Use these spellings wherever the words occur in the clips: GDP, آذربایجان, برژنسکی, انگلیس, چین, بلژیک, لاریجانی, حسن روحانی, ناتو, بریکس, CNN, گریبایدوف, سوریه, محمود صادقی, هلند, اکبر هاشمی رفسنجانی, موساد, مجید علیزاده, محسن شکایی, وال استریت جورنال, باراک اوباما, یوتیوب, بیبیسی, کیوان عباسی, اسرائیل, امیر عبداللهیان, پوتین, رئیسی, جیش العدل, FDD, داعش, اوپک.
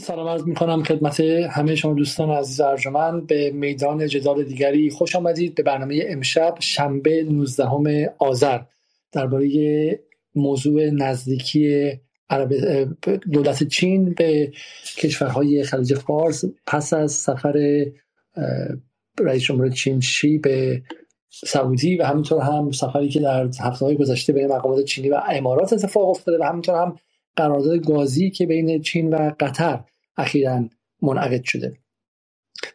سلام عرض می‌کنم خدمت همه شما دوستان عزیز ارجمند. به میدان جدال دیگری خوش آمدید. به برنامه امشب شنبه 19 آذر درباره موضوع نزدیکی دولت چین به کشورهای خلیج فارس پس از سفر رئیس جمهور چین شی به سعودی و همینطور هم سفری که در هفته‌های گذشته بین مقامات چینی و امارات اتفاق افتاده و همینطور هم قرارداد گازی که بین چین و قطر اخیراً منعقد شده.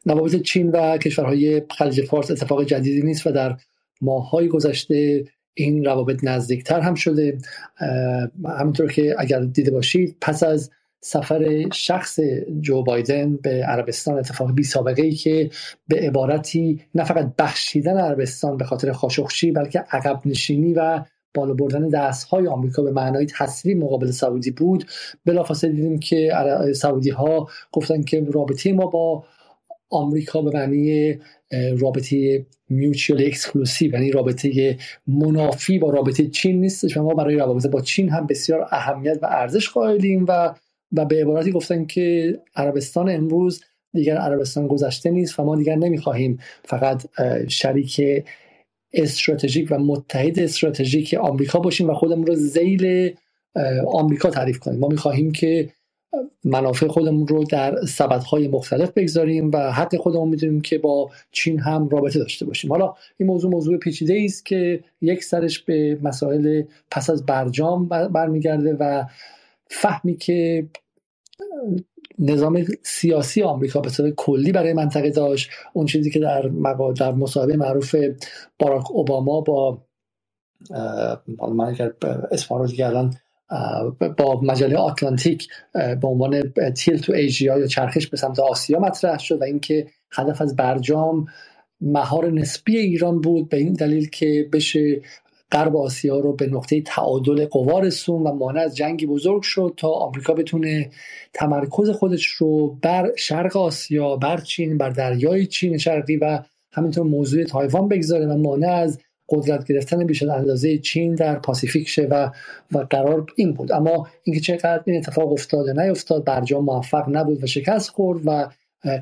روابط چین و کشورهای خلیج فارس اتفاق جدیدی نیست و در ماه‌های گذشته این روابط نزدیکتر هم شده. همونطور که اگر دیده باشید پس از سفر شخص جو بایدن به عربستان اتفاق بی سابقه‌ای که به عبارتی نه فقط بخشیدن عربستان به خاطر خاشقچی بلکه عقب نشینی و بالا بردن دست‌های آمریکا به معنای تسلیم مقابل سعودی بود، بلافاصله دیدیم که سعودی‌ها گفتن که رابطه ما با آمریکا به معنی رابطه میوچوال اکسکلوسیو، یعنی رابطه منافی با رابطه چین نیستش و ما برای رابطه با چین هم بسیار اهمیت و ارزش قائلیم و به عبارتی گفتن که عربستان امروز دیگر عربستان گذشته نیست و ما دیگر نمی‌خواهیم فقط شریک استراتژیک و متحد استراتژیک آمریکا باشیم و خودمون رو ذیل آمریکا تعریف کنیم. ما می‌خواهیم که منافع خودمون رو در سبدهای مختلف بگذاریم و حتی خودمون می‌دونیم که با چین هم رابطه داشته باشیم. حالا این موضوع پیچیده‌ای است که یک سرش به مسائل پس از برجام برمیگرده و فهمی که نظام سیاسی آمریکا به طور کلی برای منطقه داشت، اون چیزی که در مصاحبه معروف باراک اوباما با مجله آتلانتیک به عنوان تیل تو ایجیا یا چرخش به سمت آسیا مطرح شد و اینکه هدف از برجام مهار نسبی ایران بود به این دلیل که بشه غرب آسیا رو به نقطه تعادل قوا رسون و مانع از جنگی بزرگ شد تا آمریکا بتونه تمرکز خودش رو بر شرق آسیا، بر چین، بر دریای چین شرقی و همینطور موضوع تایوان بگذاره و مانع از قدرت گرفتن بیش از اندازه چین در پاسیفیک شه و قرار این بود. اما اینکه چقدر این اتفاق افتاد و نیفتاد، برجام موفق نبود و شکست خورد و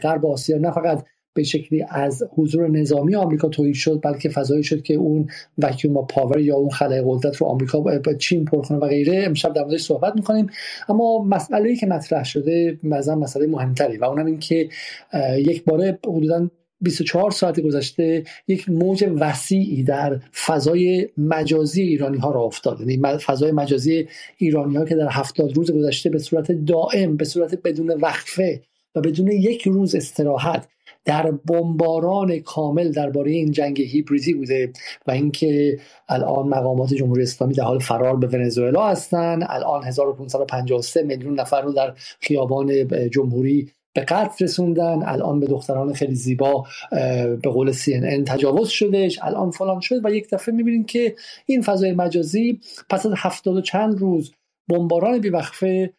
غرب آسیا نه فقط به شکلی از حضور نظامی آمریکا تویی شد بلکه فضایی شد که اون وکیوم پاور یا اون خلأ قدرت رو آمریکا با چین پر کنه و غیره. امشب در موردش صحبت می‌کنیم. اما مسئله‌ای که مطرح شده مثلا مسئله مهمتری و اونم این که یک باره حدوداً 24 ساعت گذشته یک موج وسیعی در فضای مجازی ایرانی‌ها را افتاد. یعنی فضای مجازی ایرانی‌ها که در 70 روز گذشته به صورت دائم، به صورت بدون وقفه و بدون یک روز استراحت در بمباران کامل درباره این جنگ هیبریدی بوده و اینکه الان مقامات جمهوری اسلامی در حال فرار به ونزوئلا هستند. الان 1553 میلیون نفر رو در خیابان جمهوری به قتل رسوندن. الان به دختران خیلی زیبا به قول CNN تجاوز شدش، الان فلان شد و یک دفعه می‌بینیم که این فضای مجازی پس از 70 و چند روز بمباران بی‌وقفه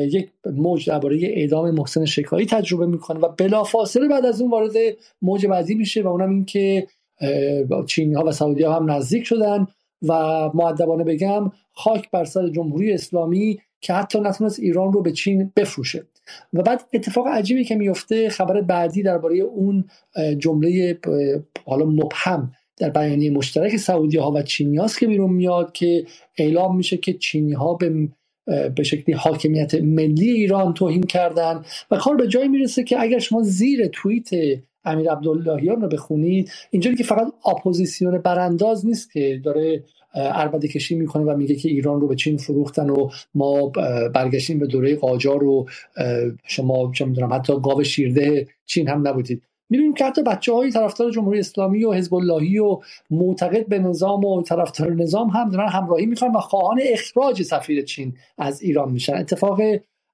یک موج درباره اعدام محسن شکایی تجربه میکنه و بلافاصله بعد از اون وارد موج بعدی میشه و اونم این که چینی ها و سعودی ها هم نزدیک شدن و مؤدبانه بگم خاک بر سر جمهوری اسلامی که حتی نتونست ایران رو به چین بفروشه. و بعد اتفاق عجیبی که میفته، خبر بعدی درباره اون جمله حالا مبهم در بیانیه مشترک سعودی ها و چینی هاست که بیرون میاد که اعلام میشه که چینی ها به شکلی حاکمیت ملی ایران توهین کردن و کار به جایی میرسه که اگر شما زیر توییت امیر عبداللهیان رو بخونید، اینجوری که فقط اپوزیسیون برانداز نیست که داره عربده کشی میکنه و میگه که ایران رو به چین فروختن و ما برگشتیم به دوره قاجار و شما چه میدونم حتی گاو شیرده چین هم نبودید. می‌بینیم که حتی بچه‌های طرفدار جمهوری اسلامی و حزب‌اللهی و معتقد به نظام و طرفدار نظام هم دارن همراهی می‌کنن و خواهان اخراج سفیر چین از ایران میشن. اتفاق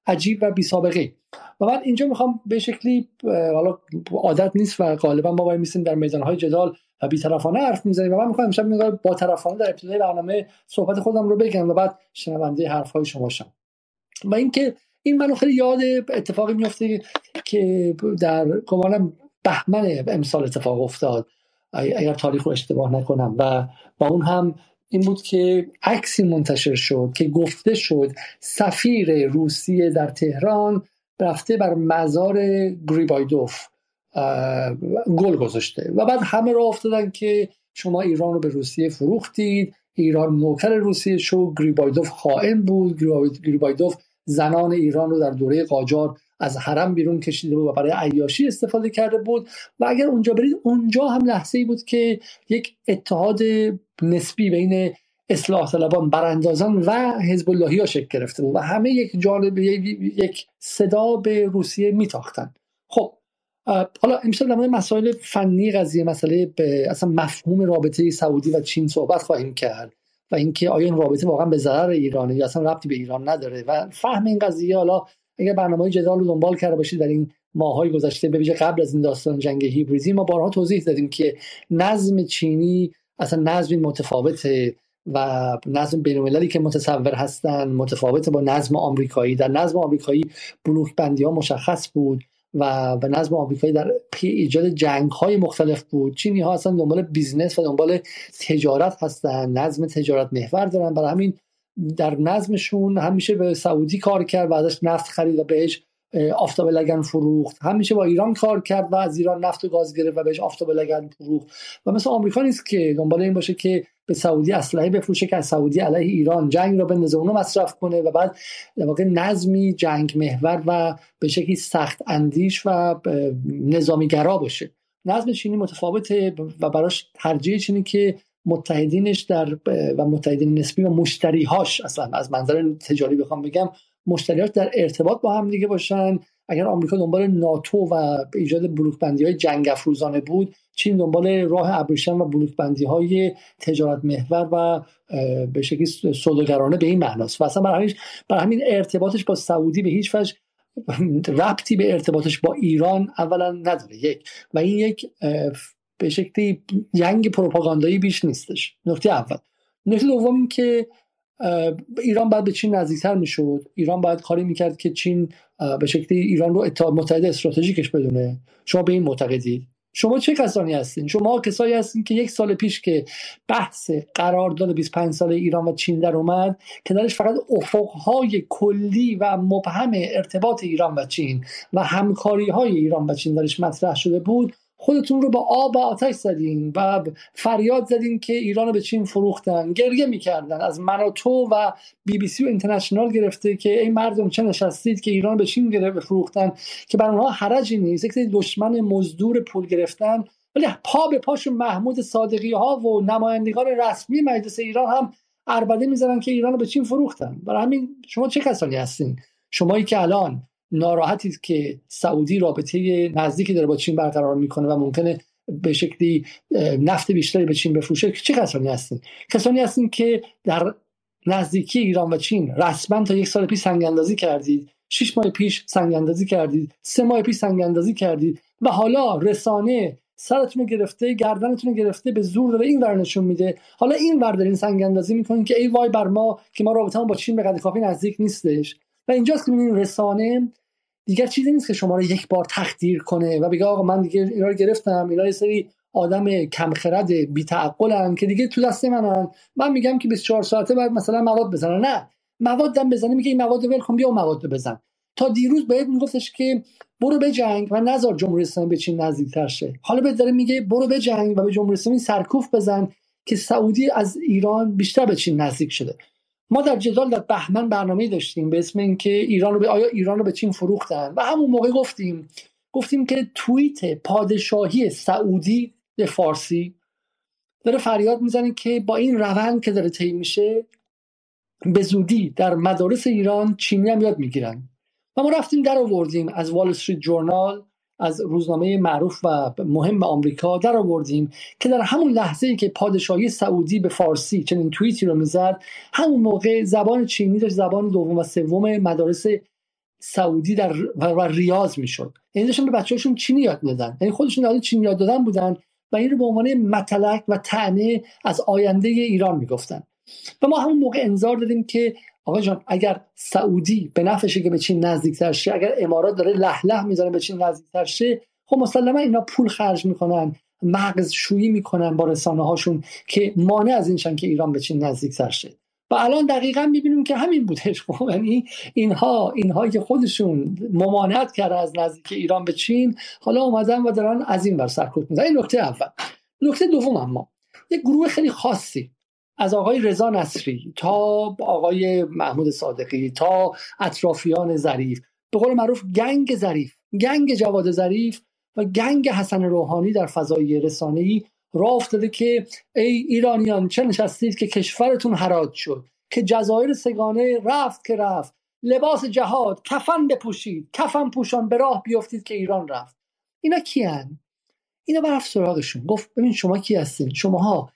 عجیب و بی‌سابقه. و من اینجا می‌خوام به شکلی، حالا عادت نیست و غالبا ما باید می‌شیم در میدان‌های جدال و بی‌طرفانه حرف می‌زنیم و من می‌خوام امشب با طرفانه در ابتدای برنامه صحبت خودم رو بگم و بعد شنونده حرف‌های شما شم. و اینکه این منو خیلی یاد اتفاقی می‌افته که در گمانم بهمن امسال اتفاق افتاد اگر تاریخ رو اشتباه نکنم و با اون هم این بود که عکسی منتشر شد که گفته شد سفیر روسیه در تهران رفته بر مزار گریبایدوف گل گذاشته و بعد همه را افتادن که شما ایران رو به روسیه فروختید، ایران نوکر روسیه شد، گریبایدوف خائن بود، گریبایدوف زنان ایران رو در دوره قاجار از حرم بیرون کشیده بود و برای عیاشی استفاده کرده بود. و اگر اونجا برید، اونجا هم لحظه‌ای بود که یک اتحاد نسبی بین اصلاح طلبان، براندازان و حزب اللهی‌ها شکل گرفته بود و همه یک جانب، یک صدا به روسیه میتاختن. خب حالا امشب در مورد مسائل فنی قضیه، مسئله اصلا مفهوم رابطه سعودی و چین صحبت خواهیم کرد و اینکه آیا این رابطه واقعا به ضرر ایرانه یا اصلا ربطی به ایران نداره و فهم این قضیه. حالا اگر برنامه‌های جدال رو دنبال کرده باشید در این ماه‌های گذشته، به ویژه قبل از این داستان جنگ هیبریدی، ما بارها توضیح دادیم که نظم چینی اصلا نظم متفاوته و نظم بین‌المللی که متصور هستند متفاوته با نظم آمریکایی. در نظم آمریکایی بلوک‌بندی‌ها مشخص بود و به نظم آمریکایی در پی ایجاد جنگ‌های مختلف بود. چینی‌ها اصلا دنبال بیزنس و دنبال تجارت هستند، نظم تجارت محور دارن، برای همین در نظمشون همیشه به سعودی کار کرد و ازش نفت خرید و بهش آفتاب لگن فروخت، همیشه با ایران کار کرد و از ایران نفت و گاز گرفت و بهش آفتاب لگن فروخت. و مثلا آمریکا نیست که دنبال این باشه که به سعودی اسلحه بفروشه که از سعودی علیه ایران جنگ را بندازه، اونو مصرف کنه و بعد در واقع نظمی جنگ محور و به شکلی سخت اندیش و نظامی گرا باشه. نظم چینی متفاوته و براش ترجیح چینی که متحدینش در و متحدین نسبی و مشتریهاش، اصلا از منظر تجاری بخوام بگم، مشتریهاش در ارتباط با هم دیگه باشن. اگر آمریکا دنبال ناتو و ایجاد بلوک‌بندی‌های جنگ افروزانه بود، چین دنبال راه ابریشم و بلوک‌بندی‌های تجارت محور و به شکلی سوداگرانه به این معناست. و اصلا برای همین ارتباطش با سعودی به هیچ وجه ربطی به ارتباطش با ایران اولا نداره، یک. و این یک به شکلی جنگ پروپاگاندایی بیش نیستش، نقطه اول. نقطه دوم این که ایران باید به چین نزدیکتر میشد، ایران باید کاری میکرد که چین به شکلی ایران رو متحد استراتژیکش بدونه. شما به این معتقدید؟ شما چه کسانی هستین؟ شما کسایی هستین که یک سال پیش که بحث قرارداد 25 ساله ایران و چین در اومد، که درش فقط افقهای کلی و مبهم ارتباط ایران و چین و همکاری‌های ایران و چین درش مطرح شده بود، خودتون رو با آب و آتش زدین و فریاد زدین که ایران رو به چین فروختن، گریه میکردن، از من و تو و بیبیسی و اینترنشنال گرفته که ای مردم چه نشستید که ایران به چین فروختن، که بر اونها حرجی نیست، یک دشمن مزدور پول گرفتن. ولی پا به پاشون محمود صادقی ها و نمایندگان رسمی مجلس ایران هم عربده میزنن که ایران رو به چین فروختن. برای همین شما چه کسانی هستین؟ شمایی که الان ناراحتید که سعودی رابطه نزدیکی داره با چین برقرار میکنه و ممکنه به شکلی نفت بیشتری به چین بفروشه، چه کسانی هستین؟ کسانی هستین که در نزدیکی ایران و چین رسما تا یک سال پیش سنگ‌اندازی کردید، 6 ماه پیش سنگ‌اندازی کردید، 3 ماه پیش سنگ‌اندازی کردید و حالا رسانه سرتون گرفته، گردنتون گرفته، به زور داره این ور نشون میده. حالا این ور دارین سنگ‌اندازی میکنین که ای وای بر ما که ما رابطه‌مون با چین به قدر کافی نزدیک نیستش. و اینجاست که می‌بینید رسانه دیگر چیزی نیست که شما رو یک بار تخدیر کنه و بگه آقا من دیگه اینا رو گرفتم، اینا یه سری آدم کمخرد بی‌تعقلن که دیگه تو دست منن، من میگم که 24 ساعته بعد مثلا مواد بزنن. نه، موادم بزنه میگه این مواد رو ول کن، بیا مواد بزن. تا دیروز بهت میگفتش که برو به جنگ و نذار جمهوری اسلامی به چین نزدیک‌تر شه، حالا بهت داره میگه برو به جنگ و به جمهوری اسلامی سرکوف بزن که سعودی از ایران بیشتر به چین نزدیک شده. ما در جدال در بهمن برنامه‌ای داشتیم به اسم اینکه آیا ایران رو به چین فروختن و همون موقع گفتیم که توییت پادشاهی سعودی به فارسی داره فریاد میزنه که با این روند که داره طی میشه، به زودی در مدارس ایران چینی هم یاد میگیرن. و ما رفتیم در آوردیم از وال استریت جورنال، از روزنامه معروف و مهم آمریکا در آوردیم که در همون لحظه‌ای که پادشاهی سعودی به فارسی چنین توییتی رو میزد، همون موقع زبان چینی داشت زبان دوم و سوم مدارس سعودی در و ریاض میشد. یعنی داشتن به بچه‌هاشون چینی یاد میدادن، یعنی خودشون عادت چینی یاد دادن بودن و این رو به عنوان مطلق و طعنه از آینده ایران میگفتن. و ما همون موقع انذار دادیم که آقا جان، اگر سعودی به نفعشه که به چین نزدیک‌تر شه، اگر امارات داره له له میزنه به چین نزدیک‌تر شه، خب مسلماً اینا پول خرج میکنن، مغز شویی میکنن با رسانه‌هاشون که مانع از این شن که ایران به چین نزدیک‌تر شه. و الان دقیقاً می‌بینیم که همین بودش. یعنی اینها که خودشون ممانعت کردن از نزدیک ایران به چین، حالا اومدن و دارن از این ور سرکوب می‌زنن. این نکته اول. نکته دوم، اما یک گروه خیلی خاصی از آقای رضا نصری تا آقای محمود صادقی تا اطرافیان ظریف، به قول معروف گنگ ظریف، گنگ جواد ظریف و گنگ حسن روحانی در فضای رسانه‌ای راه افتاده که ای ایرانیان چه نشستید که کشورتون حراج شد، که جزایر سگانه رفت که رفت، لباس جهاد کفن بپوشید، کفن پوشان به راه بیافتید که ایران رفت. اینا کیان؟ اینا برفت سراغشون، گفت ببین شما کی هستین؟ شماها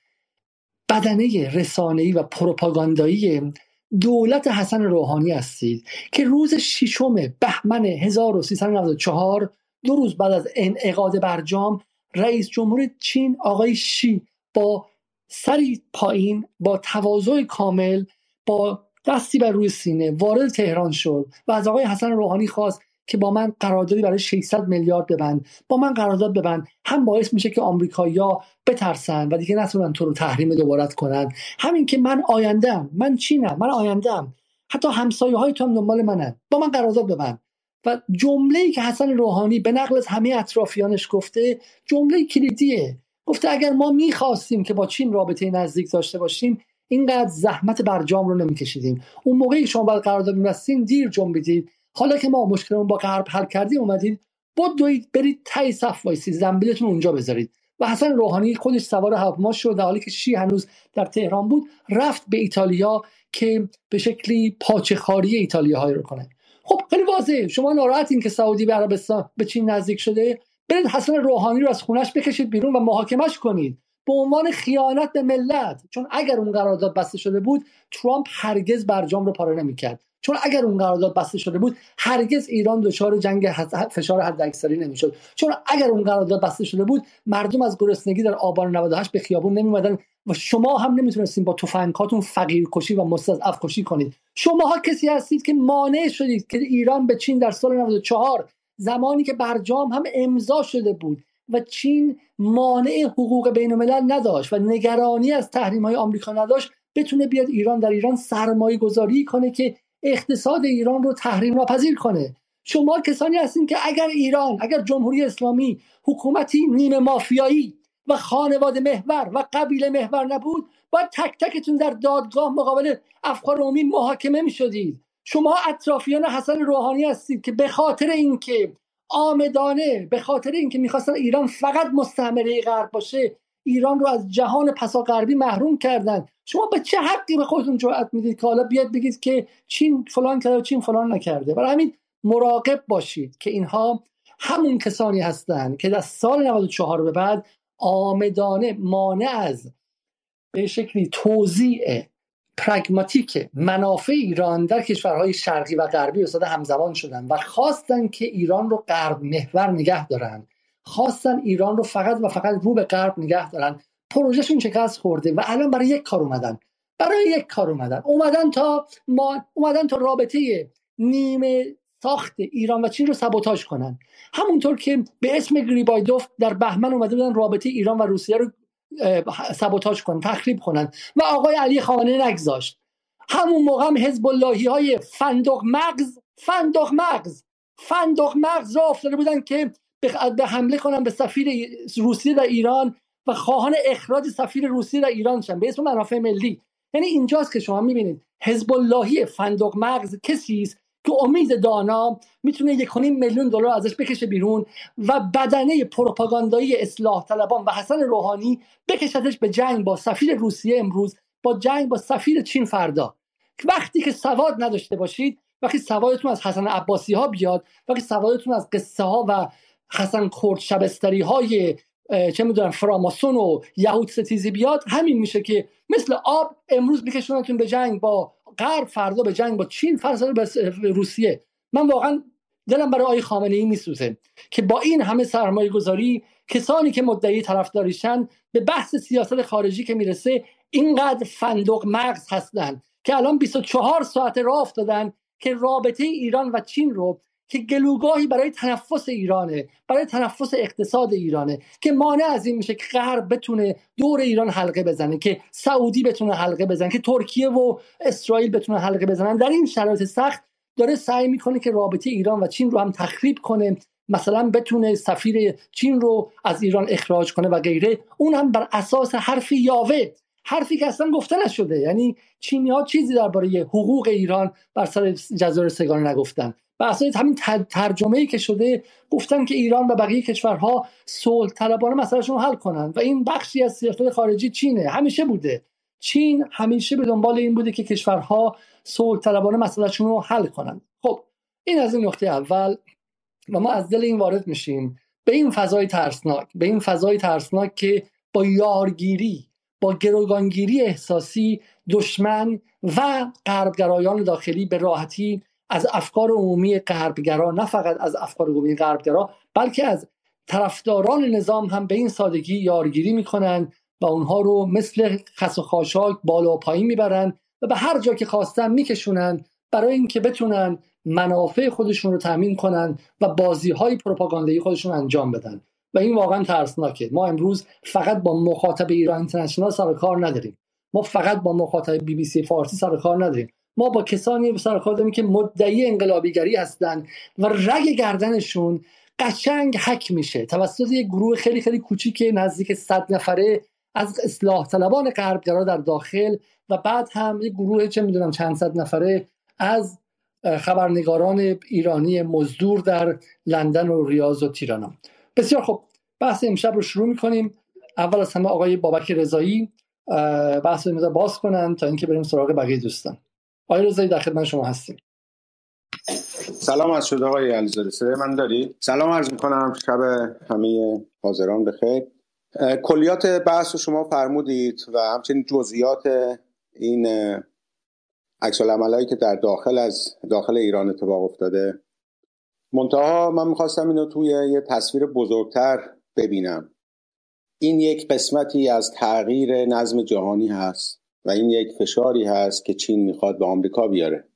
بدنه رسانه‌ای و پروپاگاندایی دولت حسن روحانی هستید که روز 6 بهمن 1394، 2 روز بعد از انعقاد برجام، رئیس جمهور چین آقای شی با سری پایین، با تواضع کامل، با دستی بر روی سینه وارد تهران شد و از آقای حسن روحانی خواست که با من قراردادی برای 600 میلیارد ببند، با من قرارداد ببند، هم باعث میشه که آمریکایی‌ها بترسن و دیگه نتونن تو رو تحریم دوباره کنن، همین که من آینده‌ام، من چینم، من آینده‌ام، حتی همسایه‌های تو هم دنبال منن، با من قرارداد ببند. و جمله‌ای که حسن روحانی به نقل از همه اطرافیانش گفته، جمله کلیدیه. گفته اگر ما می‌خواستیم که با چین رابطه نزدیک داشته باشیم، اینقدر زحمت برجام رو نمی‌کشیدیم. اون موقعی شما بعد قرارداد می‌بستین دیر جنبیدید، حالا که ما مشکلمون با غرب حل کردیم اومدید بدوید برید ته صف وایسید، زنبیلتون اونجا بذارید. و حسن روحانی خودش سوار هواپیما شد، در حالی که شی هنوز در تهران بود، رفت به ایتالیا که به شکلی پاچه‌خواری ایتالیایی رو کنه. خب خیلی واضحه، شما ناراحتین که سعودی به عربستان به چین نزدیک شده، برید حسن روحانی رو از خونش بکشید بیرون و محاکمش کنید به عنوان خیانت به ملت. چون اگر اون قرارداد بسته شده بود، ترامپ هرگز برجام رو پاره نمی‌کرد. چون اگر اون قرارداد بسته شده بود، هرگز ایران دچار فشار حداکثری نمی‌شد. چون اگر اون قرارداد بسته شده بود، مردم از گرسنگی در آبان 98 به خیابون نمی‌اومدن و شما هم نمیتونستین با تفنگاتون فقیرکشی و مستضعف کشی کنید. شماها کسی هستید که مانع شدید که ایران به چین در سال 94، زمانی که برجام هم امضا شده بود و چین مانع حقوق بین‌الملل نداشت و نگرانی از تحریم‌های آمریکا نداشت، بتونه بیاد ایران، در ایران سرمایه‌گذاری کنه که اقتصاد ایران رو تحریم ناپذیر کنه. شما کسانی هستین که اگر ایران، اگر جمهوری اسلامی حکومتی نیمه مافیایی و خانواده محور و قبیله محور نبود، باید تک تکتون در دادگاه مقابل افکار عمومی محاکمه می‌شدید. شما اطرافیان حسن روحانی هستید که به خاطر اینکه آمدانه، به خاطر اینکه می‌خواستن ایران فقط مستعمره غرب باشه، ایران رو از جهان پساغربی محروم کردن. شما به چه حقی به خودتون جرأت میدید که حالا بیاد بگید که چین فلان کرده و چین فلان نکرده؟ برای همین مراقب باشید که اینها همون کسانی هستند که در سال 94 به بعد آمدانه مانع از به شکلی توزیع پرگماتیک منافع ایران در کشورهای شرقی و غربی اصلا همزمان شدن و خواستن که ایران رو غرب محور نگه دارن، خواستن ایران رو فقط و فقط رو به غرب نگه دارن. پروژهشون شکست خورده و الان برای یک کار اومدن، اومدن تا رابطه نیمه ساخت ایران و چین رو سابوتاژ کنن. همونطور که به اسم گریبایدوف در بهمن اومده بودن رابطه ایران و روسیه رو سابوتاژ کنن، تخریب کنن و آقای علی خامنه‌ای نگذاشت. همون موقع هم حزب‌اللهی‌های فندق مغز را افتاده بودن که به حمله کنن به سفیر روسیه در ایران و خواهان اخراج سفیر روسیه در ایران شدن به اسم منافع ملی. یعنی اینجاست که شما می‌بینید حزب‌اللهی فندق مغز کسی است که امید دانا میتونه 1.5 میلیون دلار ازش بکشه بیرون و بدنه پروپاگاندایی اصلاح طلبان و حسن روحانی بکشتش به جنگ با سفیر روسیه امروز، با جنگ با سفیر چین فردا. وقتی که سواد نداشته باشید، وقتی سوادتون از حسن عباسی ها بیاد، وقتی سوادتون از قصه ها و حسن کرد شبستری های فراماسون و یهود ستیزی بیاد، همین میشه که مثل آب امروز میکشونتون به جنگ با غرب، فردا به جنگ با چین، فردا به روسیه. من واقعا دلم برای آقای خامنه‌ای میسوزه که با این همه سرمایه‌گذاری، کسانی که مدعی طرفداریشن به بحث سیاست خارجی که میرسه اینقدر فندق مغز هستن که الان 24 ساعت راه افتادن که رابطه ایران و چین رو که گلوگاهی برای تنفس ایرانه، برای تنفس اقتصاد ایرانه، که مانع از این میشه که غرب بتونه دور ایران حلقه بزنه، که سعودی بتونه حلقه بزنه، که ترکیه و اسرائیل بتونه حلقه بزنن. در این شرایط سخت داره سعی میکنه که رابطه ایران و چین رو هم تخریب کنه، مثلا بتونه سفیر چین رو از ایران اخراج کنه و غیره، اون هم بر اساس حرفی یاوه، حرفی که اصلا گفته نشده. یعنی چینی‌ها چیزی درباره حقوق ایران بر سر جزایر سگانه نگفتن. و اصلا همین ترجمه‌ای که شده گفتن که ایران و بقیه کشورها صلح‌طلبانه مسئله‌شون رو حل کنن و این بخشی از سیاست خارجی چینه. همیشه بوده، چین همیشه به دنبال این بوده که کشورها صلح‌طلبانه مسئله‌شون رو حل کنن. خب این از این نقطه اول و ما از دل این وارد میشیم به این فضای ترسناک، به این فضای ترسناک که با یارگیری، با گروگانگیری احساسی دشمن و غربگرایان داخلی به راحتی از افکار عمومی غربگرا، نه فقط از افکار عمومی غربگرا بلکه از طرفداران نظام هم به این سادگی یارگیری میکنن و اونها رو مثل خس و خاشاک بالا و پایین میبرن و به هر جا که خواستن میکشونن برای اینکه بتونن منافع خودشون رو تامین کنن و بازی‌های پروپاگاندایی خودشون انجام بدن. و این واقعا ترسناکه. ما امروز فقط با مخاطب ایران اینترنشنال سر کار نداریم، ما فقط با مخاطب بی بی سی فارسی سر کار نداریم، ما با کسانی سر کار داریم که مدعی انقلابیگری هستن و رگ گردنشون قشنگ حک میشه توسط یک گروه خیلی خیلی کوچیک نزدیک 100 نفره از اصلاح طلبان غربگرا در داخل و بعد هم یک گروه چه میدونم چند صد نفره از خبرنگاران ایرانی مزدور در لندن و ریاض و تیرانا. بسیار خب، بحث امشب رو شروع می‌کنیم. اول از همه آقای بابک رضایی بحث رو باز کنن تا اینکه بریم سراغ بقیه دوستان. آقای رضایی در خدمت شما هستیم. سلام عرض شد آقای علیزاده، صدای من داری؟ سلام عرض می‌کنم، شب همه حاضران بخیر. کلیات بحث رو شما فرمودید و همچنین جزئیات این عکس‌العمل‌هایی که در داخل از داخل ایران اتفاق افتاده. منتها من میخواستم اینو توی یه تصویر بزرگتر ببینم. این یک قسمتی از تغییر نظم جهانی هست و این یک فشاری هست که چین میخواد به آمریکا بیاره.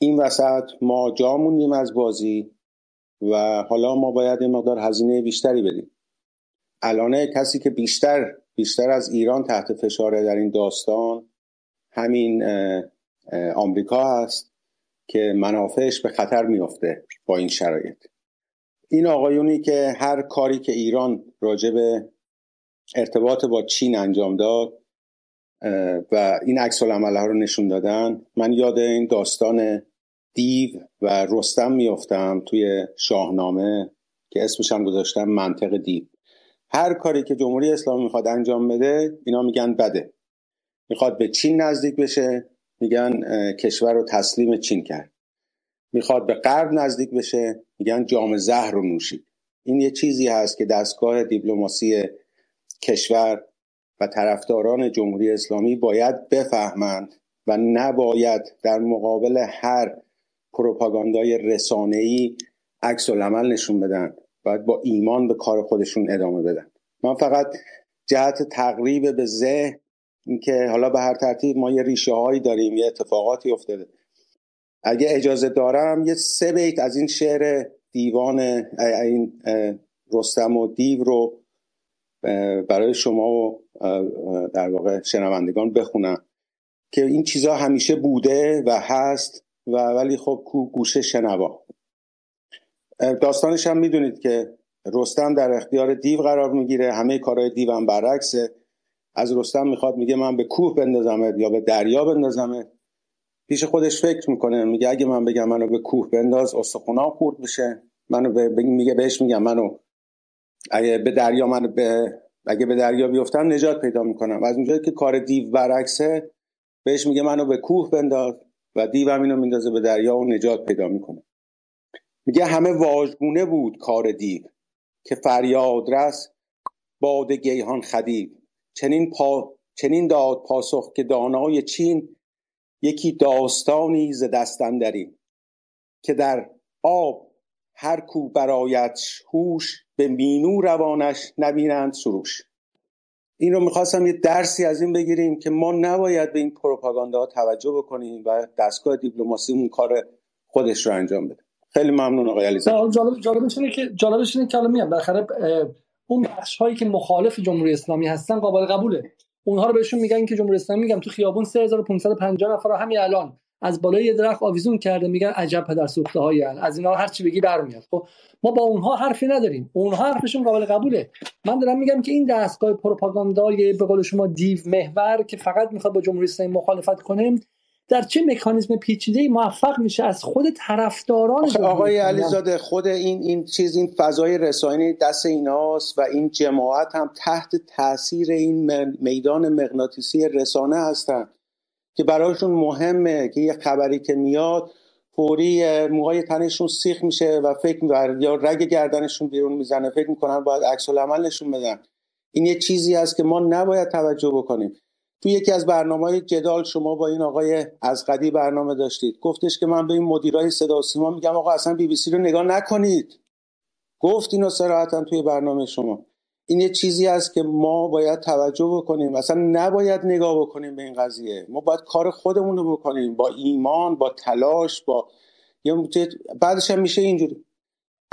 این وسط ما جا موندیم از بازی و حالا ما باید این مقدار هزینه بیشتری بدیم. الان کسی که بیشتر از ایران تحت فشاره در این داستان همین آمریکا هست که منافعش به خطر میفته با این شرایط. این آقایونی که هر کاری که ایران راجع به ارتباط با چین انجام داد و این عکس‌العمل‌ها رو نشون دادن، من یاد این داستان دیو و رستم میافتم توی شاهنامه که اسمش هم گذاشتم منطق دیو. هر کاری که جمهوری اسلامی میخواد انجام بده اینا میگن بده، میخواد به چین نزدیک بشه میگن کشور رو تسلیم چین کرد، میخواد به غرب نزدیک بشه میگن جام زهر رو نوشید. این یه چیزی هست که دستگاه دیپلماسی کشور و طرفداران جمهوری اسلامی باید بفهمند و نباید در مقابل هر پروپاگاندای رسانه‌ای عکس‌العمل نشون بدن، باید با ایمان به کار خودشون ادامه بدن. من فقط جهت تقریب به ذهن اینکه حالا به هر ترتیب ما یه ریشه هایی داریم، یه اتفاقاتی افتاده. اگه اجازه دارم یه 3 بیت از این شعر دیوان این رستم و دیو رو برای شما و در واقع شنوندگان بخونم که این چیزا همیشه بوده و هست و ولی خب گوشه شنوا. داستانش هم میدونید که رستم در اختیار دیو قرار میگیره، همه کارهای دیو هم برعکسه. از رستم میخواد، میگه من به کوه بندازمت یا به دریا بندازمت. پیش خودش فکر میکنه، میگه اگه من بگم منو به کوه بنداز استخونام خورد میشه، میگه بهش میگم منو اگه به دریا اگه به دریا بیفتم نجات پیدا میکنم. از اونجایی که کار دیو برعکسه بهش میگه منو به کوه بنداز و دیو هم اینو میندازه به دریا و نجات پیدا میکنه. میگه همه واژگونه بود کار دیو که فریاد رس باد گیهان خدیو، چنین داد پاسخ که دانای چین، یکی داستانی ز دست اندرین که در آب هر کو برآید هوش، به مینو روانش نبینند سروش. این رو میخواستم یه درسی از این بگیریم که ما نباید به این پروپاگاندا توجه بکنیم و دستگاه دیپلماسیمون کار خودش رو انجام بده. خیلی ممنون آقای علیزاده. جالبش اینه که الان میام بالاخره اون بخش‌هایی که مخالف جمهوری اسلامی هستن قابل قبوله، اونها رو بهشون میگن که جمهوری اسلامی میگم تو خیابون 3550 نفر همین الان از بالای یه درخت آویزون کرده، میگن عجب پدر سوخته های از اینا هر چی بگی برمیاد. خب ما با اونها حرفی نداریم، اونها حرفشون قابل قبوله. من دارم میگم که این دستگاه پروپاگاندای به قول شما دیو محور که فقط میخواد با جمهوری اسلامی مخالفت کنه در چه مکانیزم پیچیده‌ای موفق میشه از خود طرفداران آقای علیزاده. خود این فضای رسانه‌ای دست ایناست و این جماعت هم تحت تاثیر این میدان مغناطیسی رسانه هستن که برایشون مهمه که یه خبری که میاد فوری موهای تنشون سیخ میشه و فکر می‌کنن یا رگ گردنشون بیرون میزنه، فکر می‌کنن باید عکس العمل نشون بدن. این یه چیزی است که ما نباید توجه بکنیم. تو یکی از برنامه‌های جدال شما با این آقای از قدی برنامه داشتید، گفتش که من به این مدیرای صدا و سیما میگم آقا اصلا بیبیسی رو نگاه نکنید. گفت اینو صراحتاً توی برنامه شما. این یه چیزی است که ما باید توجه بکنیم، اصلا نباید نگاه بکنیم به این قضیه. ما باید کار خودمون رو بکنیم با ایمان، با تلاش، با بعدش هم میشه اینجوری.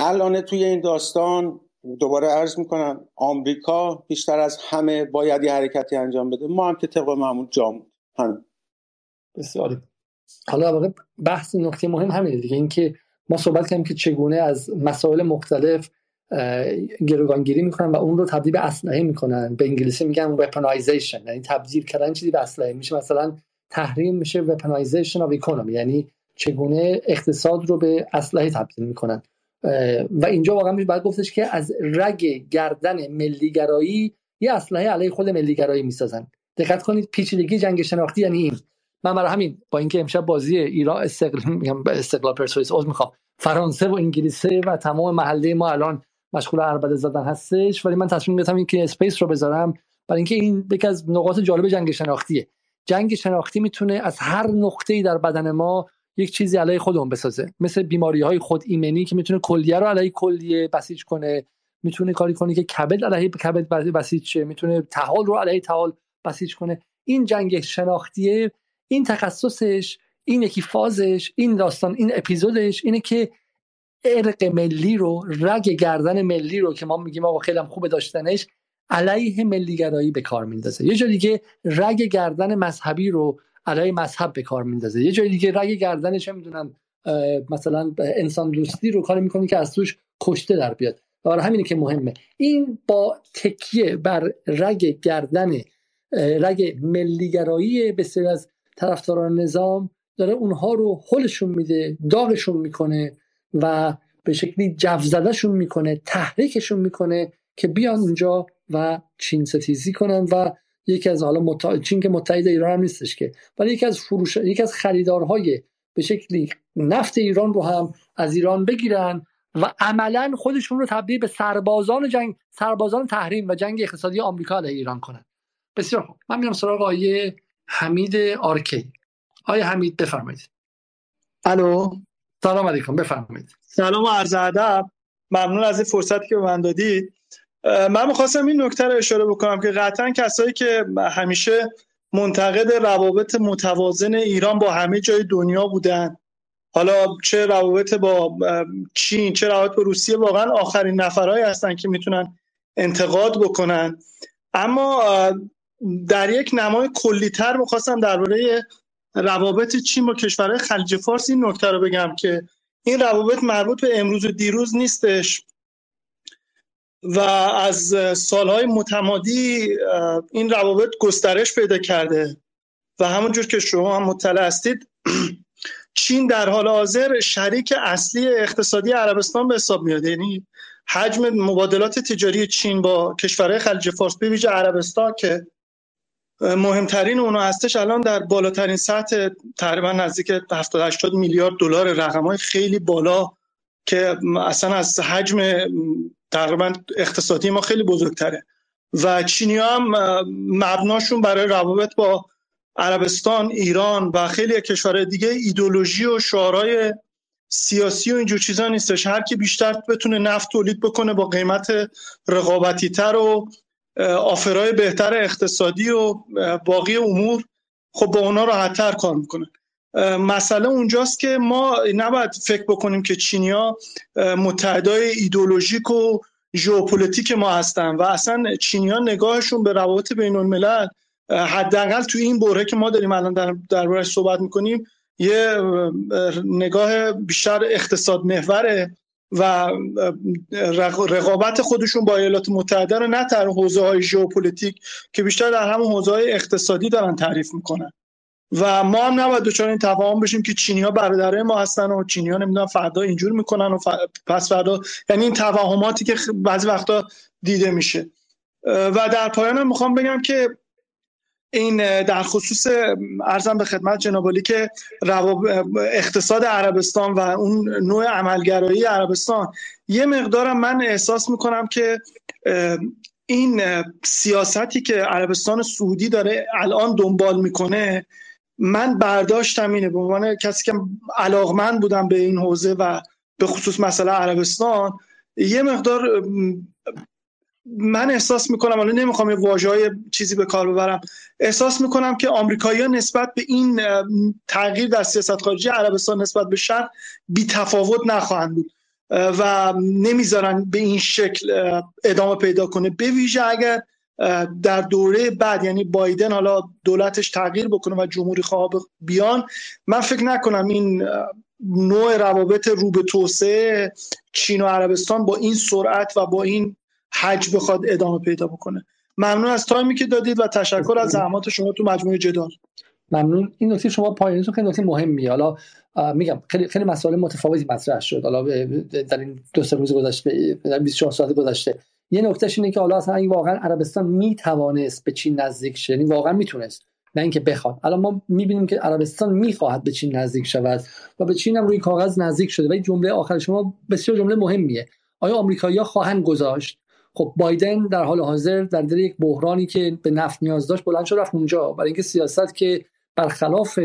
الان توی این داستان دوباره عرض میکنم آمریکا بیشتر از همه باید یه حرکتی انجام بده، ما هم که طبق معمول جام هم. بسیاری حالا واقعا بحث نکته مهم همینه دیگه، اینکه ما صحبت کردیم که چگونه از مسائل مختلف گروگانگیری میکنن و اون رو تبدیل به اسلحه میکنن. به انگلیسی میگن وپنایزیشن، یعنی تبدیل کردن چیزی به اسلحه میشه. مثلا تحریم میشه وپنایزیشن اف اکونومی، یعنی چگونه اقتصاد رو به اسلحه تبدیل میکنن. و اینجا واقعا میشه باید گفتش که از رگ گردن ملیگرایی یه اسلحه علیه خود ملیگرایی میسازن. دقت کنید پیچیدگی جنگ شناختی یعنی این. من برای همین با اینکه امشب بازی ایران استقلال پرسپولیس از میخوام فرانسه و انگلیس و تمام محله ما الان مشغول عربده زدن هستش، ولی من تصمیم گرفتم اینکه اسپیس رو بذارم برای اینکه این یکی از نقاط جالب جنگ شناختیه. جنگ شناختی میتونه از هر نقطه‌ای در بدن ما یک چیزی علیه خودمون بسازه، مثل بیماری‌های خود ایمنی که میتونه کلیه رو علیه کلیه بسیج کنه، میتونه کاری کنه که کبد علیه کبد بسیج شه، میتونه تحال رو علیه تحال بسیج کنه. این جنگ شناختیه، این تخصصش، این یکی فازش، این داستان، این اپیزودش اینه که ارق ملی رو، رگ گردن ملی رو که ما میگیم آقا خیلی هم خوبه داشتنش، علیه ملیگرایی به کار میندازه. یه جا دیگه رگ گردن مذهبی رو علیه مذهب به کار میندازه. یه جای دیگه رگ گردنش هم میدونم مثلا انسان دوستی رو کار میکنه که از توش کشته در بیاد. و برای همینه که مهمه این با تکیه بر رگ گردن، رگ ملیگرایی بسیاری از طرفداران نظام داره اونها رو هولشون میده، داغشون میکنه و به شکلی جوزدهشون میکنه، تحریکشون میکنه که بیان اونجا و چین ستیزی کنن. و یکی از حالا چین که متحد ایران هم نیستش که، ولی یکی از خریدارهای به شکلی نفت ایران رو هم از ایران بگیرن و عملا خودشون رو تبدیل به سربازان تحریم و جنگ اقتصادی آمریکا علیه ایران کنن. بسیار خوب، من میرم سراغ آیه حمید آرکی. آیه حمید بفرمایید. الو، سلام علیکم، بفرمایید. سلام و عرض ادب، ممنون از این فرصتی که به من دادید. من می‌خواستم این نکته رو اشاره بکنم که قطعاً کسایی که همیشه منتقد روابط متوازن ایران با همه جای دنیا بودن، حالا چه روابط با چین، چه روابط با روسیه، واقعاً آخرین نفرهایی هستن که میتونن انتقاد بکنن. اما در یک نمای کلی‌تر می‌خواستم درباره روابط چین با کشورهای خلیج فارس این نکته رو بگم که این روابط مربوط به امروز و دیروز نیستش و از سالهای متمادی این روابط گسترش پیدا کرده و همونجور که شما هم مطلع هستید چین در حال حاضر شریک اصلی اقتصادی عربستان به حساب میاد. یعنی حجم مبادلات تجاری چین با کشورهای خلیج فارس به ویژه عربستان که مهمترین اونا هستش الان در بالاترین سطح، تقریبا نزدیک 70-80 میلیارد دلار، رقم‌های خیلی بالا که اصلا از حجم تقریبا اقتصادی ما خیلی بزرگتره. و چینی‌ها هم مبناشون برای روابط با عربستان، ایران و خیلی کشورهای دیگه ایدئولوژی و شعارهای سیاسی و اینجور چیزا نیستش. هر کی بیشتر بتونه نفت تولید بکنه با قیمت رقابتی‌تر و آفرای بهتر اقتصادی و باقی امور، خب با اونا راحت‌تر کار میکنه. مسئله اونجاست که ما نباید فکر بکنیم که چینی‌ها متحدای ایدئولوژیک و ژئوپلیتیک ما هستن و اصلا چینی‌ها نگاهشون به روابط بین‌الملل حداقل تو این بره که ما داریم الان دربارش صحبت می‌کنیم یه نگاه بیشتر اقتصاد محوره و رقابت خودشون با ایالات متحده رو نه در حوزه‌های ژئوپلیتیک که بیشتر در همون حوزه‌های اقتصادی دارن تعریف می‌کنن و ما هم نباید دچار این تفاهم بشیم که چینی‌ها برادرای ما هستن و چینی‌ها نمیدونن فردا اینجور می‌کنن و پس فردا، یعنی این توهماتی که بعضی وقتا دیده میشه. و در پایان هم می‌خوام بگم که این در خصوص عرضم به خدمت جناب عالی که اقتصاد عربستان و اون نوع عملگرایی عربستان یه مقدارم من احساس میکنم که این سیاستی که عربستان سعودی داره الان دنبال میکنه، من برداشتم اینه به عنوان کسی که علاقمند بودم به این حوزه و به خصوص مسئله عربستان، یه مقدار من احساس میکنم، حالا نمیخوام یه واژه‌ای چیزی به کار ببرم، احساس میکنم که آمریکایی‌ها نسبت به این تغییر در سیاست خارجی عربستان نسبت به شرق بی‌تفاوت نخواهند بود و نمیذارن به این شکل ادامه پیدا کنه، به ویژه اگر در دوره بعد، یعنی بایدن حالا دولتش تغییر بکنه و جمهوری خواه بیان، من فکر نکنم این نوع روابط رو به توسعه چین و عربستان با این سرعت و با این حج بخواد ادامه پیدا بکنه. ممنون از تایمی که دادید و تشکر از زحمات شما تو مجموعه جدال. ممنون. این نکته شما پایانیتون خیلی نکته مهمیه. حالا میگم خیلی مسائل متفاوتی مطرح شد حالا در این دو سه روز گذشته، در 24 ساعت گذشته. یه نکتهش اینه که حالا اصلا این واقعا عربستان میتوانست به چین نزدیک شه، یعنی واقعا میتونست، نه اینکه بخواد. الان ما میبینیم که عربستان میخواهد به چین نزدیک شود و به چین هم روی کاغذ نزدیک شده. ولی جمله آخر شما بسیار جمله مهمیه. آیا آمریکایی‌ها خواهند گذاشت؟ خب بایدن در حال حاضر در دل یک بحرانی که به نفت نیاز داشت بلند شد رفت اونجا، برای اینکه سیاست که برخلاف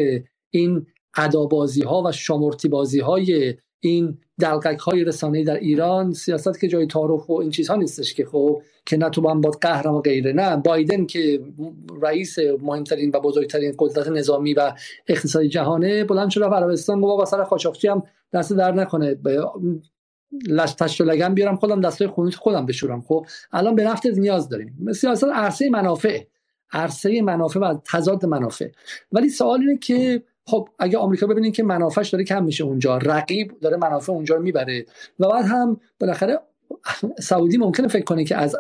این عدابازی‌ها و شامورتی‌بازی‌های این دلقک‌های رسانه‌ای در ایران، سیاست که جای تعارف و این چیزها نیستش که خب که نه تو با هم باد قهرم و غیره، نه بایدن که رئیس مهمترین و بزرگترین قدرت نظامی و اقتصادی جهانه بلند شد رفت عربستان، گفت آقا سر قاچاقچی هم دست در نکنه، لاش لگن بیارم خودم دستای خونیت خودم بشورم. خب الان به نفت نیاز داریم. سیاست عرصه منافع و تضاد منافع. ولی سوال اینه که خب اگه آمریکا ببینین که منافعش داره کم میشه اونجا، رقیب داره منافع اونجا رو میبره و بعد هم بالاخره سعودی ممکنه فکر کنه که از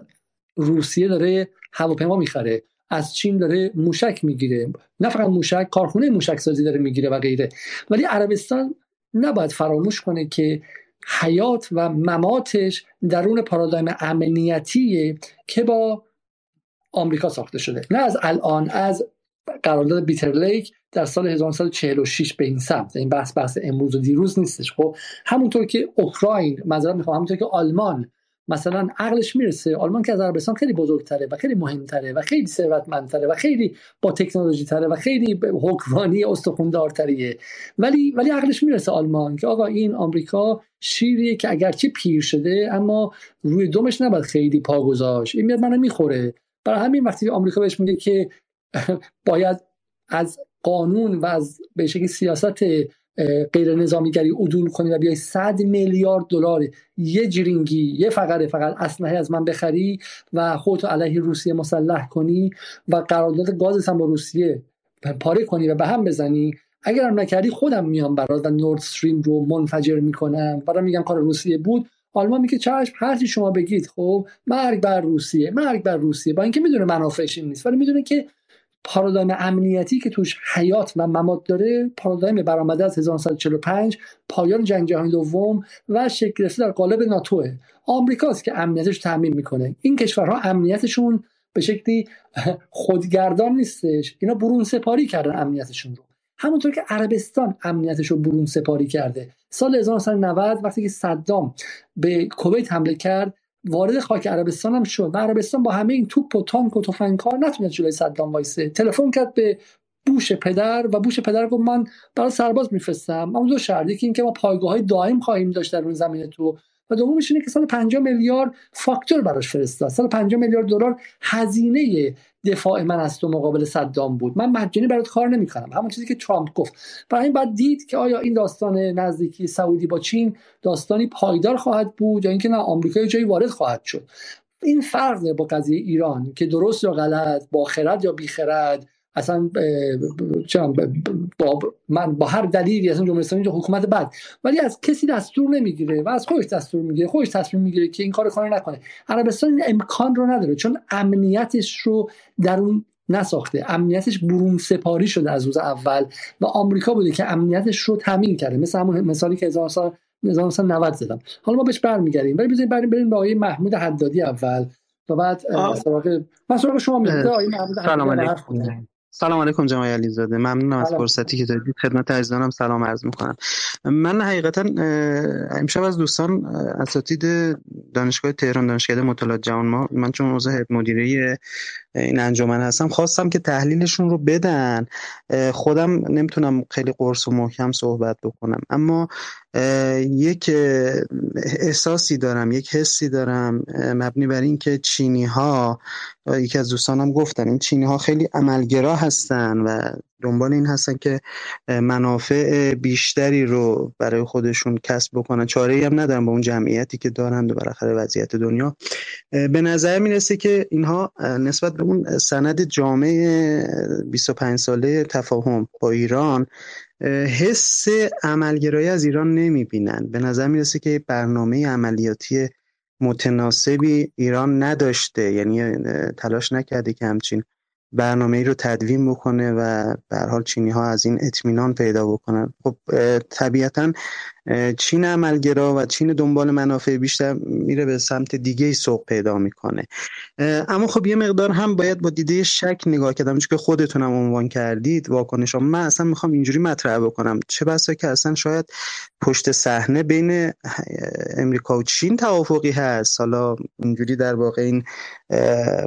روسیه داره هواپیما میخره، از چین داره موشک میگیره، نه فقط موشک، کارخونه موشک سازی داره میگیره و غیره. ولی عربستان نباید فراموش کنه که حیات و مماتش درون پارادایم امنیتیه که با آمریکا ساخته شده، نه از الان، از قرارداد بیترلیک در سال 1946 به این سمت. این بحث امروز و دیروز نیستش. خب همونطور که اوکراین، معذرت میخوام، همونطور که آلمان مثلا عقلش میرسه، آلمان که از عربستان خیلی بزرگتره و خیلی مهمتره و خیلی ثروتمندتره و خیلی با تکنولوژی تره و خیلی حکمرانی استخوندارتریه، ولی عقلش میرسه آلمان که آقا این آمریکا شیریه که اگرچه پیر شده اما روی دومش نباید خیلی پا گذاشت، این میاد منو میخوره. برای همین وقتی آمریکا بهش میگه که باید از قانون و از به شکلی سیاست غیر نظامیگری عدول کنی و بیای 100 میلیارد دلار یه جرینگی، یه فقره فقط اسلحه از من بخری و خودتو علیه روسیه مسلح کنی و قرارداد گازت هم با روسیه پاره کنی و به هم بزنی، اگرم نکردی خودم میام برات و نورد استریم رو منفجر میکنم، برام میگم کار روسیه بود. آلمان میگه چشم، هر چی شما بگید، خب مرگ بر روسیه، با اینکه میدونه منافعش این نیست، ولی میدونه که پارادایم امنیتی که توش حیات و ممات داره، پارادایم برآمده از 1945، پایان جنگ جهانی دوم و شکل گرفتن در قالب ناتوه. آمریکاست که امنیتش تضمین میکنه. این کشورها امنیتشون به شکلی خودگردان نیستش، اینا برون سپاری کردن امنیتشون رو، همونطور که عربستان امنیتش رو برون سپاری کرده. سال 1990 وقتی که صدام به کویت حمله کرد، وارد خاک عربستان هم شد و عربستان با همه این توپ و تانک و تفنگ‌ها نتونست جلوی صدام وایسه. تلفن کرد به بوش پدر و بوش پدر گفت من برای سرباز میفرستم، اما دو شرط: یکی اینکه ما پایگاه‌های دائم خواهیم داشت در اون زمین تو و دومش اینه که 150 میلیارد فاکتور براش فرستاد. 150 میلیارد دلار هزینه دفاع من از تو مقابل صدام بود. من مجانی برات کار نمی‌کنم. همون چیزی که ترامپ گفت. برای این باید دید که آیا این داستان نزدیکی سعودی با چین داستانی پایدار خواهد بود یا اینکه نه آمریکا جایی وارد خواهد شد. این فرق با قضیه ایران که درست یا غلط، با خرد یا بی خرد، اصلا من با هر دلیلی اصلا جمهوری اسلامی حکومت بد، ولی از کسی دستور نمیگیره و از خودش دستور میگیره، خودش تصمیم میگیره که این کارو کنه نکنه. عربستان این امکان رو نداره چون امنیتش رو درون نساخته، امنیتش برون سپاری شده از روز اول و آمریکا بوده که امنیتش رو تامین کرده. مثل همون مثالی که 1990 زدم. حالا ما بهش برمیگردیم، ولی بزنید بریم به آقای محمود حدادی اول و بعد سراغ شما میاد. آقای محمود حدادی، سلام علیکم جناب علیزاده، ممنونم از فرصتی که دادید. خدمت عزیزانم سلام عرض می‌کنم. من حقیقتاً امشب از دوستان اساتید دانشگاه تهران، دانشکده مطالعات جهان ما، من چون عضو هیئت مدیره این انجمن هستم خواستم که تحلیلشون رو بدن. خودم نمیتونم خیلی قرص و محکم صحبت بکنم، اما یک احساسی دارم، یک حسی دارم مبنی بر این که چینی‌ها، یکی از دوستانم گفتن، این چینی‌ها خیلی عملگرا هستن و دنبال این هستن که منافع بیشتری رو برای خودشون کسب بکنن. چاره‌ای هم ندارن با اون جمعیتی که دارن و بالاخره وضعیت دنیا. به نظر میرسه که اینها نسبت به اون سند جامع 25 ساله تفاهم با ایران حس عملگرایی از ایران نمیبینن. به نظر میرسه که برنامه عملیاتی متناسبی ایران نداشته، یعنی تلاش نکرده که همچین برنامه‌ای رو تدوین بکنه و به هر حال چینی‌ها از این اطمینان پیدا بکنن. خب طبیعتاً چین عملگرا و چین دنبال منافع بیشتر میره، به سمت دیگه‌ای سوق پیدا میکنه. اما خب یه مقدار هم باید با دیده شک نگاه کردم، چون که خودتونم عنوان کردید واکنشا. من اصلا میخوام اینجوری مطرح بکنم، چه بسا که اصلا شاید پشت صحنه بین امریکا و چین توافقی هست. حالا اینجوری در واقع این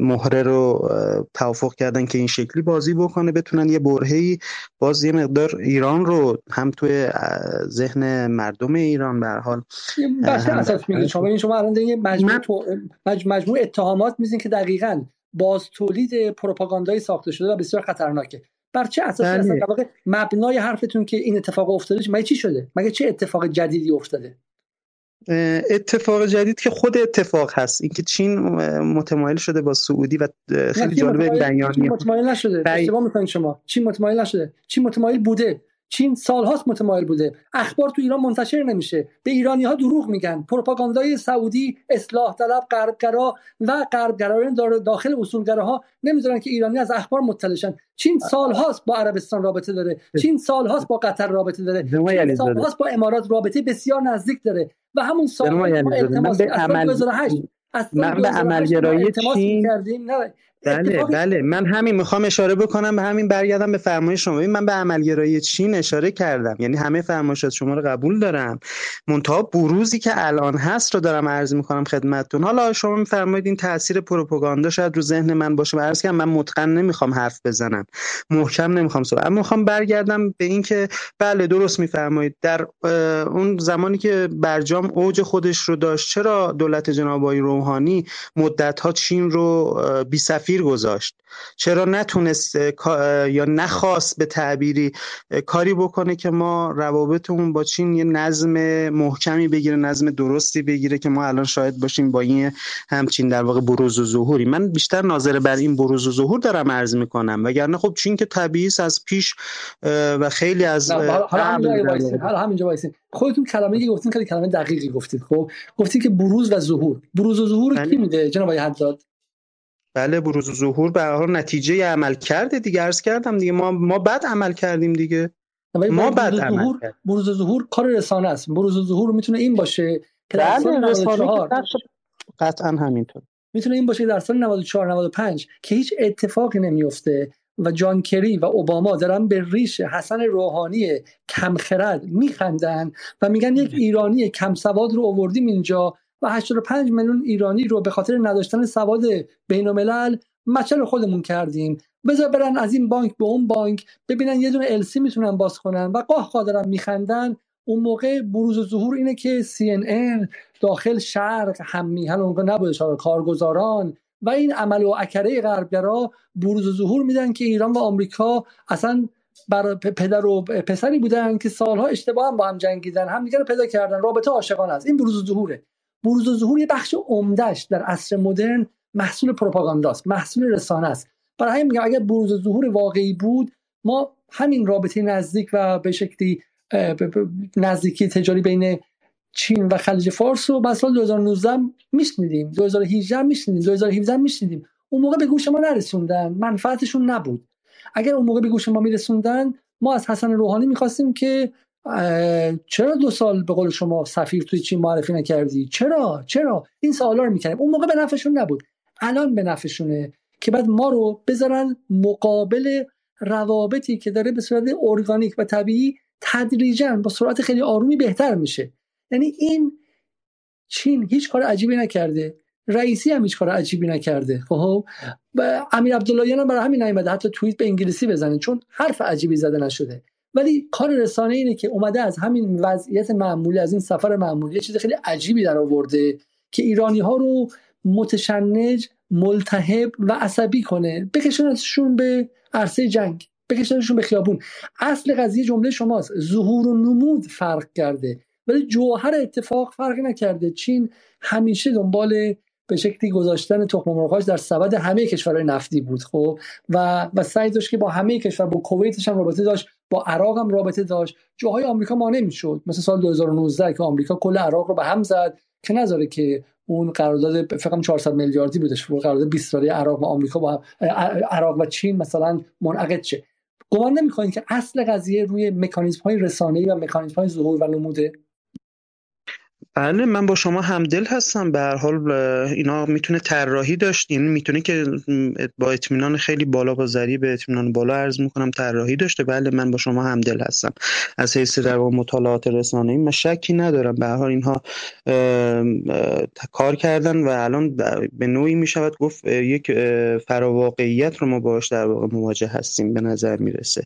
مهره رو توافق کردن که این شکلی بازی بکنه، بتونن یه برهه‌ای باز یه مقدار ایران رو هم توی ذهن مردم ایران به هر حال بحث اساس میگه. شما الان دیگه مجموع اتهامات میزین که دقیقاً باز تولید پروپاگاندای ساخته شده و بسیار خطرناکه. بر چه اساسی اصلا واقعا مبنای حرفتون که این اتفاق افتاده؟ مگه چی شده؟ مگه چه اتفاق جدیدی افتاده؟ اتفاق جدید که خود اتفاق هست، اینکه چین متمایل شده با سعودی و خیلی جالب بیانیه. متمایل نشده. اشتباه میکنین شما. چین متمایل نشده. چین متمایل بوده. چین سالهاست متمایل بوده. اخبار تو ایران منتشر نمیشه، به ایرانی‌ها دروغ میگن. پروپاگاندای سعودی، اصلاح طلب، غربگرا و غربگرایان داخل اصولگراها نمیذارن که ایرانی از اخبار مطلع شن. چین سالهاست با عربستان رابطه داره، چین سالهاست با قطر رابطه داره، چین سالهاست با امارات رابطه بسیار نزدیک داره و همون سالها با التماس من به عملگرایی چین. بله من همین میخوام اشاره بکنم، به همین برگردم به فرمایش شما. من به عملگرایی چین اشاره کردم، یعنی همه فرمایشات شما رو قبول دارم، منتها بروزی که الان هست رو دارم عرض میکنم خدمتتون. حالا شما میفرمایید این تاثیر پروپاگاندا شاید رو ذهن من باشه، و عرض کردم من متقن نمیخوام حرف بزنم، محکم نمیخوام صحبت، اما میخوام برگردم به این که بله درست میفرمایید، در اون زمانی که برجام اوج خودش رو داشت، چرا دولت جناب آقای روحانی مدت‌ها چین رو بی سفیر گذاشت؟ چرا نتونست یا نخواست به تعبیری کاری بکنه که ما روابطمون با چین یه نظم محکمی بگیره، نظم درستی بگیره که ما الان شاید باشیم با این همچین در واقع بروز و ظهوری. من بیشتر ناظر بر این بروز و ظهور دارم عرض میکنم، وگرنه خب چین که طبیعی از پیش و خیلی از حالا همینجا وایسین. خودتون کلمه‌ای که گفتین خیلی کلمه دقیقی گفتید. خب گفتید که بروز و ظهور، بروز و ظهور کی میده جناب حداد؟ بله بروز و ظهور به هر حال نتیجه عمل کرده دیگه. عرض کردم دیگه ما بعد عمل کردیم دیگه، ما بعد عمل کردیم. بروز و ظهور کار رسانه است. بروز و ظهور میتونه این باشه که در سال 94 قطعا همینطور میتونه این باشه در سال 94 95 که هیچ اتفاقی نمیفته و جان کری و اوباما دارن به ریش حسن روحانی کمخرد میخندن و میگن یک ایرانی کم سواد رو آوردیم اینجا و 85 میلیون ایرانی رو به خاطر نداشتن سواد بین‌الملل مچل خودمون کردیم. بذار برن از این بانک به اون بانک ببینن یه دونه السی میتونن باز کنن و قاه قادرن میخندن. اون موقع بروز و ظهور اینه که CNN داخل شرق همیهن اونجا نبوده، شاید کارگزاران و این عمل و عکره غربگرا بروز و ظهور میدن که ایران و آمریکا اصلا برای پدر و پسری بودن که سالها اشتباه هم با هم جنگیدن، همدیگه رو پیدا کردن، رابطه عاشقانه است. این بروز و ظهوره. بروز و ظهور یه بخش عمده‌اش در عصر مدرن محصول پروپاگانداست، محصول رسانه است. برای همین میگم اگر بروز و ظهور واقعی بود، ما همین رابطه نزدیک و به شکلی نزدیکی تجاری بین چین و خلیج فارس رو مثلا 2019 میشنیدیم، 2018 میشنیدیم، 2017 میشنیدیم. اون موقع به گوش ما نرسوندن، منفعتشون نبود. اگر اون موقع به گوش ما میرسوندن، ما از حسن روحانی میخواستیم که چرا 2 سال به قول شما سفیر توی چین معرفی نکردی؟ چرا؟ این سوالا رو میکردیم. اون موقع به نفعشون نبود، الان به نفعشونه که بعد ما رو بذارن مقابل روابطی که داره به صورت ارگانیک و طبیعی تدریجاً با سرعت خیلی آرومی بهتر میشه. یعنی این چین هیچ کار عجیبی نکرده، رئیسی هم هیچ کار عجیبی نکرده، خب امیر عبداللهیان هم برای همین نیومده حتی توییت به انگلیسی بزنه، چون حرف عجیبی زده نشده. ولی کار رسانه اینه که اومده از همین وضعیت معمولی، از این سفر معمولی چیز خیلی عجیبی در آورده که ایرانی‌ها رو متشنج، ملتهب و عصبی کنه، بکشونشون به عرصه جنگ، بکشونشون به خیابون. اصل قضیه جمله شماست، ظهور و نمود فرق کرده ولی جوهر اتفاق فرقی نکرده. چین همیشه دنبال به شکلی گذاشتن تخم مرغاش در سبد همه کشورهای نفتی بود، خب و سعی داشت که با همه کشور، با کویتش هم رابطه داشت، با عراق هم رابطه داشت. جاهای آمریکا مانع میشد، مثل سال 2019 که آمریکا کل عراق رو به هم زد که نذاره که اون قرارداد فکر کنم 400 میلیاردی بودش، قرارداد 20 ساله عراق و آمریکا با عراق و چین مثلا منعقد شه. گمان نمی‌کنید که اصل قضیه روی مکانیزم‌های رسانه‌ای و مکانیزم‌های ظهور و نموده؟ بله من با شما همدل هستم. به هر حال اینا میتونه طراحی داشت، یعنی میتونه که با اطمینان خیلی بالا، با ضریب اطمینان بالا عرض میکنم طراحی داشته. بله من با شما همدل هستم از حیث روابط مطالعات رسانه‌ای، من شکی ندارم به هر حال اینها کار کردن و الان به نوعی میشود گفت یک فراواقعیت رو ما باهاش در واقع مواجه هستیم به نظر میرسه.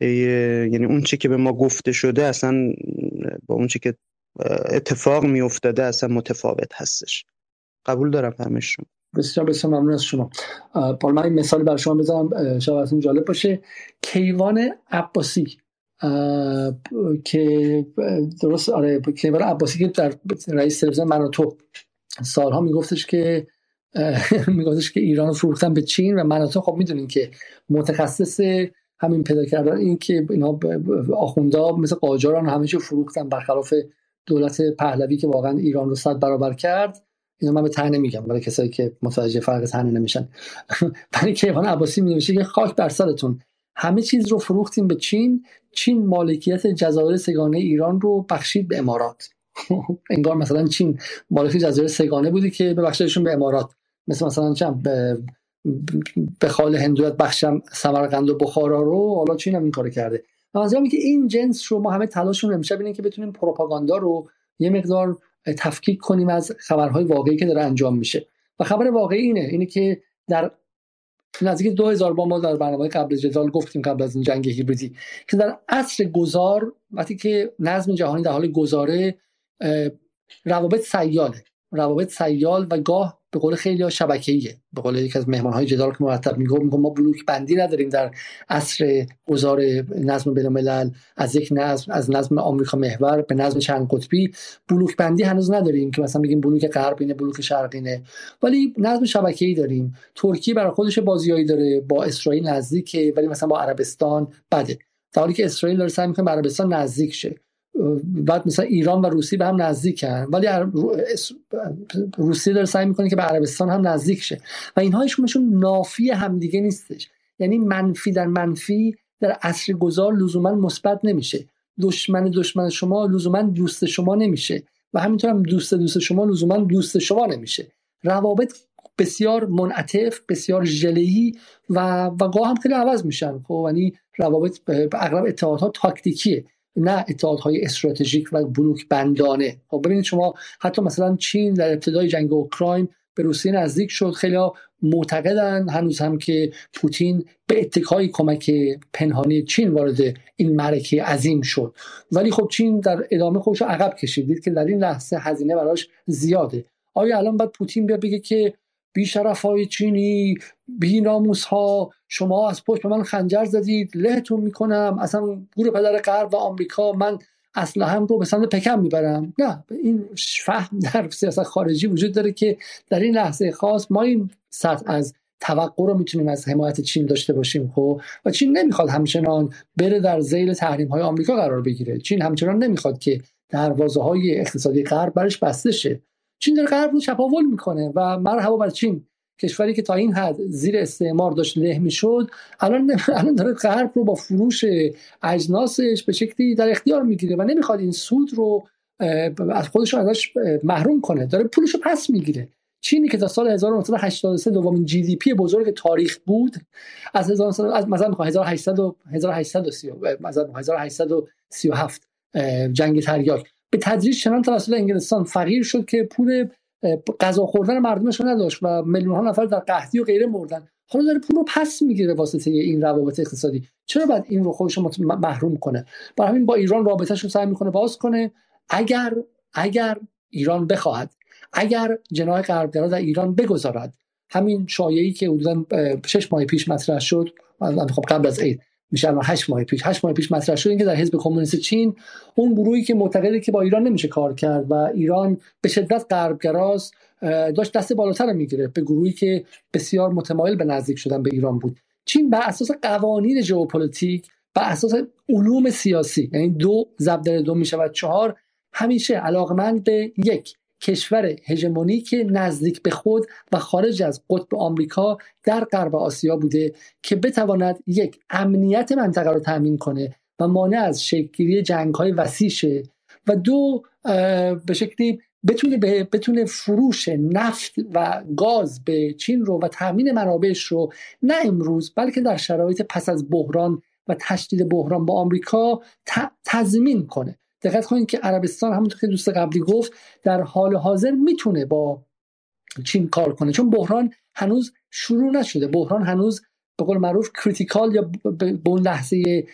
یعنی اون چیزی که به ما گفته شده اصلا با اون چیزی که اتفاق می افتاده اصلا متفاوت هستش. قبول دارم همش. بسیار بسیار ممنون از شما. حالا من این مثال برای شما بزنم، شاید اصلا جالب باشه. کیوان عباسی که درست، آره کیوان عباسی که در رئیس تلویزیون من و تو سالها میگفتش که ایران فروختن به چین و من و تو خب میدونین که متخصص همین پیدا کردن این که اینا آخوندا مثل قاجاران همه چی فروختن، برخلاف دولت پهلوی که واقعا ایران رو 100 برابر کرد. اینو من به طعنه میگم برای کسایی که متوجه فرق طعنه نمیشن. برای کیوان عباسی میگه که خاک بر سرتون، همه چیز رو فروختیم به چین. چین مالکیت جزایر سگانه ایران رو بخشید به امارات. انگار مثلا چین مالک جزایر سگانه بودی که ببخشیدشون به امارات، مثلا چم به خال هندوت بخشم سمرقند و بخارا رو، حالا چین هم این کارو کرده. منظورم اینه که این جنس رو ما همه تلاشمون امشب اینه که بتونیم پروپاگاندا رو یه مقدار تفکیک کنیم از خبرهای واقعی که داره انجام میشه. و خبر واقعی اینه که در نزدیک 2000 با ما در برنامه قبل جدال گفتیم، قبل از این جنگ هیبریدی، که در عصر گذار، وقتی که نظم جهانی در حال گذاره، روابط سیال و گاه به قول خیلی‌ها شبکه‌ایه. به قول یکی از مهمان‌های جدال که مرتب میگم ما بلوک بندی نداریم در عصر گذار نظم بین‌الملل، از نظم آمریکا محور به نظم چند قطبی بلوک بندی هنوز نداریم که مثلا بگیم بلوک غرب اینه، بلوک شرق اینه، ولی نظم شبکه‌ای داریم. ترکیه برای خودش بازیایی داره، با اسرائیل نزدیکه ولی مثلا با عربستان بده، در حالی که اسرائیل داره سعی می‌کنه به عربستان نزدیک شه. بعد مثلا ایران و روسیه به هم نزدیکن ولی روسیه داره سعی میکنه که به عربستان هم نزدیک شه و اینها هیچکدومشون نافی همدیگه نیستش. یعنی منفی در منفی در عصر گذار لزوما مثبت نمیشه. دشمن شما لزوما دوست شما نمیشه و همینطور هم دوست شما لزوما دوست شما نمیشه. روابط بسیار منعطف، بسیار ژله‌ای و گاه هم خیلی عوض میشن. خب یعنی روابط اغلب اتحادها تاکتیکیه، نه اتحادهای استراتژیک و بلوک بندانه. خب ببینید شما حتی مثلا چین در ابتدای جنگ اوکراین به روسیه نزدیک شد. خیلی‌ها معتقدن هنوز هم که پوتین به اتکای کمک پنهانی چین وارد این معرکه عظیم شد، ولی خب چین در ادامه خودش عقب کشید، دید که در این لحظه هزینه براش زیاده. آیا الان باید پوتین بیا بگه که بی‌شرف‌های چینی، بی‌ناموس‌ها، شما از پشت به من خنجر زدید، لهتون می‌کنم، اصلا گور پدر غرب و آمریکا، من اسلحه‌ام رو به سمت پکن میبرم؟ نه، این فهم در سیاست خارجی وجود داره که در این لحظه خاص ما این سطح از توقع رو میتونیم از حمایت چین داشته باشیم. خب و چین نمیخواد همچنان بره در ذیل تحریم‌های آمریکا قرار بگیره. چین همچنان نمیخواد که دروازه‌های اقتصادی غرب برش بسته شه. چین در غرب رو چپاول میکنه و مرحبا بر چین. کشوری که تا این حد زیر استعمار داشت له میشد، الان داره غرب رو با فروش اجناسش به شکلی در اختیار میگیره و نمیخواد این سود رو از خودش ازش محروم کنه، داره پولش رو پس میگیره. چینی که تا سال 1983 دومین جی دی پی بزرگ تاریخ بود، از 1837 جنگ تریاک به تدریج چنان توسط انگلستان فقیر شد که پول غذا خوردن مردمش رو نداشت و میلیون ها نفر در قحطی و غیره مردن. حالا داره پول رو پس میگیره واسطه این روابط اقتصادی. چرا باید این رو خودش محروم کنه؟ برای همین با ایران رابطه‌ش رو سعی میکنه باز کنه، اگر ایران بخواهد، اگر جناح غربگرا در ایران بگذارد. همین شایعی که حدوداً 6 ماه پیش مطرح شد، خب قبل از عید میشه 8 ماه پیش مطرح شد، اینکه در حزب کمونیست چین اون گروهی که معتقده که با ایران نمیشه کار کرد و ایران به شدت غربگراست داشت دست بالاتر میگیره، به گروهی که بسیار متمایل به نزدیک شدن به ایران بود. چین بر اساس قوانین ژئوپلیتیک، بر اساس علوم سیاسی، یعنی 2 + 2 میشود 4، همیشه علاقمند به یک کشور هژمونی که نزدیک به خود و خارج از قطب آمریکا در غرب آسیا بوده که بتواند یک امنیت منطقه را تامین کنه و مانع از شکل‌گیری جنگ‌های وسیع شه و 2 به شکلی بتونه فروش نفت و گاز به چین رو و تامین منابعش رو نه امروز بلکه در شرایط پس از بحران و تشدید بحران با آمریکا تضمین کنه. دقت کنید که عربستان همونطور که دوست قبلی گفت در حال حاضر میتونه با چین کار کنه، چون بحران هنوز شروع نشده، بحران هنوز به قول معروف کریتیکال یا به اون لحظه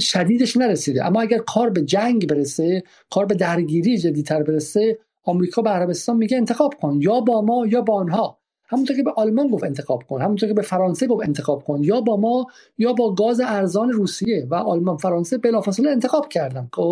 شدیدش نرسیده. اما اگر کار به جنگ برسه، کار به درگیری جدی‌تر برسه، آمریکا به عربستان میگه انتخاب کن، یا با ما یا با آنها. همونطور که به آلمان گفت انتخاب کن، همونطور که به فرانسه گفت انتخاب کن، یا با ما یا با گاز ارزان روسیه. و آلمان، فرانسه بلافاصله انتخاب کردن که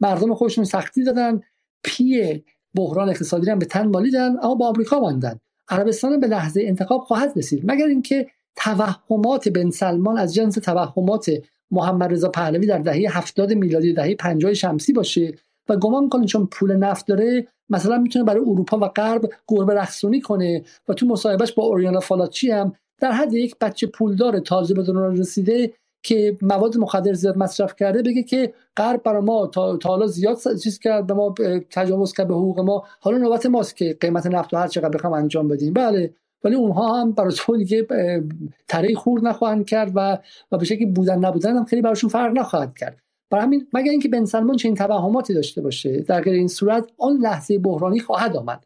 مردم خودشون سختی دادن، پی بحران اقتصادی هم به تن مالیدن، اما با آمریکا ماندن. عربستان به لحظه انتخاب خواهد رسید، مگر اینکه توهمات بن سلمان از جنس توهمات محمد رضا پهلوی در دهه 70 میلادی، دهه 50 شمسی باشه و گمان کنه چون پول نفت داره مثلا میتونه برای اروپا و غرب گربه رقصونی کنه. و تو مصاحبهش با اوریانا فالاچی هم در حد یک بچه پولدار تازه به دنیا رسیده که مواد مخدر زیاد مصرف کرده بگه که غرب برای ما تا حالا زیاد چیز کرد، به ما تجاوز کرد به حقوق ما، حالا نوبت ماست که قیمت نفت رو هر چقدر بخوام انجام بدیم. بله، ولی اونها هم برای تو دیگه تری خورد نخواهند کرد و به شکلی بودن نبودن هم خیلی براشون فرق نخواهد کرد. برای همین مگر اینکه بن سلمان چنین توهماتی داشته باشه، در غیر این صورت آن لحظه بحرانی خواهد آمد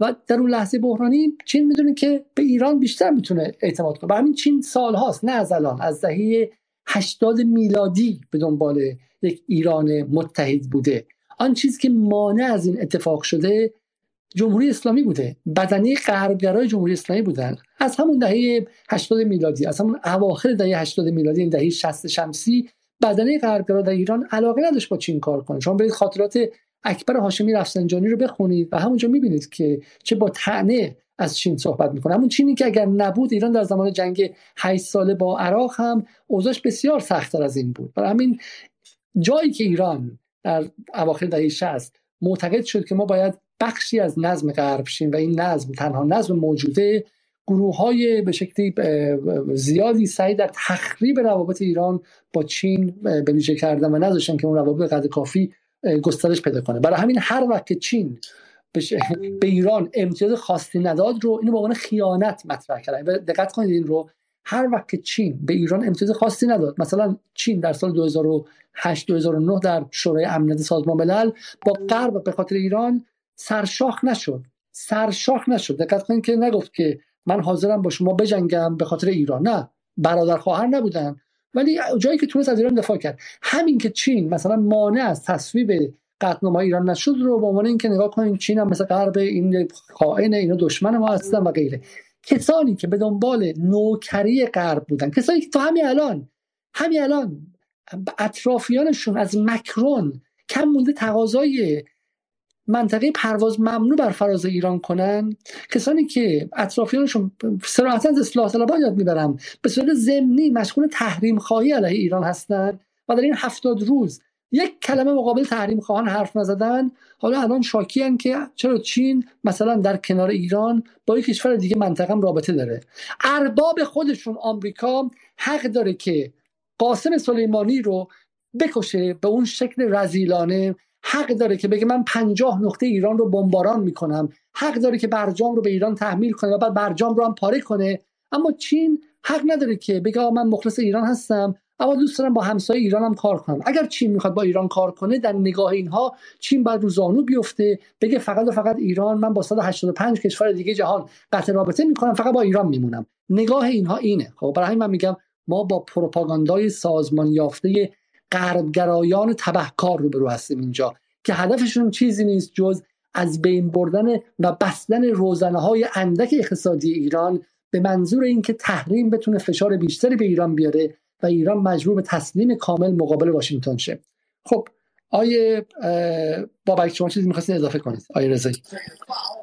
و در اون لحظه بحرانی چین میدونه که به ایران بیشتر میتونه اعتماد کنه. برای همین چین سالهاست، نه از الان، از دهه 80 میلادی به دنبال یک ایران متحد بوده. آن چیزی که مانع از این اتفاق شده جمهوری اسلامی بوده، بدنه غربگرای جمهوری اسلامی بودن. از همون دهه 80 میلادی، از همون اواخر دهه 80 میلادی، این دهه 60 شمسی، بدنه غربگرا در ایران علاقه نداشت با چین کار کنه. شما برید خاطرات اکبر هاشمی رفسنجانی رو بخونید و همونجا میبینید که چه با طعنه از چین صحبت میکنه. همون چینی که اگر نبود ایران در زمان جنگ 8 ساله با عراق هم اوضاعش بسیار سخت‌تر از این بود. برای همین جایی که ایران در اواخر دهه 60 معتقد شد که ما باید بخشی از نظم غرب شیم و این نظم تنها نظم موجوده، گروه‌های به شکلی زیادی سعی در تخریب روابط ایران با چین به ویژه کردن و نذاشتن که اون روابط قدر کافی گسترش پیدا کنه. برای همین هر وقت که چین به ایران امتیاز خاصی نداد رو اینو به عنوان خیانت مطرح کردن. دقت کنید این رو، هر وقت که چین به ایران امتیاز خاصی نداد، مثلا چین در سال 2008 2009 در شورای امنیت سازمان ملل با غرب به خاطر ایران سرشاخ نشد، سرشاخ نشد. دقت کنید که نگفت که من حاضرم با شما بجنگم به خاطر ایران، نه، برادر خواهر نبودن، ولی جایی که تونست از ایران دفاع کرد. همین که چین مثلا مانع از تصویب قطعنامه ایران نشد رو به عنوان اینکه نگاه کنین چین هم مثل غرب، این خائن، اینا دشمن ما هستن و غیره. کسانی که به دنبال نوکری غرب بودن، کسانی که تا همین الان اطرافیانشون از مکرون کم مونده تقاضای منطقه پرواز ممنوع بر فراز ایران کنن، کسانی که اطرافیانشون صراحتاً اصلاح طلبان یاد میبرم به صورت ضمنی مشغول تحریم خواهی علیه ایران هستن و در این 70 روز یک کلمه مقابل تحریم خواهان حرف نزدن، حالا الان شاکی ان که چرا چین مثلا در کنار ایران با یک کشور دیگه منطقه هم رابطه داره. ارباب خودشون آمریکا حق داره که قاسم سلیمانی رو بکشه به اون شکل رذیلانه، حق داره که بگه من 50 نقطه ایران رو بمباران میکنم، حق داره که برجام رو به ایران تحمیل کنه و بعد برجام رو هم پاره کنه. اما چین حق نداره که بگه من مخلص ایران هستم اما دوست دارم با همسایه ایران هم کار کنم. اگر چین میخواد با ایران کار کنه، در نگاه اینها چین باید رو زانو بیفته بگه فقط و فقط ایران، من با 185 کشور دیگه جهان قطع رابطه میکنم، فقط با ایران میمونم. نگاه اینها اینه. خب برای همین من میگم ما با پروپاگاندای سازمان یافته غربگرایان تبهکار روبرو هستیم اینجا که هدفشون چیزی نیست جز از بین بردن و بستن روزنه‌های اندک اقتصادی ایران به منظور اینکه تحریم بتونه فشار بیشتری به ایران بیاره و ایران مجبور به تسلیم کامل مقابل واشنگتن شه. خب آیه بابک شما چیزی می‌خواستید اضافه کنید آیه رضایی؟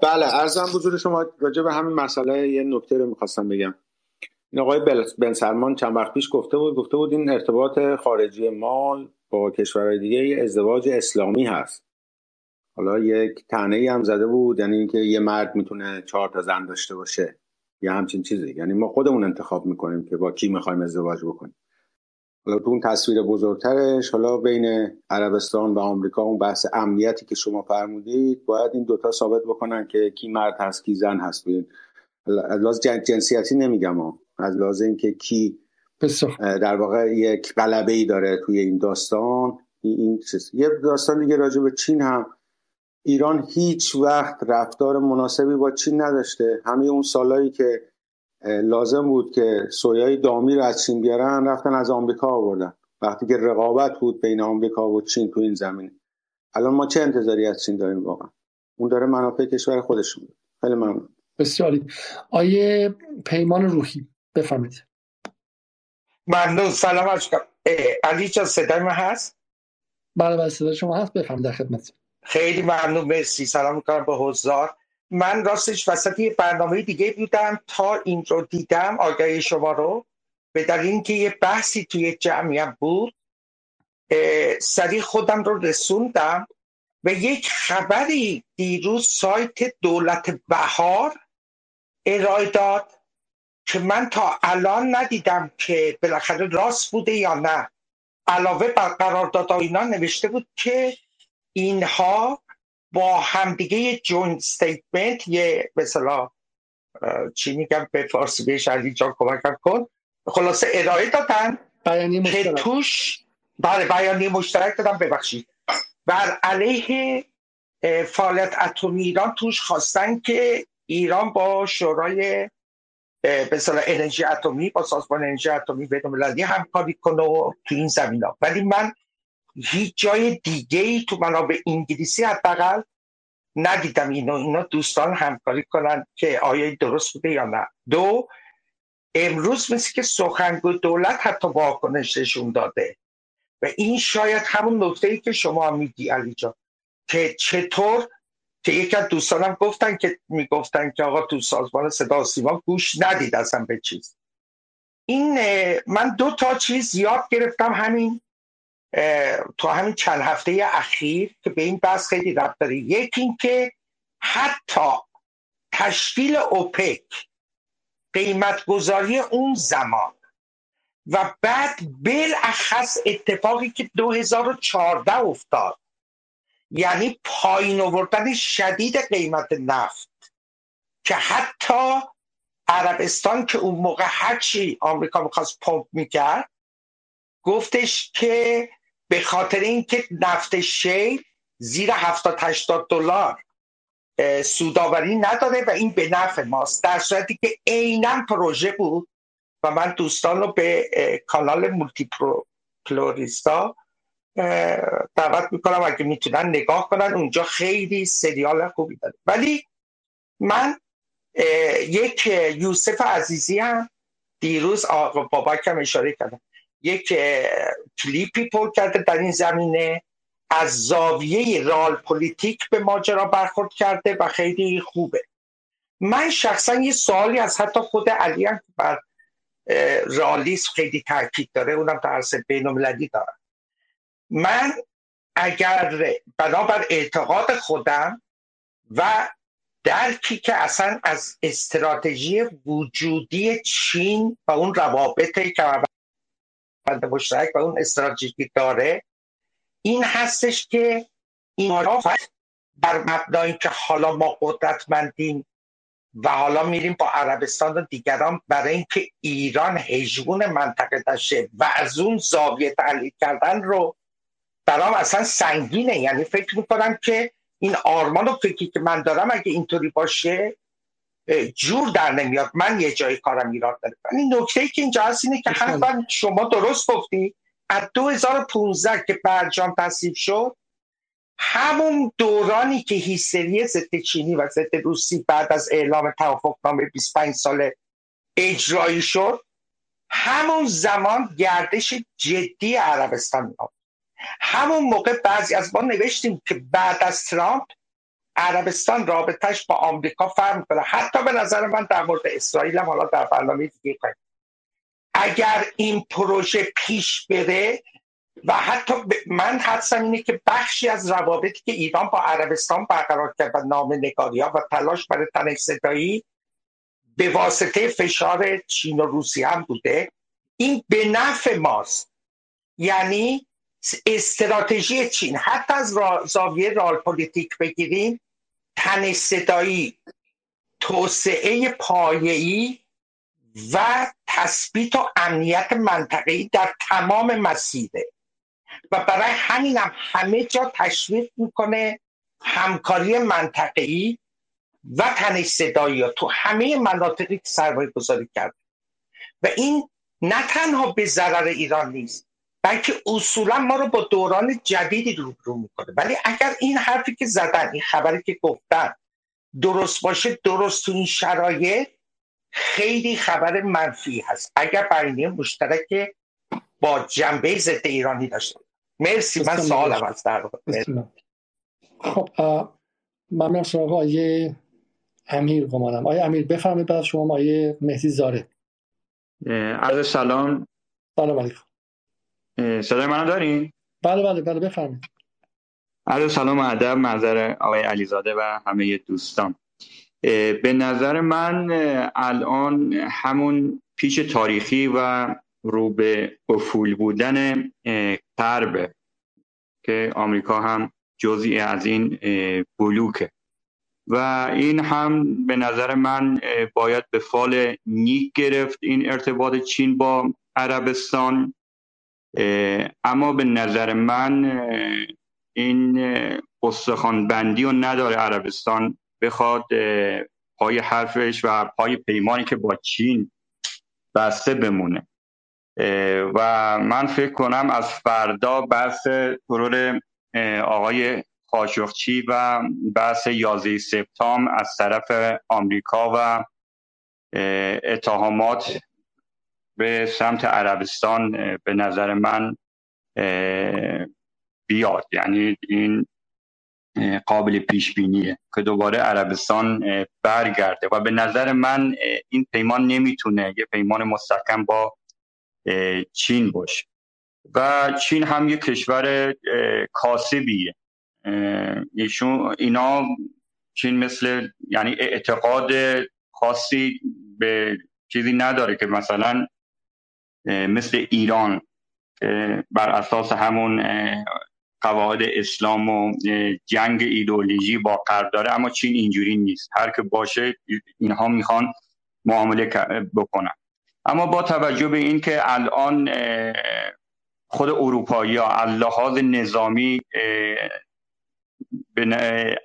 بله، عرضم حضور شما راجع به همین مسئله یه نکته رو می‌خواستم بگم. این آقای بن سلمان چند وقت پیش گفته بود این ارتباط خارجی ما با کشورهای دیگه ازدواج اسلامی هست. حالا یک طعنه‌ای هم زده بود، یعنی اینکه یه مرد میتونه 4 تا زن داشته باشه یا همچین چیزی، یعنی ما خودمون انتخاب میکنیم که با کی میخوایم ازدواج بکنیم. حالا تو اون تصویر بزرگترش، حالا بین عربستان و آمریکا، اون بحث امنیتی که شما فرمودید، باید این دوتا ثابت بکنن که کی مرد هست کی زن هست. از لحاظ جنسیتی نمیگم، از لحاظ اینکه کی در واقع یک غلبه‌ای داره توی این داستان. این چیز یه داستان دیگه راجع به چین هم، ایران هیچ وقت رفتار مناسبی با چین نداشته. همه اون سالایی که لازم بود که سویای دامی رو از چین بیارن، رفتن از آمریکا آوردن وقتی که رقابت بود بین آمریکا و چین تو این زمینه. الان ما چه انتظاری از چین داریم واقعا؟ اون داره منافع کشور خودش می‌بینه. خیلی ممنون. بسیاری. آیه پیمان روحی بفرمایید. ممنون. سلام عرض می‌کنم. علی جان صدای من هست؟ بله صدای شما هست، بفرمایید در خدمتتون. خیلی ممنون، مرسی. سلام می‌کنم به حضار. من راستش وسط یه برنامه دیگه بودم تا این رو دیدم آگاهی شما رو، به دلیل اینکه یه بحثی توی جمعیم بود سریع خودم رو رسوندم و یک خبری دیروز سایت دولت بهار ارائه داد که من تا الان ندیدم که بالاخره راست بوده یا نه. علاوه بر قراردادها اینا نوشته بود که اینها با همدیگه یه جوینت استیتمنت، یه مثلا چی میگم به فارسی بهش، علی جان کمکم کن، خلاصه ارائه دادن که توش بیانیه مشترک دادن، ببخشید، بر علیه فعالیت اتمی ایران توش خواستن که ایران با شورای مثلا انرژی اتمی، با سازمان انرژی اتمی بین‌المللی همکاری کنه تو این زمینا. ولی من هیچ جای دیگه‌ای تو منابع انگلیسی حداقل ندیدم اینا دوستان همکاری کنن که آیا درست بوده یا نه. دو، امروز مثل که سخنگوی دولت حتی واکنش نشون داده و این شاید همون نکته‌ای که شما میگی علی جان، که چطور که یکی از دوستانم گفتن که میگفتن که آقا تو سازمان صدا و سیما گوش ندید اصلا به چیز. این من 2 تا چیز یاد گرفتم همین تو همین چند هفته اخیر که به این بحث خیلی ربط داره. یکی این که حتی تشکیل اوپک، قیمت گذاری اون زمان و بعد بالاخص اتفاقی که 2014 افتاد، یعنی پایین آوردن شدید قیمت نفت که حتی عربستان که اون موقع هرچی آمریکا میخواست پمپ میکرد گفتش که به خاطر اینکه نفت شیل زیر $70-80 سودآوری نداره و این به نفع ماست، در صورتی که عیناً پروژه بود و من دوستان رو به کانال مولتیپلوریستا دعوت میکنم اگه میتونن نگاه کنن، اونجا خیلی سریال خوبی داره. ولی من یک یوسف عزیزی هم دیروز آقا بابک هم اشاره کردم، یک کلیپی پر کرده در این زمینه، از زاویه رال پولیتیک به ماجرا برخورد کرده و خیلی خوبه. من شخصا یه سوالی از حتی خود علی هم بر رالیسم خیلی تاکید داره، اونم در عرصه بین‌المللی داره. من اگر بنابر اعتقاد خودم و درکی که اصلا از استراتژی وجودی چین و اون روابطی که بند مشترک و اون استراتژی داره این هستش که اینا بر مبنای اینکه حالا ما قدرتمندیم و حالا میریم با عربستان و دیگران برای اینکه ایران هژمون منطقه بشه و از اون زاویه تحلیل کردن رو برام اصلا سنگینه. یعنی فکر میکنم که این آرمان و فکری که من دارم اگه اینطوری باشه جور در نمیاد، من یه جای کارم ایران داره. ولی نکته‌ای که اینجا هست اینه که حتما شما درست گفتی، از 2015 که برجام تصویب شد، همون دورانی که هیستری ضد چینی و ضد روسی بعد از اعلام توافقنامه 25 ساله اجرایی شد، همون زمان گردش جدی عربستان بود. همون موقع بعضی از ما نوشتیم که بعد از ترامپ عربستان رابطهش با آمریکا فرق می‌کنه. حتی به نظر من در مورد اسرائیل هم حالا در برنامه دیگه کنیم. اگر این پروژه پیش بره و حتی من حدسم اینه که بخشی از روابطی که ایران با عربستان برقرار کرد و نامه‌نگاری‌ها و تلاش برای تنش‌زدایی به واسطه فشار چین و روسیه هم بوده، این به نفع ماست. یعنی استراتژی چین حتی از زاویه رالپولیتیک بگیریم، تنش‌زدایی، توسعه پایه‌ای و تثبیت و امنیت منطقه‌ای در تمام مسیره و برای همین هم همه جا تشویق میکنه همکاری منطقه‌ای و تنش‌زدایی‌ها تو همه مناطقی که سرمایه‌گذاری کرده و این نه تنها به ضرر ایران نیست بلکه اصولا ما رو با دوران جدیدی روبرو میکنه. ولی اگر این حرفی که زدن، این خبری که گفتن درست باشه، درست تو این شرایط خیلی خبر منفی هست اگر برنامه مشترک با جنبه ضد ایرانی داشته. مرسی، من سوالم از در واقع. خب ممنون شما. آقای امیر گمانم، آقای امیر بفرمایید، بعد شما آقای مهدی زاره. عرض سلام. سلام علیکم. صدای منو دارین؟ بله بله بله بفرمایید. عرض سلام و ادب محضر آقای علیزاده و همه دوستان. به نظر من الان همون پیچ تاریخی و روبه افول بودن غرب که آمریکا هم جزئی از این بلوکه و این هم به نظر من باید به فال نیک گرفت این ارتباط چین با عربستان. اما به نظر من این استخوان بندی رو نداره عربستان بخواد پای حرفش و پای پیمانی که با چین بسته بمونه و من فکر کنم از فردا بحث ترور آقای خاشقچی و بحث 11 سپتامبر از طرف آمریکا و اتهامات به سمت عربستان به نظر من بیاد، یعنی این قابل پیش بینیه که دوباره عربستان برگرده و به نظر من این پیمان نمیتونه یه پیمان مستحکم با چین باشه و چین هم یه کشور کاسبیه. ایشون اینا چین مثل یعنی اعتقاد خاصی به چیزی نداره که مثلا مثل ایران بر اساس همون قواعد اسلام و جنگ ایدئولوژی با غرب داره، اما چین اینجوری نیست، هر که باشه اینها میخوان معامله بکنن. اما با توجه به این که الان خود اروپایی‌ها از لحاظ نظامی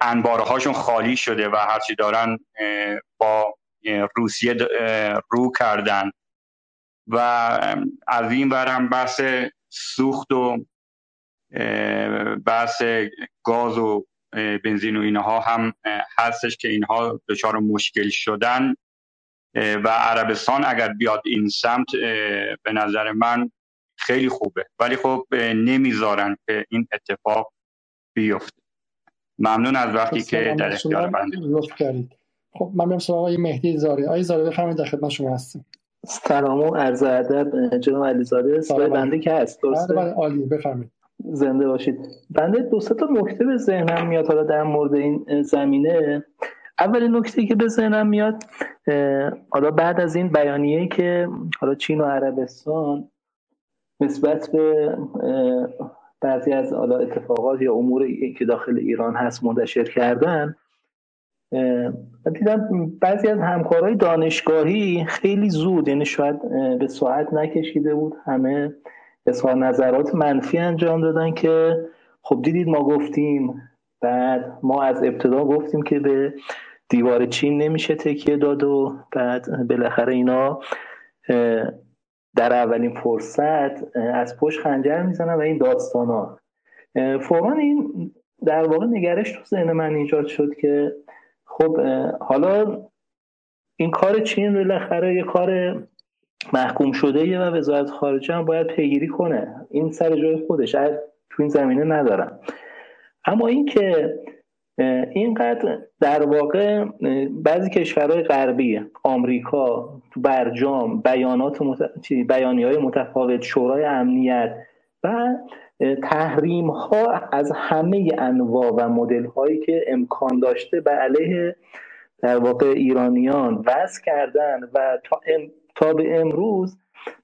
انبارهاشون خالی شده و هرچی دارن با روسیه رو کردن. و از این ور هم بحث سوخت و بحث گاز و بنزین و اینها هم هستش که اینها دچار مشکل شدن و عربستان اگر بیاد این سمت به نظر من خیلی خوبه، ولی خب نمیذارن که این اتفاق بیفته. ممنون از وقتی که در اختیار بنده لطف کردید. خب من میام سراغ آقای مهدی زاری. آقای زاری بفرمایید، در خدمت شما هستم. سلام و عرض ادب جناب علیزاده. صدای بنده که هست درسته؟ بله عالی، بفرمایید. زنده باشید. بنده دو سه تا نکته به ذهنم میاد حالا در مورد این زمینه. اولین نکته‌ای که به ذهنم میاد حالا بعد از این بیانیه‌ای که حالا چین و عربستان نسبت به بعضی از حالا اتفاقات یا اموری که داخل ایران هست منتشر کردن، دیدم بعضی از همکارای دانشگاهی خیلی زود، یعنی شاید به ساعت نکشیده بود، همه اظهار نظرات منفی انجام دادن که خب دیدید ما گفتیم، بعد ما از ابتدا گفتیم که به دیوار چین نمیشه تکیه داد و بعد بالاخره اینا در اولین فرصت از پشت خنجر میزنن و این داستانا فوراً. این در واقع نگرش تو ذهن من ایجاد شد که خب حالا این کار چین بالاخره یه کار محکوم شده یه و وزارت خارجه هم باید پیگیری کنه، این سر جای خودش، تو این زمینه ندارم. اما این که اینقدر در واقع بعضی کشورهای غربی، آمریکا، برجام، بیانیه‌های متفاوت شورای امنیت و تحریم ها از همه انواع و مدل هایی که امکان داشته به علیه در واقع ایرانیان وضع کردن و تا به امروز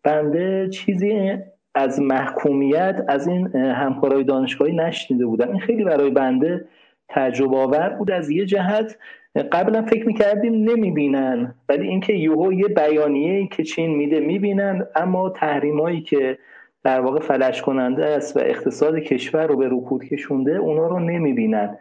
بنده چیزی از محکومیت از این همکارای دانشگاهی نشنیده بودم. این خیلی برای بنده تجربه آور بود. از یه جهت قبلا فکر میکردیم نمیبینن، ولی اینکه یهو یه بیانیه‌ای که چین میده میبینن، اما تحریمایی که در واقع فلج کننده است و اقتصاد کشور رو به رکود کشونده اونا رو نمیبینن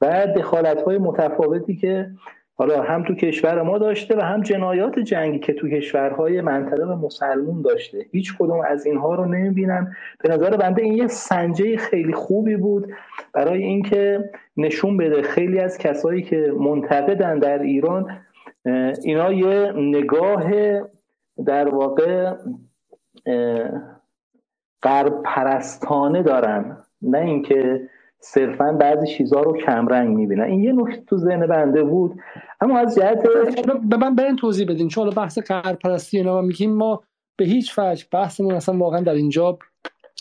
و دخالت‌های متفاوتی که حالا هم تو کشور ما داشته و هم جنایات جنگی که تو کشورهای منطقه و مسلمون داشته، هیچ کدوم از اینها رو نمیبینن. به نظر بنده این یه سنجه خیلی خوبی بود برای اینکه نشون بده خیلی از کسایی که منتقدن در ایران، اینا یه نگاه در واقع غرب پرستانه دارن، نه اینکه صرفاً بعضی چیزها رو کمرنگ میبینن. این یه نکته تو ذهن بنده بود. اما از جهت به من برین توضیح بدین، چون بحث غرب پرستی اینا میگیم، ما به هیچ وجه بحثمون اصلا واقعا در اینجا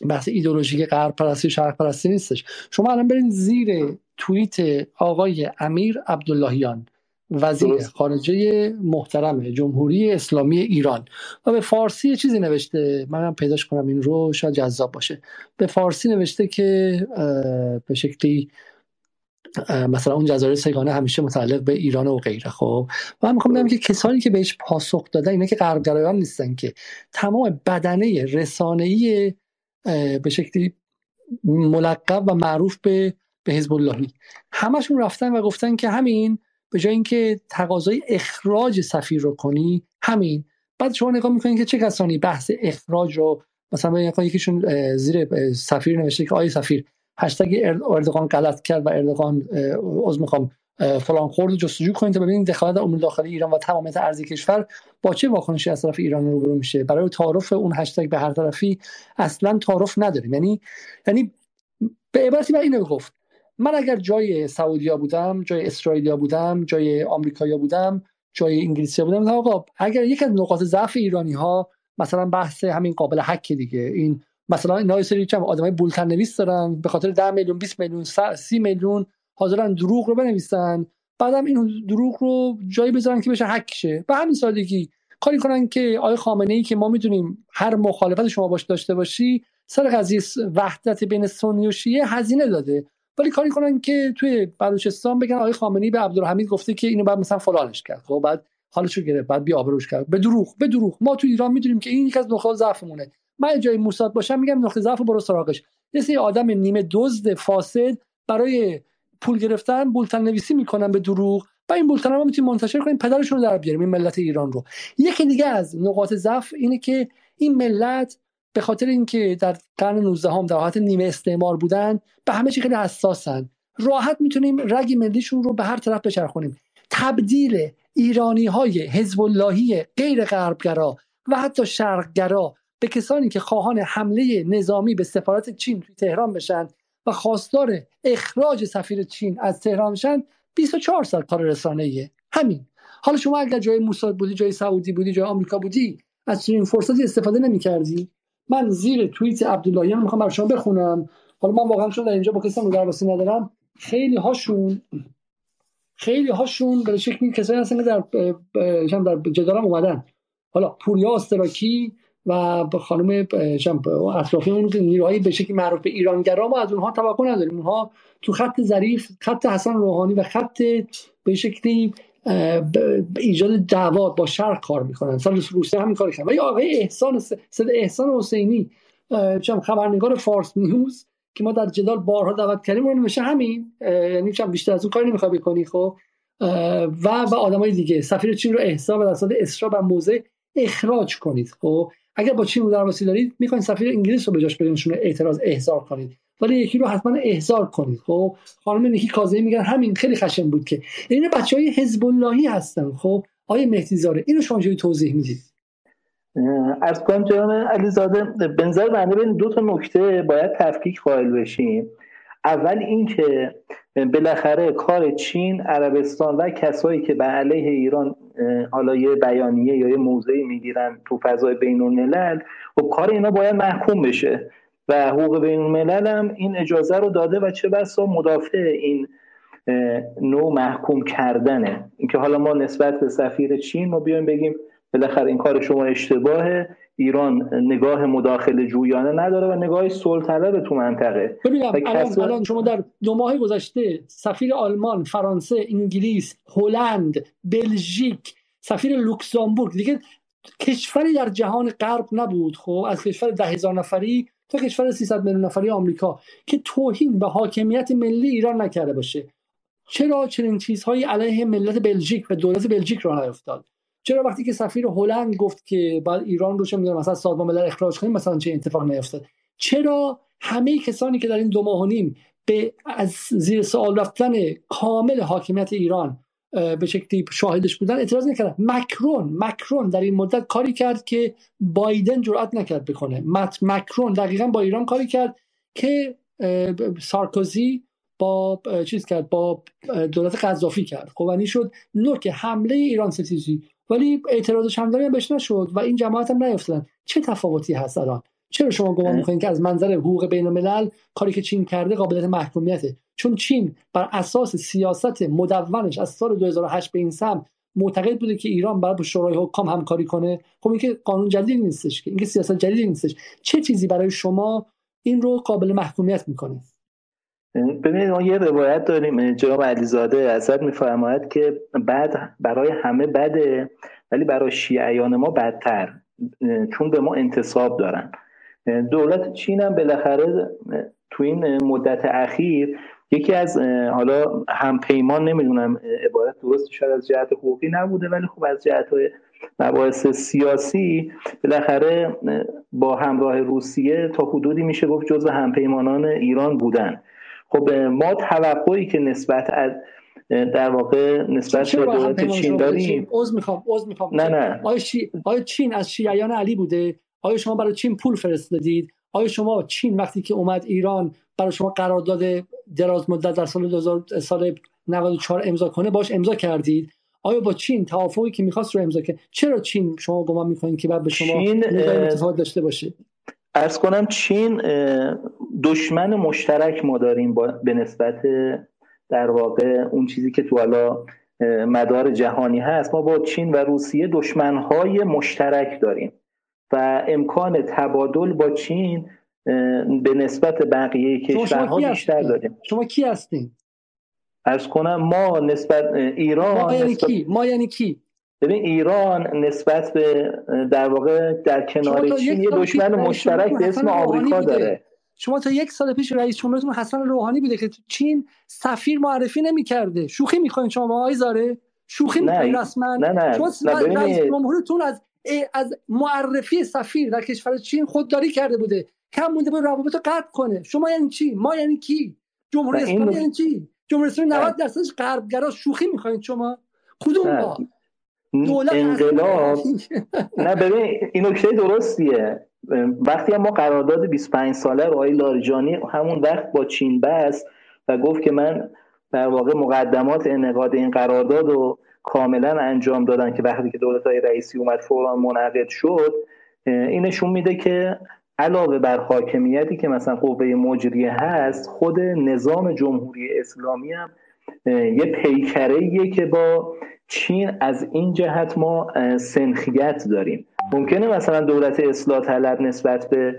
بحث ایدئولوژیک غرب پرستی و شرق پرستی نیستش. شما الان برین زیر توییت آقای امیر عبداللهیان، وزیر خارجه محترم جمهوری اسلامی ایران، و به فارسی چیزی نوشته، منم پیداش کنم این رو، شاید جذاب باشه. به فارسی نوشته که به شکلی مثلا اون جزایر سگانه همیشه متعلق به ایران و غیره. خب من میخوام بگم که کسانی که بهش پاسخ دادن اینا که غربگرایان نیستن، که تمام بدنه رسانه‌ای به شکلی ملقب و معروف به حزب اللهی همشون رفتن و گفتن که همین، به جای اینکه تقاضای اخراج سفیر رو کنی همین. بعد شما نگاه میکنین که چه کسانی بحث اخراج رو، مثلا یکیشون زیر سفیر نوشته که آیه سفیر هشتگ اردوغان غلط کرد و اردوغان عذر میخوام فلان خورد رو جستجو کنید تا ببینید دخالت در امور داخلی ایران و تمامیت ارضی کشور با چه واکنشی از طرف ایران روبرو میشه. برای تعارف اون هشتگ به هر طرفی اصلا تعارف نداریم. یعنی به عبارتی من اینو گفت، من اگر جای سعودیا بودم، جای اسرائیلیا بودم، جای آمریکایا بودم، جای انگلیسیا بودم، آقا اگر یک از نقاط ضعف ایرانی‌ها مثلا بحث همین قابل حک دیگه، این مثلا اینا یه سری چم آدمای بولتن نویس دارن، به خاطر 10 میلیون 20 میلیون 30 میلیون حاضرن دروغ رو بنویسن، بعدم این دروغ رو جایی بذارن که بشه حک شه، به همین سادگی کاری کنن که آقای خامنه‌ای که ما می‌دونیم هر مخالفت شما باش داشته باشی، سر قضیه وحدت بین سنی و شیعه هزینه داده، ولی کاری کنن که توی بلوچستان بگن آقای خامنه‌ای به عبدالحمید گفته که اینو بعد مثلا فلانش کرد، خب بعد حالشو گرفت، بعد بی آبروش کرد، به دروغ. ما تو ایران میدونیم که این یک از نقاط ضعفمونه. من جای موساد باشم میگم نقطه ضعفو برو سراغش. یه سری آدم نیمه دزد فاسد برای پول گرفتن بولتن نویسی میکنن به دروغ و این بولتن رو میتونیم منتشر کنیم، پدرشون رو در بیاریم این ملت ایران رو. یکی دیگه از نقاط ضعف اینه که این ملت به خاطر اینکه در قرن 19 هم در حالت نیمه استعمار بودن به همه چی خیلی حساسن، راحت میتونیم رگ ملیشون رو به هر طرف بچرخونیم. تبدیل ایرانی‌های حزب اللهی غیر غربگرا و حتی شرقگرا به کسانی که خواهان حمله نظامی به سفارت چین توی تهران بشن و خواستار اخراج سفیر چین از تهران بشن 24 سال کار رسانه‌ایه. همین. حالا شما اگر جای موساد بودی، جای سعودی بودی، جای آمریکا بودی، از این فرصتی استفاده نمی‌کردی. من زیر توییت عبداللهیان میخوام براتون بخونم. حالا من واقعا شده اینجا با کسانی درواسی ندارم. خیلی هاشون به شکلی کسایی هستن که در جدارم اومدن. حالا پوریا استراکی و خانم اطرافی اون نیروهای به شکلی معروف به ایرانگرا ما از اونها توقع نداریم. اونها تو خط ظریف، خط حسن روحانی و خط به شکلی ایجاد دعوا با شرق کار میکنن. سال روسیه همین کارو کردن. ولی آقای احسان حسینی خبرنگار فارس نیوز که ما در جدال بارها دعوت کردیم اون میشه همین، یعنی چم بیشتر از اون کاری نمیخواد بکنی. خب و آدمای دیگه سفیر چین رو احسان و اسناد اصرار بر موضع اخراج کنید. خب اگر با چین درواسی دارید میخواین سفیر انگلیس رو بجاش بدین شون اعتراض احضار کنید، ولی یکی رو حتما احضار کنید. خب خانم نیکی کاظمی میگن همین خیلی خشن بود که اینا بچهای حزب اللهی هستن. خب آیه مهدی زاده اینو شما چجوری توضیح میدید؟ از کنم جناب علیزاده به نظر بنده بین دو تا نکته باید تفکیک قائل بشیم. اول این که بالاخره کار چین، عربستان و کسایی که به علیه ایران حالا یه بیانیه یا یه موضعی میگیرن تو فضای بین الملل، خب کار اینا باید محکوم بشه و حقوق بین الملل هم این اجازه رو داده و چه بسا مدافع این نوع محکوم کردنه. اینکه حالا ما نسبت به سفیر چین ما بیایم بگیم بالاخره این کار شما اشتباهه، ایران نگاه مداخله جویانه نداره و نگاه صلح‌طلب به تو منطقه. ببینم الان شما در دو ماه گذشته سفیر آلمان، فرانسه، انگلیس، هلند، بلژیک، سفیر لوکزامبورگ، دیگه کشوری در جهان غرب نبود، خب از کشور 10,000 نفری تا کشور 300 میلیون نفری آمریکا که توهین به حاکمیت ملی ایران نکرده باشه. چرا چنین چیزهایی علیه ملت بلژیک و دولت بلژیک راه افتاد؟ چرا وقتی که سفیر هلند گفت که بعد ایران رو چه می‌دونم مثلا سازمان ملل اخراج کنیم مثلا چه اتفاقی نیفتاد؟ چرا همه کسانی که در این دو ماه و نیم به از زیر سوال رفتن کامل حاکمیت ایران به شکلی شاهدش بودن اعتراض نکردن؟ مکرون در این مدت کاری کرد که بایدن جرئت نکرد بکنه. مکرون دقیقاً با ایران کاری کرد که سارکوزی با چیز کرد، با دولت قذافی کرد. خب یعنی شد نوک حمله ایران ستیزی، ولی اعتراضش همدانی هم بهش نشد و این جماعت هم نیفتدن. چه تفاوتی هست الان؟ چرا شما گمان میکنید که از منظر حقوق بین الملل کاری که چین کرده قابلیت محکومیته؟ چون چین بر اساس سیاست مدونش از سال 2008 به این سمت معتقد بوده که ایران باید با شورای حکام همکاری کنه. خب این که قانون جدید نیستش، که این که سیاست جدید نیستش. چه چیزی برای شما این رو قابل محکومیت میکنه؟ ببینید ما یه روایت داریم جناب علیزاده ازت میفرماید که بعد برای همه بده ولی برای شیعیان ما بدتر، چون به ما انتساب دارن. دولت چین هم بالاخره تو این مدت اخیر یکی از حالا همپیمان، نمیدونم عبارت درست شاید از جهت حقوقی نبوده ولی خب از جهت مباحث سیاسی بالاخره با همراه روسیه تا حدودی میشه گفت جزو همپیمانان ایران بودن. خب ما توقعی که نسبت از در واقع نسبت به دولت چین داریم، عذر میخوام نه آیا چین از شیعیان علی بوده؟ آیا شما برای چین پول فرستادید؟ آیا شما چین وقتی که اومد ایران برای شما قرارداد دراز مدت در سال 94 امضا کنه باش امضا کردید؟ آیا با چین توافقی که میخواست رو امضا کرد؟ چرا چین شما گمان میکنید که بعد به شما متفاوت داشته باشه؟ عرض کنم چین دشمن مشترک ما داریم به نسبت در واقع اون چیزی که تو حالا مدار جهانی هست. ما با چین و روسیه دشمنهای مشترک داریم و امکان تبادل با چین به نسبت بقیه کشورها بیشتر داریم. شما کی هستین؟ عرض کنم ما نسبت ایران ما یعنی کی؟ ببین ایران نسبت به در واقع در کنار چین یه دشمن مشترک به اسم آمریکا داره. شما تا یک سال پیش رئیس جمهورتون حسن روحانی بوده که تو چین سفیر معرفی نمی‌کرده. شوخی می‌کنین شما با آقای زاره؟ شوخی می‌کنین رسما؟ شما رئیس جمهورتون از معرفی سفیر در کشور چین خودداری کرده بوده. کم مونده بود روابطو قطع کنه. شما یعنی چی؟ ما یعنی کی؟ جمهوری اسلامی یعنی چی؟ جمهوری اسلامی 90% غربگرا. شوخی می‌کنین شما؟ کدوم با؟ دولت انقلاب. نه ببین این نکته درستیه. وقتی ما قرارداد 25 ساله رو آقای لاریجانی همون وقت با چین بست و گفت که من در واقع مقدمات انعقاد این قرارداد رو کاملا انجام دادن که وقتی که دولت‌های رئیسی اومد فورا منعقد شد، این نشون میده که علاوه بر حاکمیتی که مثلا قوه مجریه هست، خود نظام جمهوری اسلامی هم یه پیکره‌ایه که با چین از این جهت ما سنخیت داریم. ممکنه مثلا دولت اصلاح طلب نسبت به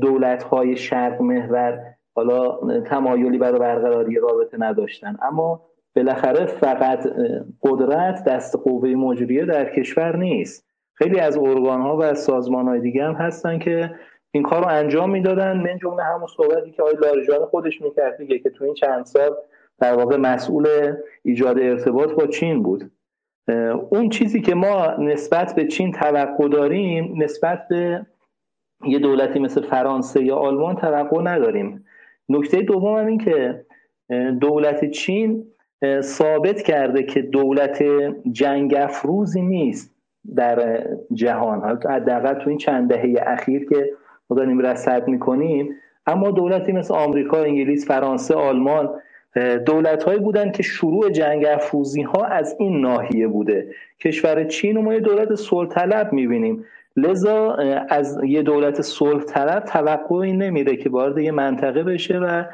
دولت‌های شرق محور حالا تمایلی برای برقراری رابطه نداشتن، اما بالاخره فقط قدرت دست قوه مجریه در کشور نیست. خیلی از ارگان‌ها و سازمان‌های دیگه هم هستن که این کار رو انجام میدادن، من جمله همون صحبتی که آقای لاریجان خودش میکرد دیگه که تو این چند سال در واقع مسئول ایجاد ارتباط با چین بود. اون چیزی که ما نسبت به چین توقع داریم نسبت به یه دولتی مثل فرانسه یا آلمان توقع نداریم. نکته دوم هم این که دولت چین ثابت کرده که دولت جنگ افروزی نیست در جهان، حداقل تو این چند دهه اخیر که ما داریم رصد میکنیم. اما دولتی مثل آمریکا، انگلیس، فرانسه، آلمان دولت‌هایی بودن که شروع جنگ افروزی‌ها از این ناحیه بوده. کشور چین رو ما یه دولت صلح‌طلب می‌بینیم، لذا از یه دولت صلح‌طلب توقعی نمیره که وارد یه منطقه بشه و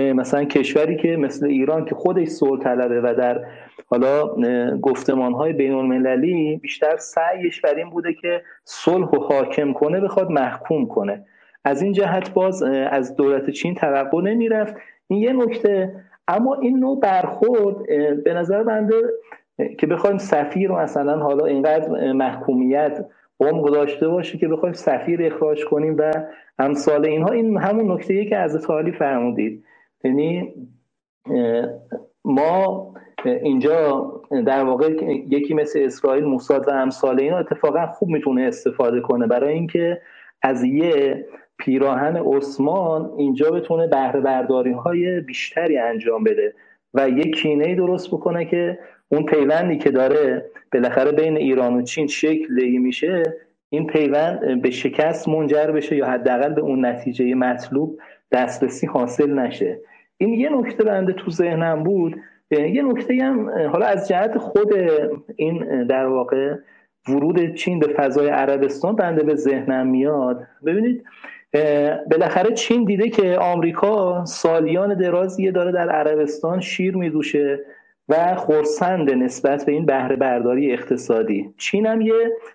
مثلا کشوری که مثل ایران که خودش صلح‌طلبه و در حالا گفتمان‌های بین‌المللی بیشتر سعیش بر این بوده که صلح رو حاکم کنه بخواد محکوم کنه، از این جهت باز از دولت چین توقع نمیرفت. این یه نکته. اما این نوع برخورد به نظر بنده که بخوایم سفیر رو مثلا حالا اینقدر محکومیت عمق داشته باشه که بخوایم سفیر اخراج کنیم و امثال اینها، این همون نکته‌ای که از تعالی فرمودید، یعنی ما اینجا در واقع یکی مثل اسرائیل، موساد و امثال اینا اتفاقا خوب میتونه استفاده کنه برای اینکه از یه پیراهن عثمان اینجا بتونه بهره برداری های بیشتری انجام بده و یک کینه‌ای درست بکنه که اون پیوندی که داره بالاخره بین ایران و چین شکلی میشه، این پیوند به شکست منجر بشه یا حداقل به اون نتیجه مطلوب دسترسی حاصل نشه. این یه نکته بنده تو ذهنم بود. یه نکته هم حالا از جهت خود این در واقع ورود چین به فضای عربستان بنده به ذهنم میاد. ببینید بالاخره چین دیده که آمریکا سالیان درازیه داره در عربستان شیر میدوشه و خرسند نسبت به این بهره برداری اقتصادی. چین هم یه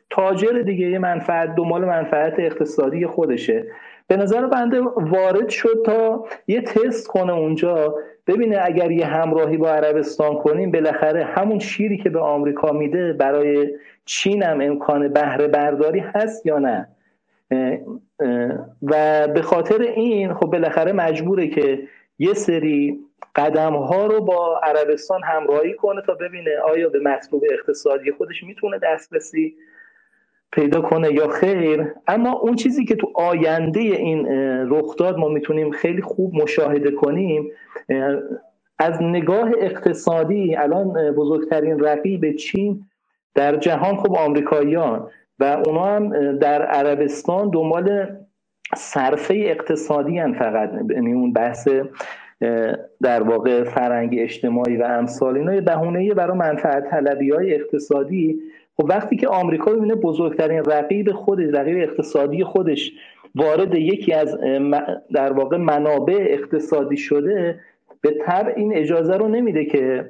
تاجر دیگه، یه منفعت دنبال منفعت اقتصادی خودشه. به نظر بنده وارد شد تا یه تست کنه اونجا، ببینه اگر یه همراهی با عربستان کنیم بالاخره همون شیری که به آمریکا میده برای چین هم امکان بهره برداری هست یا نه. و به خاطر این خب بالاخره مجبوره که یه سری قدم ها رو با عربستان همراهی کنه تا ببینه آیا به مطلوب اقتصادی خودش میتونه دسترسی پیدا کنه یا خیر. اما اون چیزی که تو آینده این رخداد ما میتونیم خیلی خوب مشاهده کنیم، از نگاه اقتصادی الان بزرگترین رقیب چین در جهان خب آمریکاییان و اونا هم در عربستان دنبال صرفه اقتصادی هم فقط، یعنی اون بحث در واقع فرهنگ اجتماعی و امثال اینا یه بهونه‌ای برای منفعت طلبی‌های اقتصادی. خب وقتی که آمریکا می‌بینه بزرگترین رقیب خودش، رقیب اقتصادی خودش وارد یکی از در واقع منابع اقتصادی شده، به طبع این اجازه رو نمیده که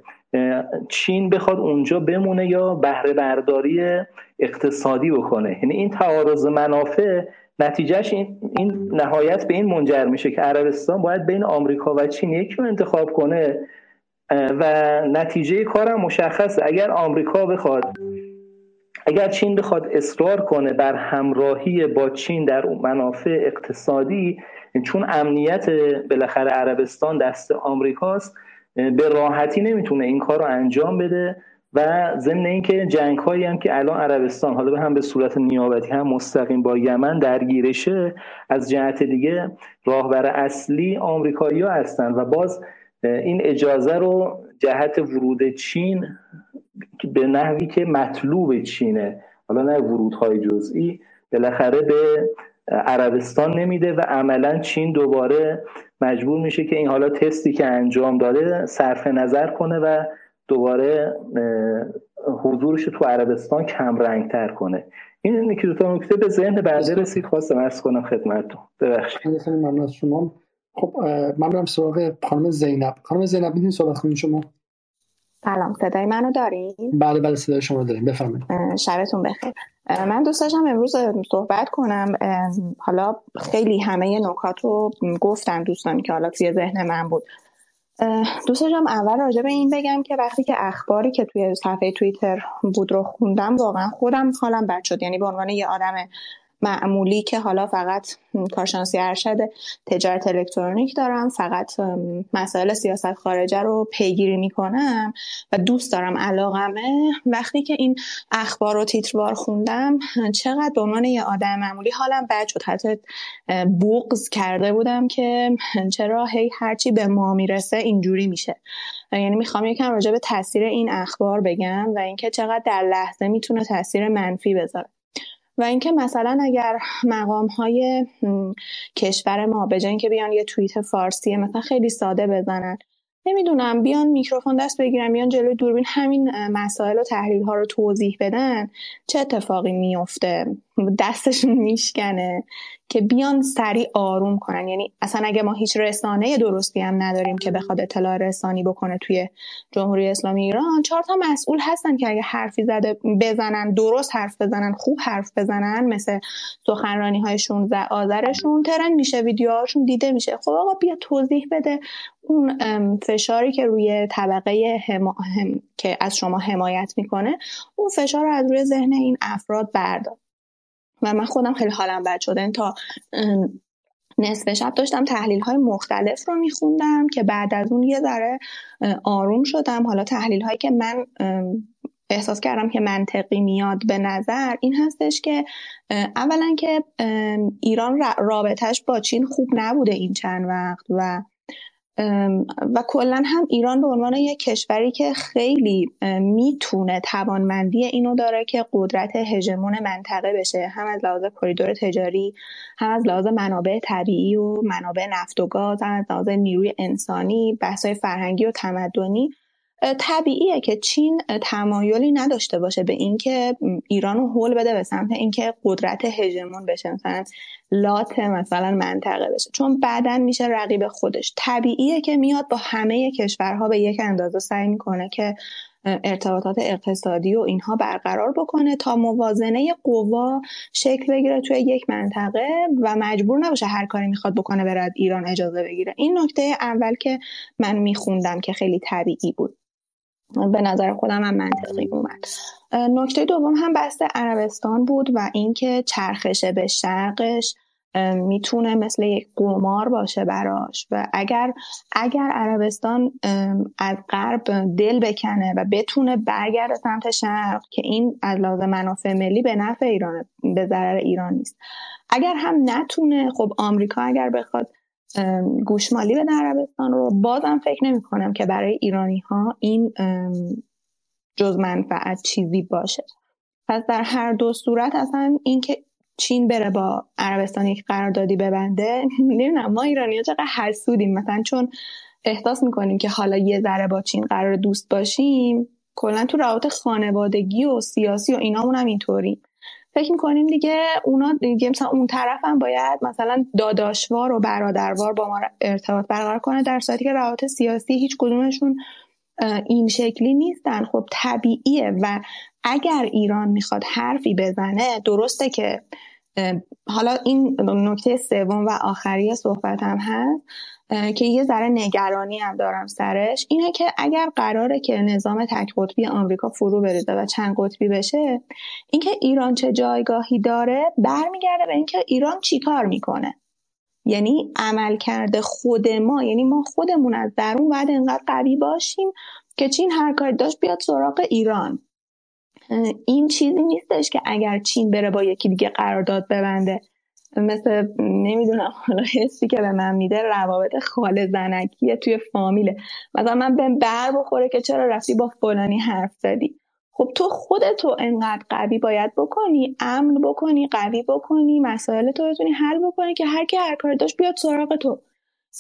چین بخواد اونجا بمونه یا بهره برداری اقتصادی بکنه. یعنی این تعارض منافع نتیجهش این نهایت به این منجر میشه که عربستان باید بین آمریکا و چین یکی رو انتخاب کنه و نتیجه کارم مشخصه. اگر چین بخواد اصرار کنه بر همراهی با چین در منافع اقتصادی، چون امنیت بالاخره عربستان دست آمریکاست، به راحتی نمیتونه این کار رو انجام بده و ضمن اینکه جنگ‌هایی هم که الان عربستان حالا هم به صورت نیابتی هم مستقیم با یمن درگیرشه، از جهت دیگه راهبر اصلی آمریکایی‌ها هستن و باز این اجازه رو جهت ورود چین به نحوی که مطلوب چینه، حالا نه ورودهای جزئی، بالاخره به عربستان نمیده و عملا چین دوباره مجبور میشه که این حالا تستی که انجام داده صرف نظر کنه و دوباره حضورش تو عربستان کم رنگ تر کنه. این یکی دو تا نکته به ذهن بنده رسید خواستم عرض کنم خدمتتون. ببخشید. ممنون از شما. خب من برم سراغ خانم زینب. خانم زینب میتونید صحبت کنید شما؟ سلام، صدای منو دارین؟ بله صدای شما داریم، بفرمایید. شبتون بخیر. من دوست داشتم امروز صحبت کنم، حالا خیلی همه نکات رو گفتن دوستان که حالا توی ذهن من بود. دوست داشتم اول راجع به این بگم که وقتی که اخباری که توی صفحه توییتر بود رو خوندم واقعا خودم حالم بد شد، یعنی به عنوان یه آدم معمولی که حالا فقط کارشناسی ارشد تجارت الکترونیک دارم، فقط مسائل سیاست خارجه رو پیگیری میکنم و دوست دارم علاقمه، وقتی که این اخبار و تیتروار خوندم چقدر به عنوان یه آدم معمولی حالم بد شد، حتی بغض کرده بودم که چرا هرچی به ما میرسه اینجوری میشه. یعنی میخوام یکم راجع به تاثیر این اخبار بگم و اینکه چقدر در لحظه میتونه تاثیر منفی بذاره و اینکه مثلا اگر مقام‌های کشور ما به جای اینکه بیان یه توییت فارسی مثلا خیلی ساده بزنن، نمیدونم بیان میکروفون دست بگیرن، بیان جلوی دوربین همین مسائل و تحلیل‌ها رو توضیح بدن، چه اتفاقی میفته؟ دستشون میشکنه که بیان سریع آروم کنن. یعنی اصلا اگه ما هیچ رسانه درستی هم نداریم که بخواد اطلاع رسانی بکنه توی جمهوری اسلامی ایران، 4 مسئول هستن که اگه حرفی زده بزنن، درست حرف بزنن، خوب حرف بزنن، مثل سخنرانی‌هایشون و آذرشون ترند میشه، ویدیوهاشون دیده میشه. خب آقا بیا توضیح بده اون فشاری که روی طبقه که از شما حمایت میکنه، اون فشار رو از روی ذهن این افراد بردار. و من خودم خیلی حالم بد شده، تا نصف شب داشتم تحلیل‌های مختلف رو می‌خوندم که بعد از اون یه ذره آروم شدم. حالا تحلیل‌هایی که من احساس کردم که منطقی میاد به نظر این هستش که اولا که ایران رابطه‌اش با چین خوب نبوده این چند وقت و کلن هم ایران به عنوان یک کشوری که خیلی میتونه توانمندی اینو داره که قدرت هژمون منطقه بشه، هم از لحاظ کریدور تجاری، هم از لحاظ منابع طبیعی و منابع نفت و گاز، هم از لحاظ نیروی انسانی، بحث‌های فرهنگی و تمدنی. طبیعیه که چین تمایلی نداشته باشه به این که ایران رو هول بده به سمت این که قدرت هژمون بشه، مثلا لات مثلا منطقه بشه، چون بعدن میشه رقیب خودش. طبیعیه که میاد با همه کشورها به یک اندازه سعی میکنه که ارتباطات اقتصادی و اینها برقرار بکنه تا موازنه قوا شکل بگیره توی یک منطقه و مجبور نباشه هر کاری میخواد بکنه برای ایران اجازه بگیره. این نکته اول که من میخوندم که خیلی طبیعی بود، به نظر خودم هم منطقی اومد. نکته دوم هم بحث عربستان بود و اینکه چرخش به شرقش میتونه مثل یک قمار باشه براش و اگر عربستان از غرب دل بکنه و بتونه برگرده سمت شرق، که این از لحاظ منافع ملی به نفع ایران، به ضرر ایران نیست. اگر هم نتونه، خب آمریکا اگر بخواد گوشمالی به عربستان رو، بازم فکر نمی کنم که برای ایرانی ها این جز منفعت چیزی باشه. پس در هر دو صورت اصلا این که چین بره با عربستان یک قراردادی ببنده، نمیدونم ما ایرانی ها چقدر حسودیم، مثلا چون احساس میکنیم که حالا یه ذره با چین قرار دوست باشیم، کلا تو روابط خانوادگی و سیاسی و اینامون هم اینطوری فکر میکنیم دیگه، اونا دیگه مثلا اون طرف هم باید مثلا داداشوار و برادروار با ما ارتباط برقرار کنه، در صورتی که روابط سیاسی هیچ کدومشون این شکلی نیستن. خب طبیعیه و اگر ایران میخواد حرفی بزنه، درسته که حالا این نکته سوم و آخری صحبتم هست که یه ذره نگرانی هم دارم سرش، اینه که اگر قراره که نظام تک قطبی آمریکا فرو بریزه و چند قطبی بشه، اینکه ایران چه جایگاهی داره برمیگرده به اینکه ایران چی کار میکنه. یعنی عمل کرده خود ما، یعنی ما خودمون از درون باید انقدر قوی باشیم که چین هر کاری داشت بیاد سراغ ایران. این چیزی نیستش که اگر چین بره با یکی دیگه قرارداد ببنده، مثل نمیدونم حالا حسی که به من میده روابط خاله زنکیه توی فامیله، مثلا من بهم بر بخوره که چرا رفتی با فلانی حرف زدی. خب تو خودتو انقدر قوی باید بکنی، امن بکنی، قوی بکنی، مسائل تو بتونی حل بکنی که هر کی هر کاری داشت بیاد سراغ تو.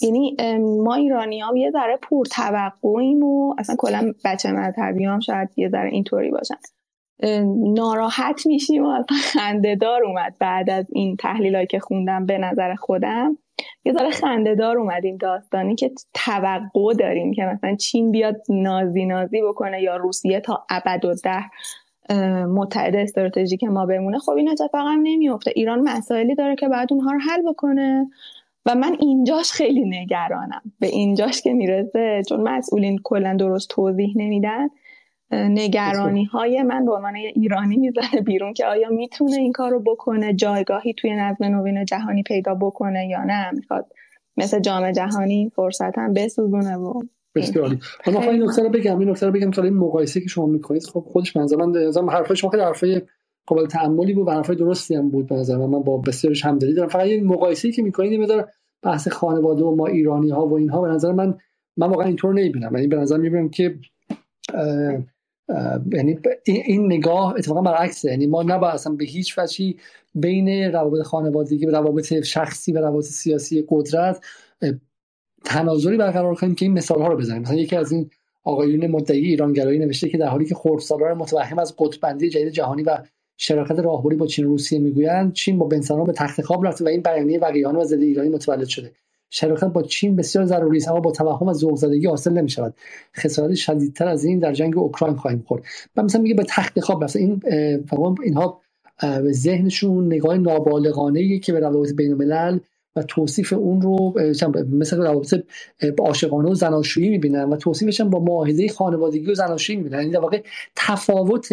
یعنی ما ایرانیام یه ذره پور توقعیم و اصلا کلا بچه مذهبیام شاید یه ذره اینطوری باشن، ناراحت میشیم و اصلا خنده‌دار اومد بعد از این تحلیلایی که خوندم به نظر خودم یه ذره خنده‌دار اومد این داستانی که توقع داریم که مثلا چین بیاد نازی نازی بکنه یا روسیه تا ابد و ده متحد استراتژیک ما بمونه. خب این اتفاق هم نمیفته. ایران مسائلی داره که باید اونها رو حل بکنه و من اینجاش خیلی نگرانم، به اینجاش که میرسه چون مسئولین کلا درست توضیح نمیدن، نگرانی های من به عنوان ایرانی میزنه بیرون که آیا میتونه این کار رو بکنه، جایگاهی توی نظم نوین جهانی پیدا بکنه یا نه، میخواد مثل جام جهانی فرصت هم بسوزونه. بسیار عالی. من میخوام این نکته رو بگم، تا این مقایسه که شما میکنید خب خودش منظرم حرفای شما خیلی حرفای قابل تأملی بود و حرفای درستی هم بود، منظرم من با بسیارش همدلی دارم. فقط این مقایسه‌ای که میکنید میذاره بحث خانواده و ما ایرانی ها و اینها، به نظر من واقعا اینطور نمیبینم. یعنی به نظر میبینم که یعنی این نگاه اتفاقا برعکسه. یعنی ما نباید اصلا به هیچ وجهی بین روابط خانوادگی و روابط شخصی و روابط سیاسی قدرت تناظری برقرار کنیم که این مثال‌ها رو بزنیم. مثلا یکی از این آقایون مدعی ایرانگرایی نوشته که در حالی که خردسالار متوهم از قطب‌بندی جدید جهانی و شراکت راهبری با چین و روسیه میگویند، چین با بنسلمان به تخت خواب رفته و این بیانیه وقیحانه و ضد ایرانی متولد شده. شراکت با چین بسیار ضروری است اما با توهم و ذوق‌زدگی حاصل نمی‌شود. خسارات شدیدتر از این در جنگ اوکراین خواهیم خورد. من مثلا میگه به تخت خواب رفت. این فقط اینها به ذهنشون نگاه نابالغانه‌ایه که به روابط بین‌الملل و توصیف اون رو مثلا روابط عاشقانه و زناشویی می‌بینن و توصیفش هم با معاهده خانوادگی و زناشویی می‌بینن. این در واقع تفاوت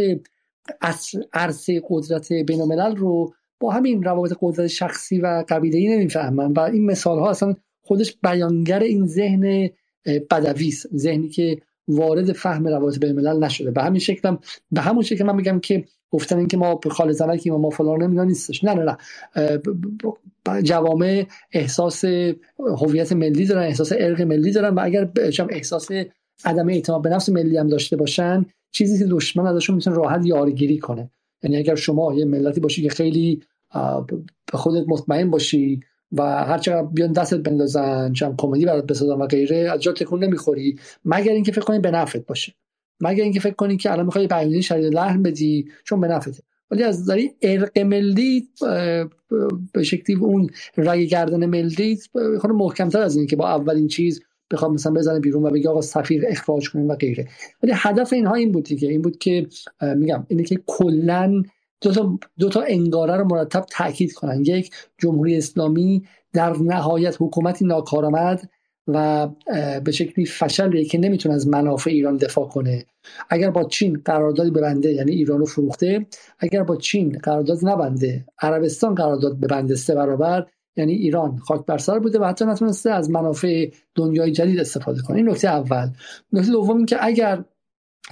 عرصه قدرت بین‌الملل رو با همین روابط قدرت شخصی و قبیله‌ای نمی‌فهمن و این مثال‌ها اصلا خودش بیانگر این ذهن بدوی است، ذهنی که وارد فهم روابط بین الملل نشده. به همین شکل هم به همون شکل من میگم که گفتن این که ما خاله زنکی ما فلان نمیدونن نیستش. نه جوامع احساس هویت ملی دارن، احساس ارق ملی دارن و اگر احساس عدم اعتماد به نفس ملی هم داشته باشن، چیزی که دشمن ازشون میتونه راحت یارگیری کنه. یعنی اگر شما یه ملتی باشی که خیلی به خودت مطمئن باشی و هرچقدر بیان دستت بندازن، چم کمدی برات بسازن و غیره، از جا تکون نمیخوری، مگر اینکه فکر کنی به نفعت باشه، مگر اینکه فکر کنی که الان میخوای بیانیه شدید لحن بدی چون به نفعته. ولی از داری ارق ملی به شکلی اون رگ گردن ملی خود محکمتر از این که با اولین چیز بخوام مثلا بزنه بیرون و بگه آقا سفیر اخراج کنیم و غیره. ولی هدف اینها این بود دیگه، این بود که میگم اینه که کلا دو تا انگاره رو مرتب تأکید کنن. یک، جمهوری اسلامی در نهایت حکومتی ناکارآمد و به شکلی فشلی که نمیتونه از منافع ایران دفاع کنه. اگر با چین قرارداد ببنده یعنی ایرانو فروخته، اگر با چین قرارداد نبنده عربستان قرارداد ببنده 3 برابر یعنی ایران خاک بر سر بوده و حتی نتونسته از منافع دنیای جدید استفاده کنه. این نکته اول. نکته دوم این که اگر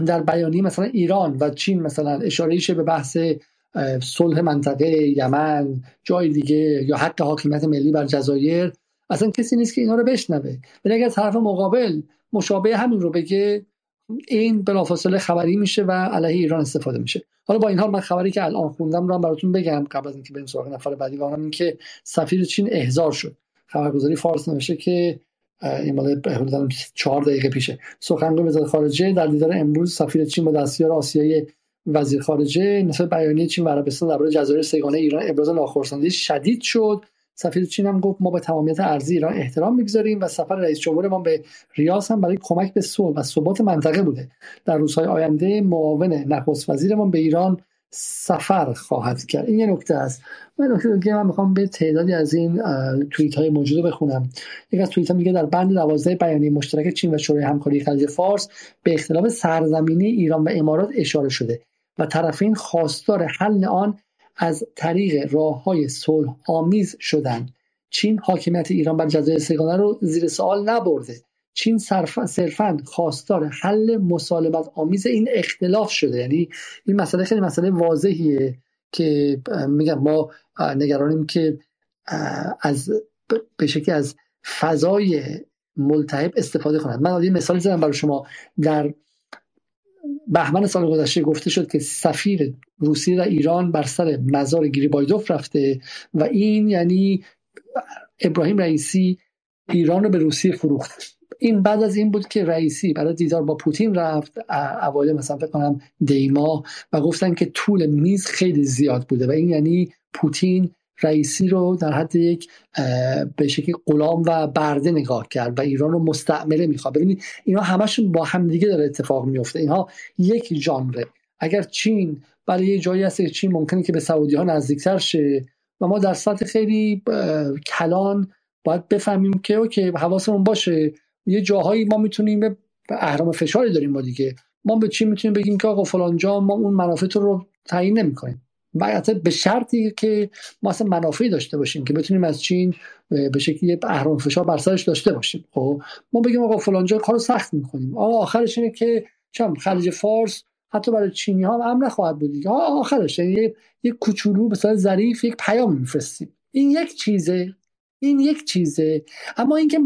در بیانیه مثلا ایران و چین مثلا اشاره‌ای شه به بحث صلح منطقه، یمن، جای دیگه یا حتی حاکمیت ملی بر جزایر، اصلا کسی نیست که اینا رو بشنوه. ولی اگر طرف مقابل مشابه همین رو بگه، این بلافاصله خبری میشه و علیه ایران استفاده میشه. حالا با این حال من خبری که الان خوندم رو هم براتون بگم قبل از اینکه بریم سراغ نفر بعدی و اونم این که سفیر چین احضار شد. خبرگزاری فارس نوشته که این مال 4 دقیقه پیشه. سخنگوی وزارت خارجه در دیدار امروز سفیر چین با دستیار آسیایی وزیر خارجه نسبت به بیانیه چین و عربستان درباره جزایر سگانه ایران ابراز ناخرسندی شدید شد. سفیر چین هم گفت ما به تمامیت ارضی ایران احترام میگذاریم و سفر رئیس جمهور ما به ریاض هم برای کمک به صلح و ثبات منطقه بوده. در روزهای آینده معاون نخست وزیر ما به ایران سفر خواهد کرد. این یه نکته است. من میخوام به تعدادی از این توییت‌های موجود بخونم. یکی از توییت‌ها میگه در بند 12 بیانیه مشترک چین و شورای همکاری خلیج فارس به اختلاف سرزمینی ایران و امارات اشاره شده و طرفین خواستار حل آن از طریق راه‌های صلح آمیز شدند. چین حاکمیت ایران بر جزایر سگانه رو زیر سوال نبرده. چین صرفاً خواستار حل مسالمت آمیز این اختلاف شده. یعنی این مسئله خیلی مسئله واضحیه که میگم ما نگرانیم که از به شکلی از فضای ملتهب استفاده کنند. من یه مثال زدم برای شما. در بهمن سال گذشته گفته شد که سفیر روسیه در ایران بر سر مزار گریبایدوف رفته و این یعنی ابراهیم رئیسی ایران رو به روسیه فروخت. این بعد از این بود که رئیسی برای دیدار با پوتین رفت اوایل مثلا فکر کنم دیما و گفتن که طول میز خیلی زیاد بوده و این یعنی پوتین رئیسی رو در حد یک به شکلی غلام و برده نگاه کرد و ایران رو مستعمره میخواد. ببینید اینا همشون با همدیگه داره اتفاق میفته. اینها یک ژانره. اگر چین برای یه جایی هست که چین ممکنه که به سعودی ها نزدیکتر شه و ما در سطح خیلی کلان باید بفهمیم که اوکی حواسمون باشه یه جاهایی ما میتونیم به اهرام فشاری داریم. ما دیگه ما به چین میتونیم بگیم که آقا فلان جا ما اون منافع تو رو تعیین نمی‌کنیم. البته به شرطی که ما اصلا منافعی داشته باشیم که بتونیم از چین به شکلی یه اهرام فشار بر سرش داشته باشیم. خب ما بگیم آقا فلان جا کارو سخت می‌کنیم. آخرش اینه که چم خلیج فارس حتی برای چینی‌ها هم امن نخواهد بود دیگه. آخرش یه کوچولو مثلا ظریف یک پیام می‌فرستیم. این یک چیزه. اما اینکه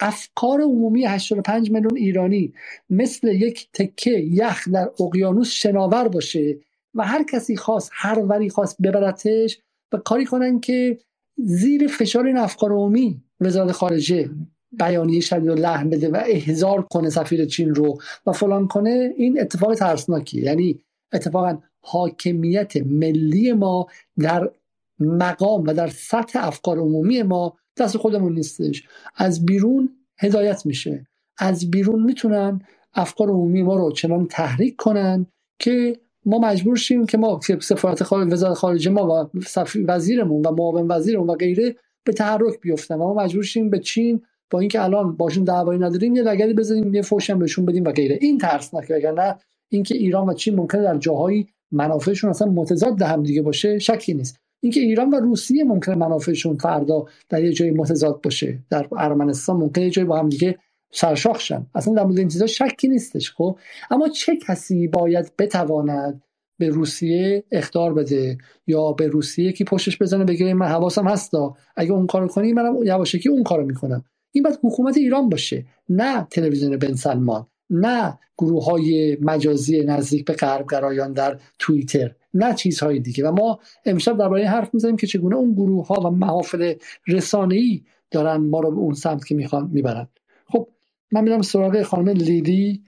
افکار عمومی 85 میلیون ایرانی مثل یک تکه یخ در اقیانوس شناور باشه و هر کسی خواست هر وری خواست ببرتش و کاری کنن که زیر فشار این افکار عمومی وزارت خارجه بیانیه شدید و لحن بده و احضار کنه سفیر چین رو و فلان کنه، این اتفاق ترسناکیه. یعنی اتفاقا حاکمیت ملی ما در مقام و در سطح افکار عمومی ما دست خودمون نیستش. از بیرون هدایت میشه. از بیرون میتونن افکار عمومی ما رو چنان تحریک کنن که ما مجبور شیم که ما سفارت خارجه وزارت خارجه ما و وزیرمون و معاون وزیرمون و غیره به تحرک بیفتن و ما مجبور شیم به چین با اینکه الان باشون دعوایی نداریم یه لگدی بزنیم یه فحش هم بهشون بدیم و غیره. این ترسناکه. وگرنه اینکه ایران و چین ممکنه در جاهایی منافعشون اصلا متضاد هم دیگه باشه شکی نیست. اینکه ایران و روسیه ممکنه منافعشون فردا در یه جایی متضاد باشه، در ارمنستان ممکنه یه جایی با هم دیگه سرشاخ شن، اصلا در مورد این چیزا شکی نیستش. خب اما چه کسی باید بتواند به روسیه اخطار بده یا به روسیه کی پشتش بزنه بگه من حواسم هستا اگه اون کارو کنی منم یواشکی اون کارو میکنم؟ این باید حکومت ایران باشه، نه تلویزیون بن سلمان، نه گروه‌های مجازی نزدیک به غرب گرایان در توییتر، نه چیزهای دیگه. و ما امشب درباره حرف میزنیم که چگونه اون گروه‌ها و محافل رسانه‌ای دارن ما رو به اون سمت که میخوان میبرن. خب من میرم سراغ خانم لیلی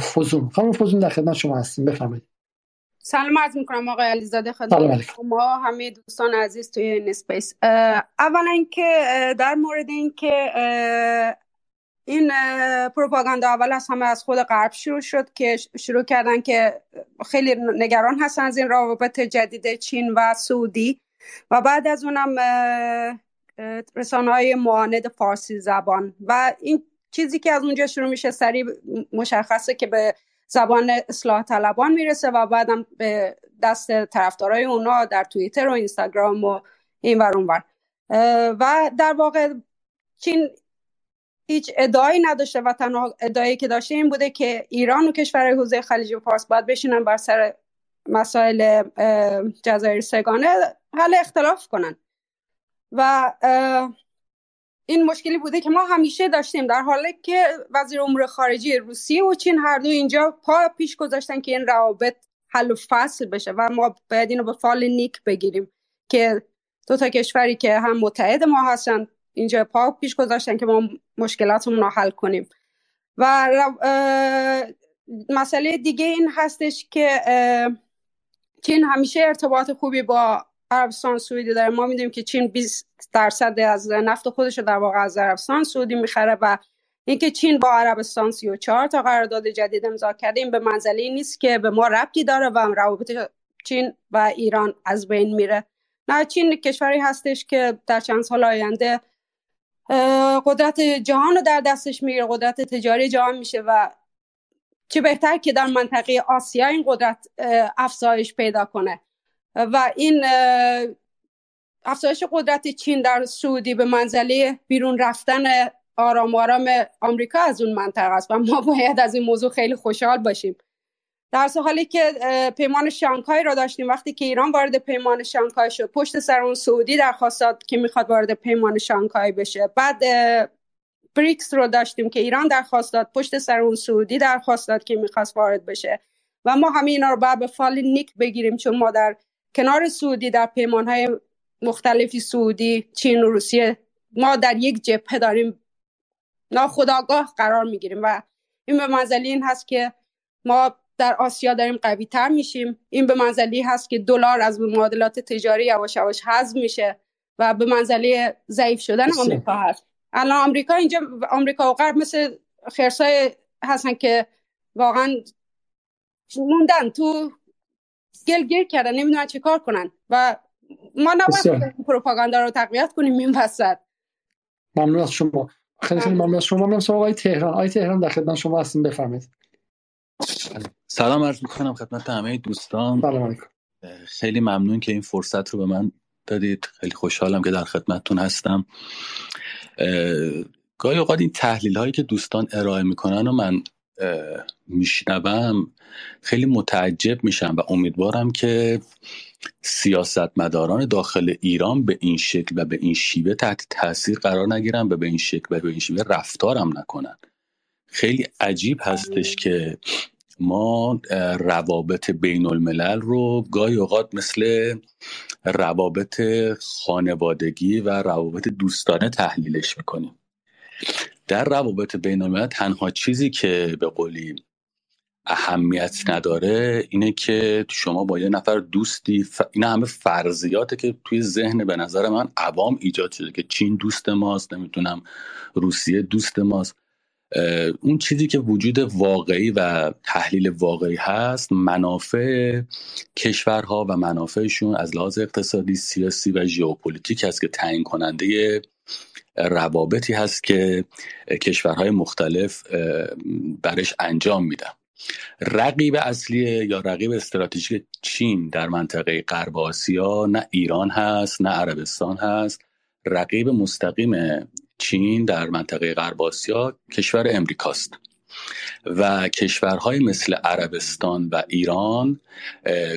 فوزون. خانم فوزون در خدمت شما هستیم، بفرمایید. سلام عرض میکنم آقای علیزاده، خدمت شما همه دوستان عزیز توی نسپیس. اولا که در مورد این که این پروپاگاندا اول از همه از خود غرب شروع شد که شروع کردن که خیلی نگران هستن از این روابط جدید چین و سعودی و بعد از اونم رسانه‌های معاند فارسی زبان و این چیزی که از اونجا شروع میشه سریع مشخصه که به زبان اصلاح طلبان میرسه و بعدم به دست طرفدارای اونا در توییتر و اینستاگرام و این ور اون ور. و در واقع چین هیچ ادعایی نداشته و تنها ادعایی که داشته این بوده که ایران و کشورهای حوزه خلیج فارس باید بشینن بر سر مسائل جزایر سگانه حل اختلاف کنن و این مشکلی بوده که ما همیشه داشتیم، در حالی که وزیر امور خارجه روسیه و چین هر دو اینجا پا پیش گذاشتن که این روابط حل و فصل بشه و ما باید اینو به فال نیک بگیریم که دو تا کشوری که هم متحد ما هستن اینجا پا پیش گذاشتن که ما مشکلاتمون رو حل کنیم. و مسئله دیگه این هستش که چین همیشه ارتباط خوبی با عربستان سعودی داره. ما میدونیم که چین 20% از نفت خودش رو در واقع از عربستان سعودی میخره و اینکه چین با عربستان 34 تا قرارداد جدید امضا کرده این به منزله نیست که به ما ربطی داره و روابط چین و ایران از بین میره. نه، چین کشوری هستش که در چند سال آینده قدرت جهان رو در دستش میگیره، قدرت تجاری جهان میشه و چه بهتر که در منطقه آسیا این قدرت افزایش پیدا کنه و این افزایش قدرت چین در سعودی به منزله بیرون رفتن آرام آرام آمریکا از اون منطقه است و ما باید از این موضوع خیلی خوشحال باشیم. در حالی که پیمان شانگهای را داشتیم، وقتی که ایران وارد پیمان شانگهای شد، پشت سر اون سعودی درخواست داد که میخواد وارد پیمان شانگهای بشه. بعد بریکس رو داشتیم که ایران درخواست داد، پشت سر اون سعودی درخواست داد که میخواد وارد بشه. و ما همه اینا رو باید به فال نیک بگیریم، چون ما در کنار سعودی در پیمانهای مختلفی سعودی، چین و روسیه ما در یک جبهه داریم ناخودآگاه قرار میگیریم و این به منزله این هست که ما در آسیا داریم قوی تر میشیم. این به منزله هست که دلار از معادلات تجاری یواش یواش حذف میشه و به منزله ضعیف شدن آمریکا هست. الان آمریکا اینجا، آمریکا و غرب مثل خرسای هستن که واقعا موندن تو گلگیر کردن، نمیدونن چه کار کنن و ما نباید پروپاگاندا رو تقویت کنیم این وسط. ممنون از شما. خیلی ممنون از شما. میرسم آقای تهران. آقای تهران در خدمت شما هستیم، بفرمایید. سلام عرض می‌کنم خدمت همه دوستان. سلام علیکم. خیلی ممنون که این فرصت رو به من دادید. خیلی خوشحالم که در خدمتتون هستم. گاهی اوقات این تحلیل‌هایی که دوستان ارائه می‌کنن و من میشنوم خیلی متعجب میشم و امیدوارم که سیاستمداران داخل ایران به این شکل و به این شیوه تحت تاثیر قرار نگیرن و به این شکل و به این شیوه رفتارم نکنن. خیلی عجیب هستش که ما روابط بین الملل رو گاهی اوقات مثل روابط خانوادگی و روابط دوستانه تحلیلش میکنیم. در روابط بین الملل تنها چیزی که به قولی اهمیت نداره اینه که شما با یه نفر دوستی، اینا همه فرضیاته که توی ذهن به نظر من عوام ایجاد شده که چین دوست ماست، نمیتونم روسیه دوست ماست. اون چیزی که وجود واقعی و تحلیل واقعی هست، منافع کشورها و منافعشون از لحاظ اقتصادی، سیاسی و ژئوپلیتیک هست که تعیین کننده روابطی هست که کشورهای مختلف برش انجام میدن. رقیب اصلی یا رقیب استراتژیک چین در منطقه غرب آسیا نه ایران هست نه عربستان هست. رقیب مستقیم چین در منطقه غرب آسیا کشور امریکاست و کشورهای مثل عربستان و ایران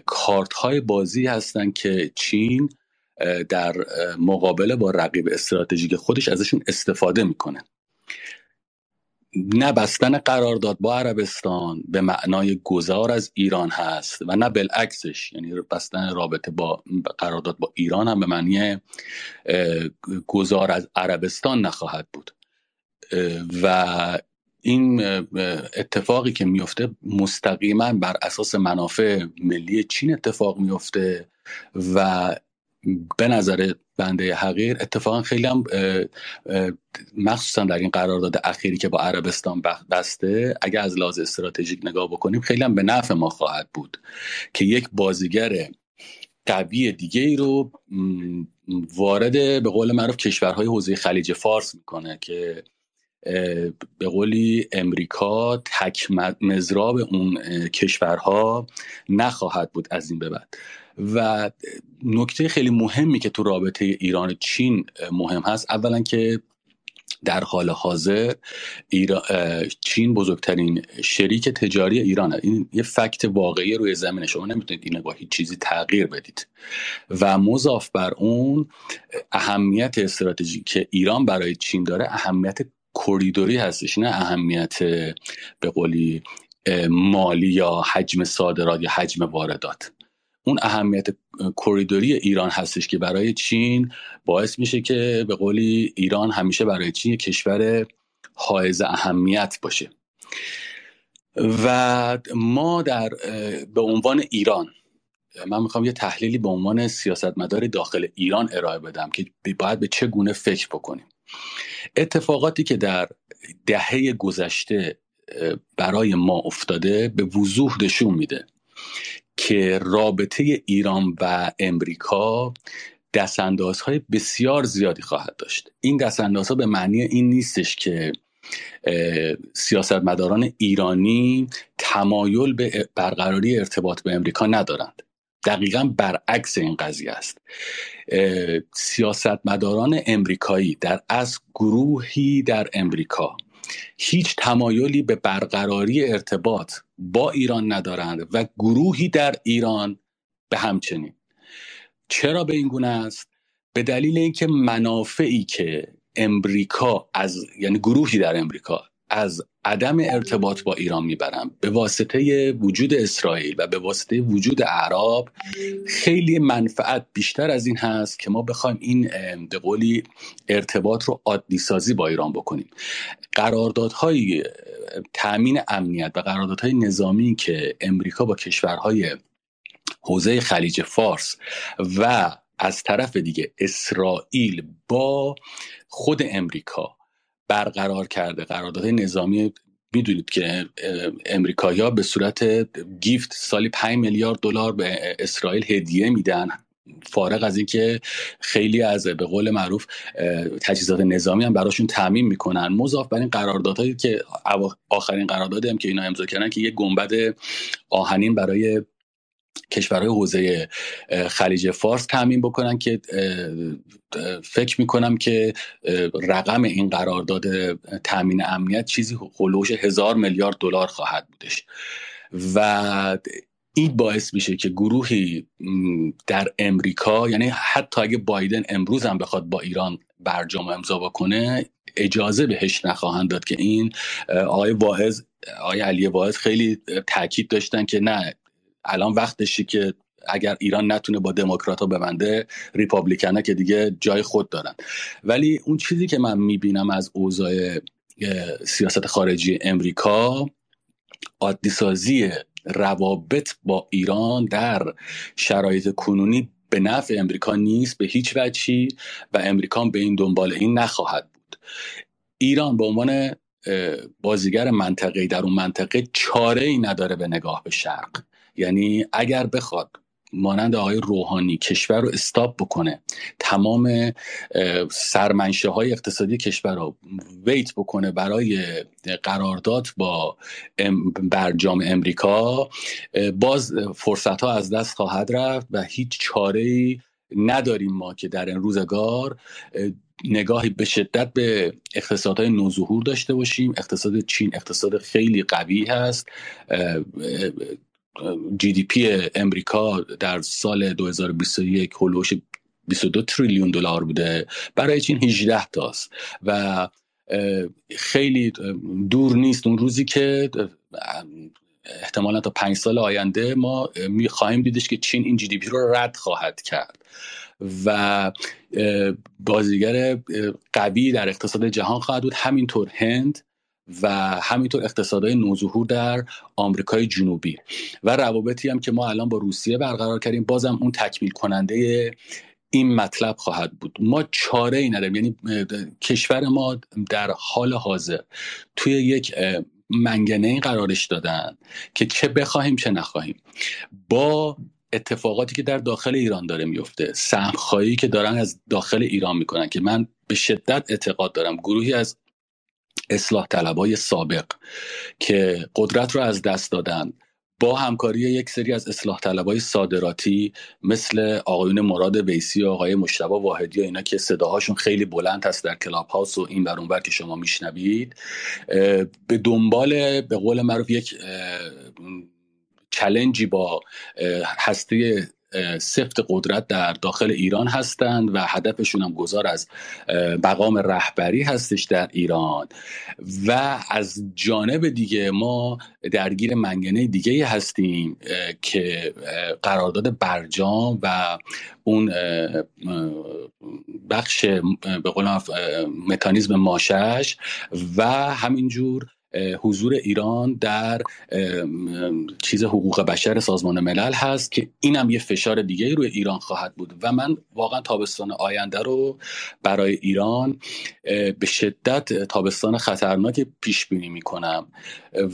کارت‌های بازی هستند که چین در مقابله با رقیب استراتژیک خودش ازشون استفاده میکنه. نه بستن قرارداد با عربستان به معنای گذار از ایران هست و نه بالعکسش، یعنی بستن رابطه با قرارداد با ایران هم به معنی گذار از عربستان نخواهد بود و این اتفاقی که میفته مستقیما بر اساس منافع ملی چین اتفاق میفته و به نظر بنده حقیر اتفاقا خیلی هم مخصوصا در این قرارداد اخیری که با عربستان بسته، اگر از لحاظ استراتژیک نگاه بکنیم خیلی هم به نفع ما خواهد بود که یک بازیگر قوی دیگه رو وارد به قول معروف کشورهای حوزه خلیج فارس میکنه که به قولی امریکا تک مزراب اون کشورها نخواهد بود از این به بعد. و نکته خیلی مهمی که تو رابطه ایران و چین مهم هست، اولا که در حال حاضر چین بزرگترین شریک تجاری ایران هست. این یه فکت واقعی روی زمین، شما نمیتونید اینو با هیچ چیزی تغییر بدید و مضاف بر اون اهمیت استراتژیکی که ایران برای چین داره اهمیت کوریدوری هستش، نه اهمیت به قولی مالی یا حجم صادرات یا حجم واردات. اون اهمیت کوریدوری ایران هستش که برای چین باعث میشه که به قولی ایران همیشه برای چین کشور حائز اهمیت باشه و ما در به عنوان ایران، من میخوام یه تحلیلی به عنوان سیاستمدار داخل ایران ارائه بدم که باید به چه گونه فکر بکنیم. اتفاقاتی که در دهه گذشته برای ما افتاده به وضوح نشون میده که رابطه ایران و امریکا دستاندازهای بسیار زیادی خواهد داشت. این دستاندازها به معنی این نیستش که سیاستمداران ایرانی تمایل به برقراری ارتباط با امریکا ندارند. دقیقاً برعکس این قضیه است. سیاستمداران امریکایی در از گروهی در امریکا هیچ تمایلی به برقراری ارتباط با ایران ندارند و گروهی در ایران به همچنین. چرا به این گونه است؟ به دلیل اینکه منافعی که امریکا یعنی گروهی در امریکا از عدم ارتباط با ایران میبرن به واسطه وجود اسرائیل و به واسطه وجود اعراب، خیلی منفعت بیشتر از این هست که ما بخوایم این دقیقی ارتباط رو عادی سازی با ایران بکنیم. قراردادهای تامین امنیت و قراردادهای نظامی که امریکا با کشورهای حوزه خلیج فارس و از طرف دیگه اسرائیل با خود امریکا برقرار کرده، قراردادهای نظامی، میدونید که امریکایی‌ها به صورت گیفت سالی 5 میلیارد دلار به اسرائیل هدیه میدن، فارغ از اینکه خیلی از به قول معروف تجهیزات نظامی هم براشون تامین میکنن، مضاف بر این قراردادهایی که آخرین قراردادی هم که اینا امضا کردن که یه گنبد آهنین برای کشورهای حوزه خلیج فارس تامین بکنن که فکر میکنم که رقم این قرارداد تامین امنیت چیزی حلوش 1000 میلیارد دلار خواهد بودش. و این باعث میشه که گروهی در امریکا، یعنی حتی اگه بایدن امروز هم بخواد با ایران برجام امضا بکنه، اجازه بهش نخواهند داد. که این آقای علی واعظ خیلی تاکید داشتن که نه، الان وقتشه که اگر ایران نتونه با دموکرات ها ببنده، ریپابلیکن ها که دیگه جای خود دارن. ولی اون چیزی که من میبینم از اوضاع سیاست خارجی امریکا، عادیسازی روابط با ایران در شرایط کنونی به نفع امریکا نیست به هیچ وجهی و امریکا به این دنبال این نخواهد بود. ایران به عنوان بازیگر منطقه‌ای در اون منطقه چاره‌ای نداره به نگاه به شرق. یعنی اگر بخواد مانند آقای روحانی کشور رو استاپ بکنه، تمام سرمنشه های اقتصادی کشور رو ویت بکنه برای قرارداد با برجام امریکا، باز فرصت ها از دست خواهد رفت و هیچ چاره‌ای نداریم ما که در این روزگار نگاهی به شدت به اقتصادهای نوظهور داشته باشیم. اقتصاد چین اقتصاد خیلی قوی هست. GDP امریکا در سال 2021 هولوش 22 تریلیون دلار بوده، برای چین 18 تاست و خیلی دور نیست اون روزی که احتمالا تا 5 سال آینده ما میخوایم دیدش که چین این GDP رو رد خواهد کرد و بازیگر قوی در اقتصاد جهان خواهد بود. همینطور هند و همینطور اقتصادهای نوظهور در آمریکای جنوبی و روابطی هم که ما الان با روسیه برقرار کردیم، بازم اون تکمیل کننده این مطلب خواهد بود. ما چاره ای نداریم. یعنی کشور ما در حال حاضر توی یک منگنه این قرارش دادن که چه بخواهیم چه نخواهیم، با اتفاقاتی که در داخل ایران داره میفته، سهمخایی که دارن از داخل ایران میکنن، که من به شدت اعتقاد دارم گروهی از اصلاح طلبای سابق که قدرت رو از دست دادن با همکاری یک سری از اصلاح طلبای صادراتی مثل آقایون مراد بیسی و آقای مجتبی واحدی و اینا که صداهاشون خیلی بلند هست در کلاب هاوس و این بر اون بر که شما میشنوید، به دنبال به قول معروف یک چالنجی با هسته سفت قدرت در داخل ایران هستند و هدفشون هم گذار از مقام رهبری هستش در ایران. و از جانب دیگه ما درگیر منگنه دیگه هستیم که قرارداد برجام و اون بخش به قول مکانیزم ماشش و همینجور حضور ایران در چیز حقوق بشر سازمان ملل هست که این هم یه فشار دیگه روی ایران خواهد بود. و من واقعا تابستان آینده رو برای ایران به شدت تابستان خطرناک پیش بینی میکنم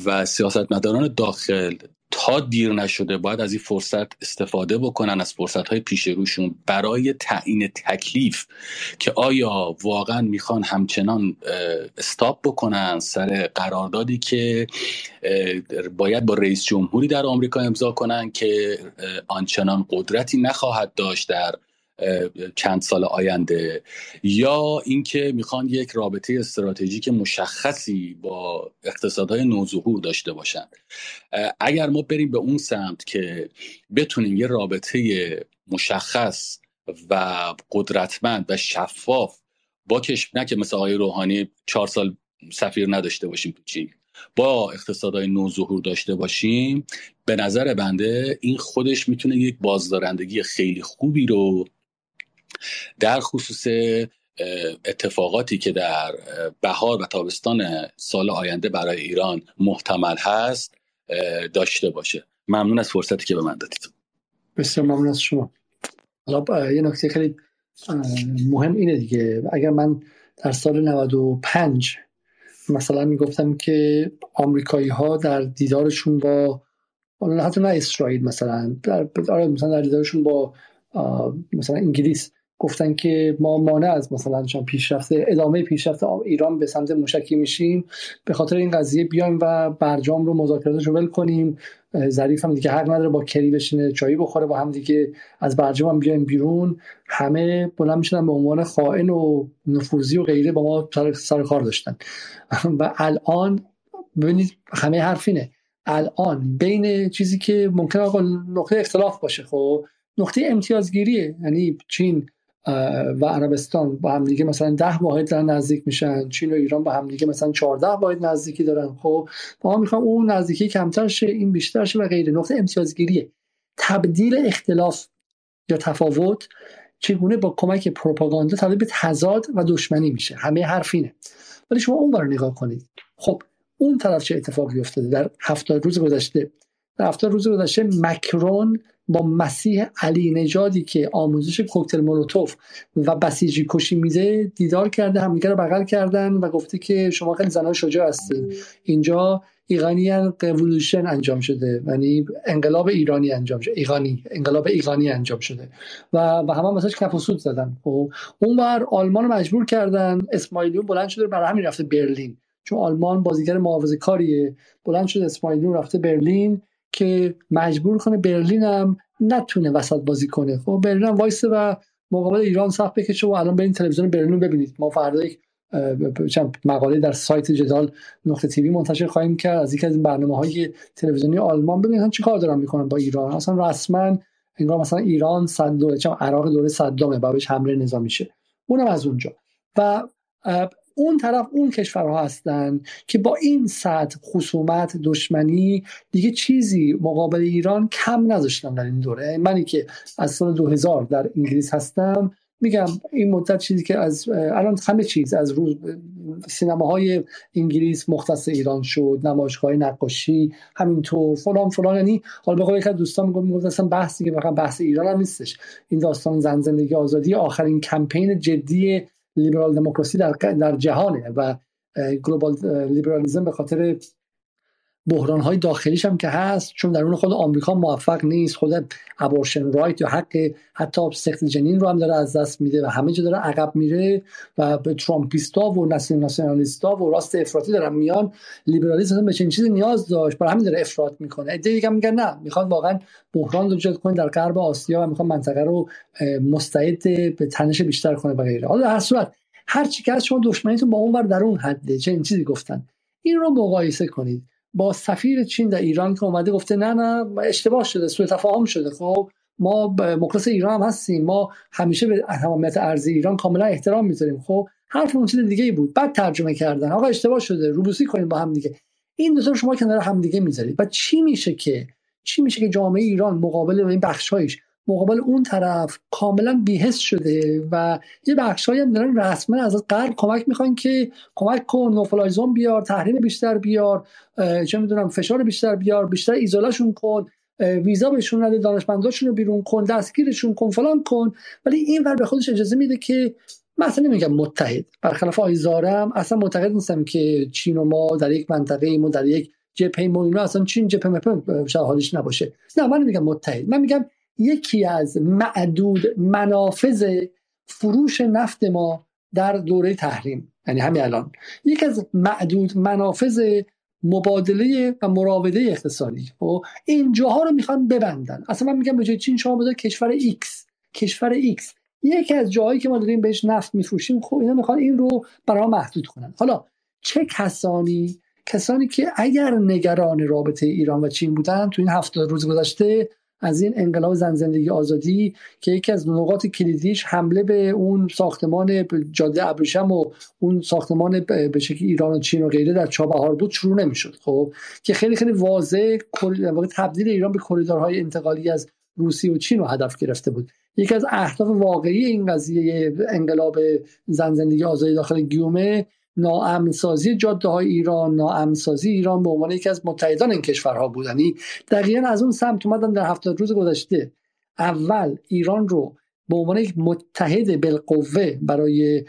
و سیاستمداران داخل تا دیر نشده باید از این فرصت استفاده بکنن، از فرصت‌های پیش روشون برای تعیین تکلیف که آیا واقعا میخوان همچنان استاپ بکنن سر قراردادی که باید با رئیس جمهوری در آمریکا امضا کنن که آنچنان قدرتی نخواهد داشت در چند سال آینده، یا اینکه میخوان یک رابطه استراتژیک مشخصی با اقتصادهای نوظهور داشته باشند. اگر ما بریم به اون سمت که بتونیم یه رابطه مشخص و قدرتمند و شفاف با نه که مثل آقای روحانی 4 سال سفیر نداشته باشیم تو چین، با اقتصادهای نوظهور داشته باشیم، به نظر بنده این خودش میتونه یک بازدارندگی خیلی خوبی رو در خصوص اتفاقاتی که در بهار و تابستان سال آینده برای ایران محتمل هست داشته باشه. ممنون از فرصتی که به من دادید. بسیار ممنون از شما. یه نکته خیلی مهم اینه دیگه، اگر من در سال 95 مثلا میگفتم که آمریکایی ها در دیدارشون با حتی نه اسرائیل، مثلا در دیدارشون با مثلا انگلیس گفتن که ما مانع از مثلا ادامه پیشرفت ایران به سمت موشکی میشیم، به خاطر این قضیه بیایم و برجام رو مذاکراتش رو ول کنیم، ظریف هم دیگه حق نداره با کری بشینه چایی بخوره با هم دیگه، از برجام هم بیایم بیرون، همه بلند میشدن به عنوان خائن و نفوذی و غیره با ما سر کار داشتن. و الان ببینید همه حرف اینه، الان بین چیزی که ممکنه آقا نقطه اختلاف باشه، خب نقطه امتیازگیریه، یعنی چین و عربستان با هم دیگه مثلا 10 واحد دارن نزدیک میشن، چین و ایران با هم دیگه مثلا 14 واحد نزدیکی دارن، خب ما میخوام اون نزدیکی کمتر شه این بیشتر شه و غیره. نقطه امتیازگیریه. تبدیل اختلاف یا تفاوت چگونه با کمک پروپاگاندا تبدیل به تضاد و دشمنی میشه، همه حرف اینه. ولی شما اون رو نگاه کنید، خب اون طرف چه اتفاقی افتاده در 70 روز گذشته؟ در 70 روز گذشته مکرون با مسیح علی نژادی که آموزش کوکتل مولوتوف و بسیجی کشی میده دیدار کرده، همدیگه رو بغل کردن و گفته که شما خیلی زنای شجاع هستید، اینجا ایرانیان رولوشن انجام شده، یعنی انقلاب ایرانی انجام شده، انقلاب ایرانی انجام شده و همه مثلا کف و سود زدن. اونور آلمان مجبور کردن، اسماعیلیون بلند شده برای همین رفته برلین، چون آلمان بازیگر محافظه‌کاریه، بلند شده اسماعیلیون رفته برلین که مجبور کنه برلین هم نتونه وسط بازی کنه، خب برلین هم وایسه و مقابل ایران صف بکشه و الان برین تلویزیون برلین ببینید. ما فردا یک چند مقاله در سایت جدال نقطه تیوی منتشر خواهیم کرد از یک از این برنامه‌های تلویزیونی آلمان، ببینید چه کار دارن میکنن با ایران. اصلا رسما انگار مثلا ایران صدام، چون عراق دوره صدامه بابش حمله نظامی شه، اونم از اونجا و اون طرف اون کشورها هستن که با این سطح خصومت دشمنی دیگه چیزی مقابل ایران کم نذاشتن در این دوره. منی که از سال 2000 در انگلیس هستم میگم این مدت چیزی که از الان همه چیز از روز سینماهای انگلیس مختص ایران شد، نمایشگاه‌های نقاشی همینطور فلان، یعنی حالا به قول یک دوستان میگفت اصلا بحثی که واقعا بحث ایران هم نیستش، این داستان زن زندگی آزادی آخرین کمپین جدی لیبرال دموکراسی در جهانه و گلوبال لیبرالیسم به خاطر بحران‌های داخلیش هم که هست، چون در اون خود آمریکا موفق نیست، خود ابورشن رایت یا حتی سخت جنین رو هم داره از دست میده و همه جا داره عقب میره و به ترامپیستا و ناسیونالیستا و راست افراطی دارن میان. لیبرالیسم به چنین چیزی نیاز داشت، برای همین داره افراط میکنه. ایده دیگه میگن نه، میخواد واقعا بحران رو ایجاد کنه در غرب آسیا و میخواد منطقه رو مستعد به تنش بیشتر کنه و غیره. حالا در هر صورت هر چی که شما دشمنیتون با اونور در اون حده چنین چیزی گفتن، این رو مقایسه کنید با سفیر چین در ایران که اومده گفته نه اشتباه شده، سوء تفاهم شده، خب ما مخلص ایران هم هستیم، ما همیشه به تمامیت ارضی ایران کاملا احترام میذاریم، خب حرف اون چیز دیگه ای بود، بعد ترجمه کردن آقا اشتباه شده روبوسی کنیم با هم دیگه. این دو تا شما کنار هم دیگه میذارید و چی میشه که جامعه ایران مقابل این بخشایش مقابل اون طرف کاملا بی‌حس شده و یه بخشایی هم دارن رسما از غرب کمک میخوان که کمک کن، نوفلای زون بیار، تحریم بیشتر بیار، چه میدونم فشار بیشتر بیار، بیشتر ایزولاشون کن، ویزا بهشون نده، دانشمنداشون رو بیرون کن، دستگیرشون کن، فلان کن. ولی این ور به خودش اجازه میده که مثلا نمیگم متحد، برخلاف آیزارم اصلا معتقد نیستم که چین و ما در یک منطقه ایم و در یک جبهه اینا اصلا چین جبهه شاهدش نباشه. نه من میگم متحد، من میگم یکی از معدود منافذ فروش نفت ما در دوره تحریم، یعنی همین الان یکی از معدود منافذ مبادله و مراوده اقتصادی و این جاها رو میخوان ببندن. اصلا من میگم به جای چین شما بذار کشور ایکس، یکی از جاهایی که ما داریم بهش نفت میفروشیم، خب اینا میخوان این رو برای محدود کنن. حالا چه کسانی که اگر نگران رابطه ایران و چین بودن تو این 70 روز گذشته از این انقلاب زن زندگی آزادی که یکی از نقاط کلیدیش حمله به اون ساختمان جاده ابریشم و اون ساختمان به شکلی ایران و چین و غیره در چابهار بود شروع نمیشد، خب که خیلی خیلی واضح تبدیل ایران به کریدورهای انتقالی از روسیه و چین رو هدف گرفته بود. یکی از اهداف واقعی این قضیه انقلاب زن زندگی آزادی داخل گیومه ناامنسازی جاده‌های ایران، ناامنسازی ایران به عنوان یکی از متحدان این کشورها بود. یعنی دقیقاً از اون سمت اومدن در 70 روز گذشته اول ایران رو به عنوان یک متحد بالقوه برای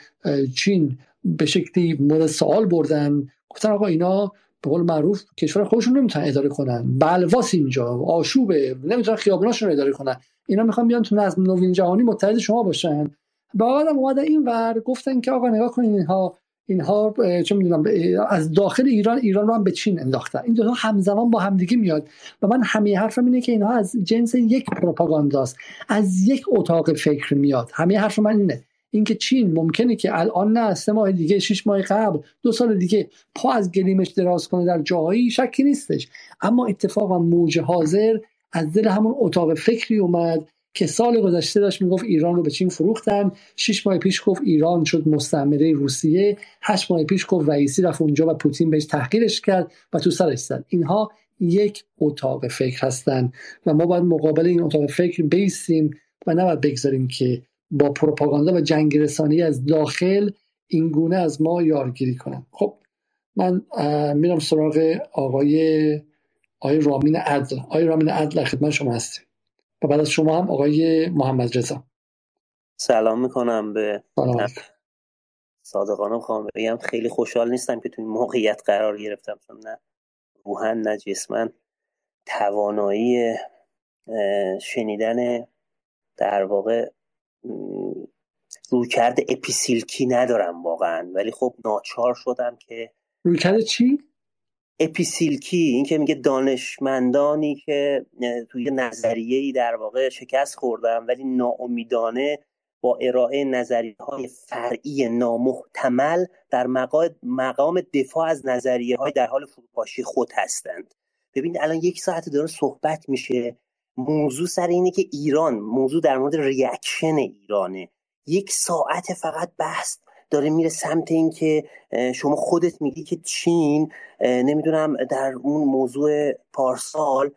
چین به شکلی مورد سوال بردن، گفتن آقا اینا به قول معروف کشور خودشون نمیتونن اداره کنن، بلواس اینجا آشوبه، نمیتونن خیابوناشون رو اداره کنن، اینا میخوان بیان تو نظم نوین جهانی متحد شما باشن. بعدم اومدن اینور گفتن که آقا نگاه کنین اینها چه میدونم از داخل ایران رو هم به چین انداختن. این دو تا همزمان با همدیگه میاد و من همه حرفم اینه که اینها از جنس یک پروپاگانداست، از یک اتاق فکر میاد. همه حرف من اینه، اینکه چین ممکنه که الان نه 3 ماه دیگه، 6 ماه قبل، 2 سال دیگه پا از گلیمش دراز کنه در جایی شکی نیستش، اما اتفاقا موج حاضر از دل همون اتاق فکری اومد که سال گذشته داشت میگفت ایران رو به چین فروختن، 6 ماه پیش گفت ایران شد مستعمره روسیه، 8 ماه پیش گفت رئیسی رفت اونجا و پوتین بهش تحقیرش کرد و تو سرش زد. اینها یک اتاق فکر هستن و ما باید مقابل این اتاق فکر بیستیم و نباید بگذاریم که با پروپاگاندا و جنگ رسانی از داخل این گونه از ما یارگیری کنن. خب من میرم سراغ آقای رامین عدل. آقای رامین عدل خدمت شما هستیم و بعد از شما هم آقای محمد رضا. سلام میکنم به صادقانه میخوام بگم خیلی خوشحال نیستم که تو این موقعیت قرار گرفتم، چون نه روحاً نه جسماً توانایی شنیدن در واقع رویکرد اپیسیلکی ندارم واقعاً، ولی خب ناچار شدم که رویکرد چی؟ اپیسیلکی، این که میگه دانشمندانی که توی نظریه‌ای در واقع شکست خوردن ولی ناامیدانه با ارائه نظریه‌های فرعی نامحتمل در مقام دفاع از نظریه‌های در حال فروپاشی خود هستند. ببین الان 1 ساعت داره صحبت میشه، موضوع سر اینه که ایران، موضوع در مورد ریاکشن ایرانه، 1 ساعت فقط بحث داره میره سمت این که شما خودت میگی که چین نمیدونم در اون موضوع پارسال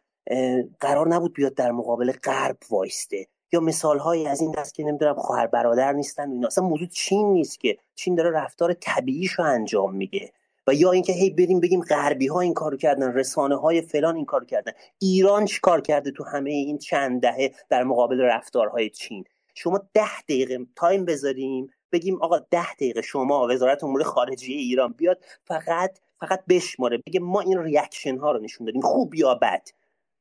قرار نبود بیاد در مقابل غرب وایسته، یا مثالهایی از این دست که نمیدونم خواهر برادر نیستن، اینا اصلا موضوع چین نیست که چین داره رفتار طبیعیشو انجام میده، و یا اینکه هی بریم بگیم غربی ها این کارو کردن، رسانه های فلان این کارو کردن. ایران چیکار کرده تو همه این چند دهه در مقابل رفتارهای چین؟ شما 10 دقیقه تایم بذاریم بگیم آقا 10 دقیقه شما وزارت امور خارجه ایران بیاد فقط بشماره بگه ما این ریاکشن ها رو نشون دادیم، خوب یا بد.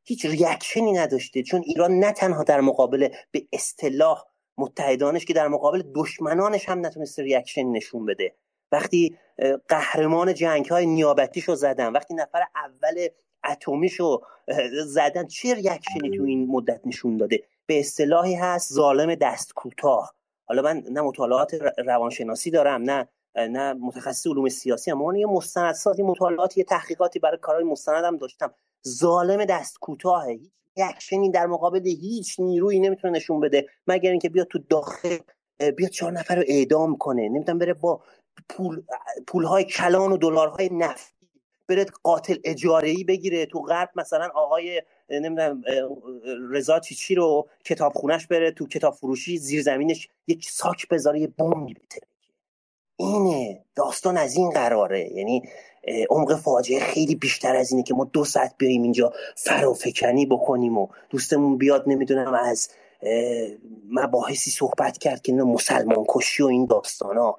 هیچ ریاکشنی نداشته، چون ایران نه تنها در مقابل به اصطلاح متحدانش که در مقابل دشمنانش هم نتونسته ریاکشن نشون بده. وقتی قهرمان جنگ های نیابتیشو زدن، وقتی نفر اول اتمیشو زدن، چه ریاکشنی تو این مدت نشون داده؟ به اصطلاحی هست ظالم دست کوتاه. حالا من نه مطالعات روانشناسی دارم، نه متخصص علوم سیاسی هم، من یه مستندسازی مطالعاتی، یه تحقیقاتی برای کارهای مستندم داشتم. ظالم دست کوتاهه، هیچ اکشنی در مقابل هیچ نیرویی نمیتونه نشون بده، مگر اینکه بیاد تو داخل بیاد 4 نفر رو اعدام کنه، نمیتونه بره با پولهای کلان و دلارهای نفتی بره قاتل اجاره‌ای بگیره تو غرب، مثلا آقای نمیدونم رضا چیچی رو کتابخونه‌اش بره تو کتاب فروشی زیرزمینش یک ساک بذاره یه بمب بتره. اینه داستان، از این قراره. یعنی عمق فاجعه خیلی بیشتر از اینه که ما 2 ساعت بیایم اینجا فرافکنی بکنیم و دوستمون بیاد نمیدونم از مباحثی صحبت کرد که مسلمان کشی و این داستانا.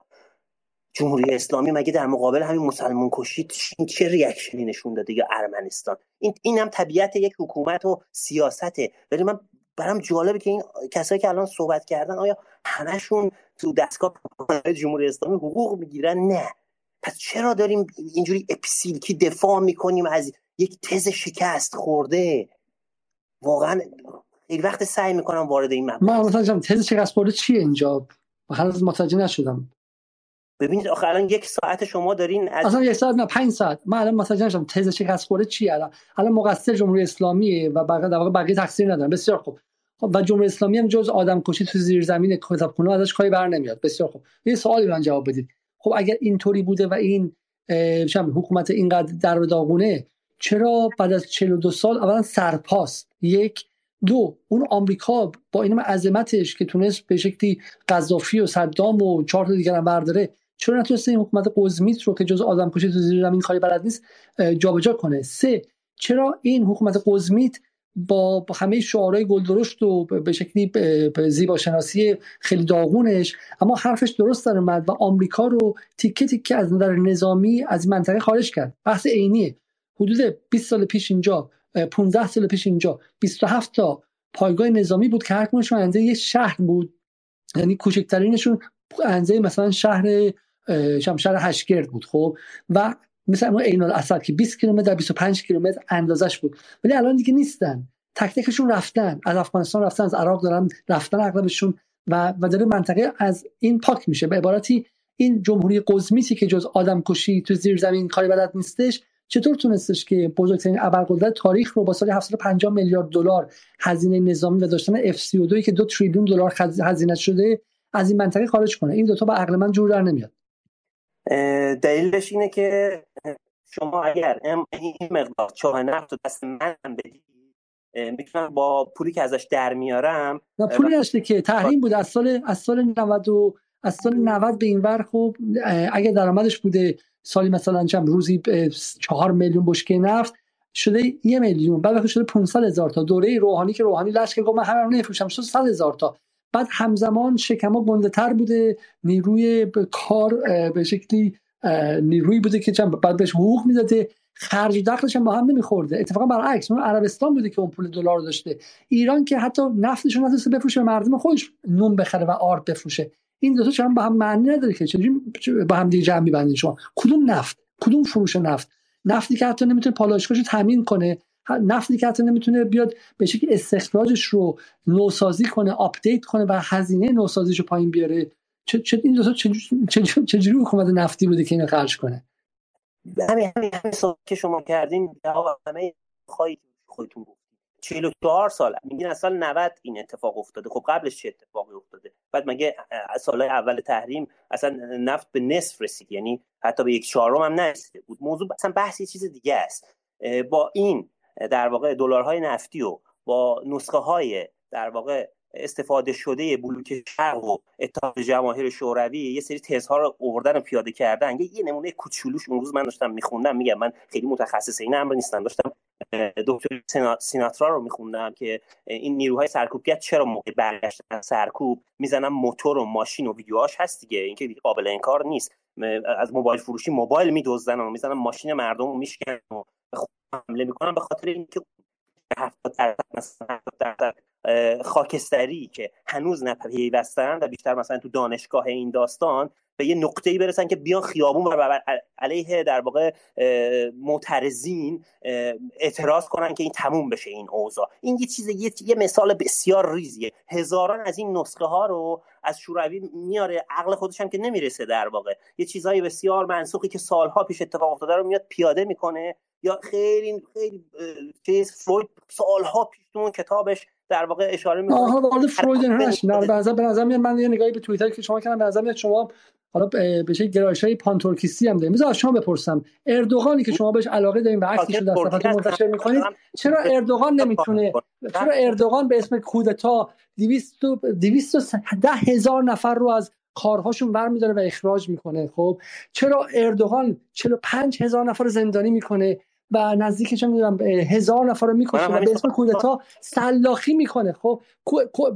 جمهوری اسلامی مگه در مقابل همین مسلمان کشی چه ریاکشنی نشون داده یا ارمنستان؟ اینم طبیعت یک حکومت و سیاسته. ولی من برام جالبه که این کسایی که الان صحبت کردن آیا همشون تو دستگاه جمهوری اسلامی حقوق میگیرن؟ نه. پس چرا داریم اینجوری اپسیلکی دفاع میکنیم از یک تز شکست خورده؟ واقعا یک وقت سعی میکنم وارد این مبحث. من متوجهم تز شکست خورده چیه اینجا؟ هنوز متوجه نشدم. ببینید آخه الان یک ساعت شما دارین اصلا یک ساعت نه 5 ساعت. من الان متوجه نشدم تز شکست خورده چیه. الان مقصر جمهوری اسلامیه و بقیه در واقع بقیه تقصیر ندارن. بسیار خوب. و جمهوری اسلامی هم جز آدمکشی تو زیرزمین کتابخونه ازش کاری بر نمیاد. بسیار خوب. یه سوالی من جواب بدید. خب اگر اینطوری بوده و این حکومت اینقدر در داغونه، چرا بعد از 42 سال اولا سرپاست؟ یک. دو، اون آمریکا با این عظمتش که تونست به شکلی قذافی و صدام و 4 تا دیگه هم برداره، چرا نتونست این حکومت قزمیت رو که جز آدمکشی تو زیر زمین کاری بلد نیست جابجا کنه؟ سه، چرا این حکومت قزمیت با همه شعارهای گلدرشت و به شکلی زیبا شناسی خیلی داغونش، اما حرفش درست در اومد و آمریکا رو تیکه تیکه از نظر نظامی از منطقه خارج کرد؟ بحث عینیه. حدود 20 سال پیش اینجا، 15 سال پیش اینجا 27 تا پایگاه نظامی بود که هر کدومشون اندازه یه شهر بود، یعنی کوچکترینشون اندازه مثلا شهر هشگرد بود. خب و مثلا عین الاسد که 20 کیلومتر 25 کیلومتر اندازش بود، ولی الان دیگه نیستن. تک تکشون رفتن، از افغانستان رفتن، از عراق دارن رفتن اغلبشون و داره منطقه از این پاک میشه. به عبارتی این جمهوری قزمیتی که جز آدمکشی تو زیر زمین کاری بلد نیستش، چطور تونستش که بزرگترین ابرقدرت تاریخ رو با سال 750 میلیارد دلار هزینه نظامی و داشتن F-32 که 2 تریلیون دلار هزینه شده از این منطقه خارج کنه؟ این دوتا با عقل من جور در نمیاد. دلیلش اینه که شما اگر این مقدار چاه نفت رو دست من بدید، میتونم با پولی که ازش در میارم. نه پولی نشده که تحریم بود از سال 90 به این ور. خوب اگر درآمدش بوده سالی مثلا چند روزی 4 میلیون بشکه نفت، شده 1 میلیون، بعد وقتی شده 500,000 تا. دوره روحانی که روحانی لشکر گفت من همه رو نفروشم، شده 100,000 تا. بعد همزمان شکم‌ها گنده‌تر بوده، نیروی کار به شکلی نیروی بوده که چند بعد بهش حقوق میداده، خرج و دخلش هم با هم نمیخورده. اتفاقا برعکس، اون عربستان بوده که اون پول دلار داشته، ایران که حتی نفتشون نتونسته بفروشه، مردم خودش نون بخره و آرد بفروشه. این دو تا چرا با هم معنی نداره که چجوری با هم دیگه جمع می‌بندین شما؟ کدوم نفت، کدوم فروش نفت؟ نفتی که حتی نمیتونه پالایشگاهش رو تامین کنه، نفتی که حتی نمیتونه بیاد به شکلی استخراجش رو نوسازی کنه، آپدیت کنه و هزینه نوسازیش رو پایین بیاره. این دو تا چجوری حکومت نفتی بوده که اینو خرج کنه؟ همین سوالی که شما کردین جواب همه خودتون بود. 44 سال میگین از سال 90 این اتفاق افتاده. خب قبلش چه اتفاقی افتاده؟ بعد مگه از سالهای اول تحریم اصلا نفت به نصف رسید؟ یعنی حتی به 1/4 هم نرسیده بود. موضوع اصلا بحث یه چیز دیگه است. با این در واقع دلارهای نفتی و با نسخه های در واقع استفاده شده بلوک شرق و اتحاد جماهیر شوروی یه سری تزها رو آوردن و پیاده کردن. یه نمونه کوچولوش اون روز من داشتم میخوندم، میگم من خیلی متخصص این امر نیستم، داشتم دکتر سیناترا رو میخوندم که این نیروهای سرکوبگرد چرا موقع برگشت از سرکوب میزنن موتور و ماشین و ویدیوهاش هست دیگه، این که دیگه قابل انکار نیست. از موبایل فروشی موبایل میدزدن و میزنن ماشین مردم رو میشکنن و حمله میکنن به خاطر اینکه 70% خاکستری که هنوز نپیوستن و بیشتر مثلا تو دانشگاه این داستان به یه نقطه‌ای برسن که بیان خیابون و علیه در واقع معترضین اعتراض کنن که این تموم بشه این اوضاع. این یه مثال بسیار ریزیه. هزاران از این نسخه ها رو از شوروی میاره، عقل خودش هم که نمیرسه در واقع، یه چیزای بسیار منسوخی که سالها پیش اتفاق افتاده رو میاد پیاده میکنه. یا خیلی چیز فروید سالها پیش اون کتابش در واقع اشاره میکنه. آها والا فروید هست. به نظر من یه نگاهی به توییتر که شما کردم، به نظر میاد شما حالا به شکل گرایش‌های پانترکیستی هم دارید. میذارم شما بپرسم، اردوغانی که شما بهش علاقه دارین و عکسش رو در صفحه منتشر می‌کنید، چرا اردوغان نمیتونه، چرا اردوغان به اسم کودتا 210,000 نفر رو از کارهاشون برمی‌داره و اخراج می‌کنه؟ خب چرا اردوغان 45,000 نفر رو زندانی می‌کنه و نزدیک چه میدونم 1000 نفر رو میکشه و به اسم کودتا سلاخی میکنه. خب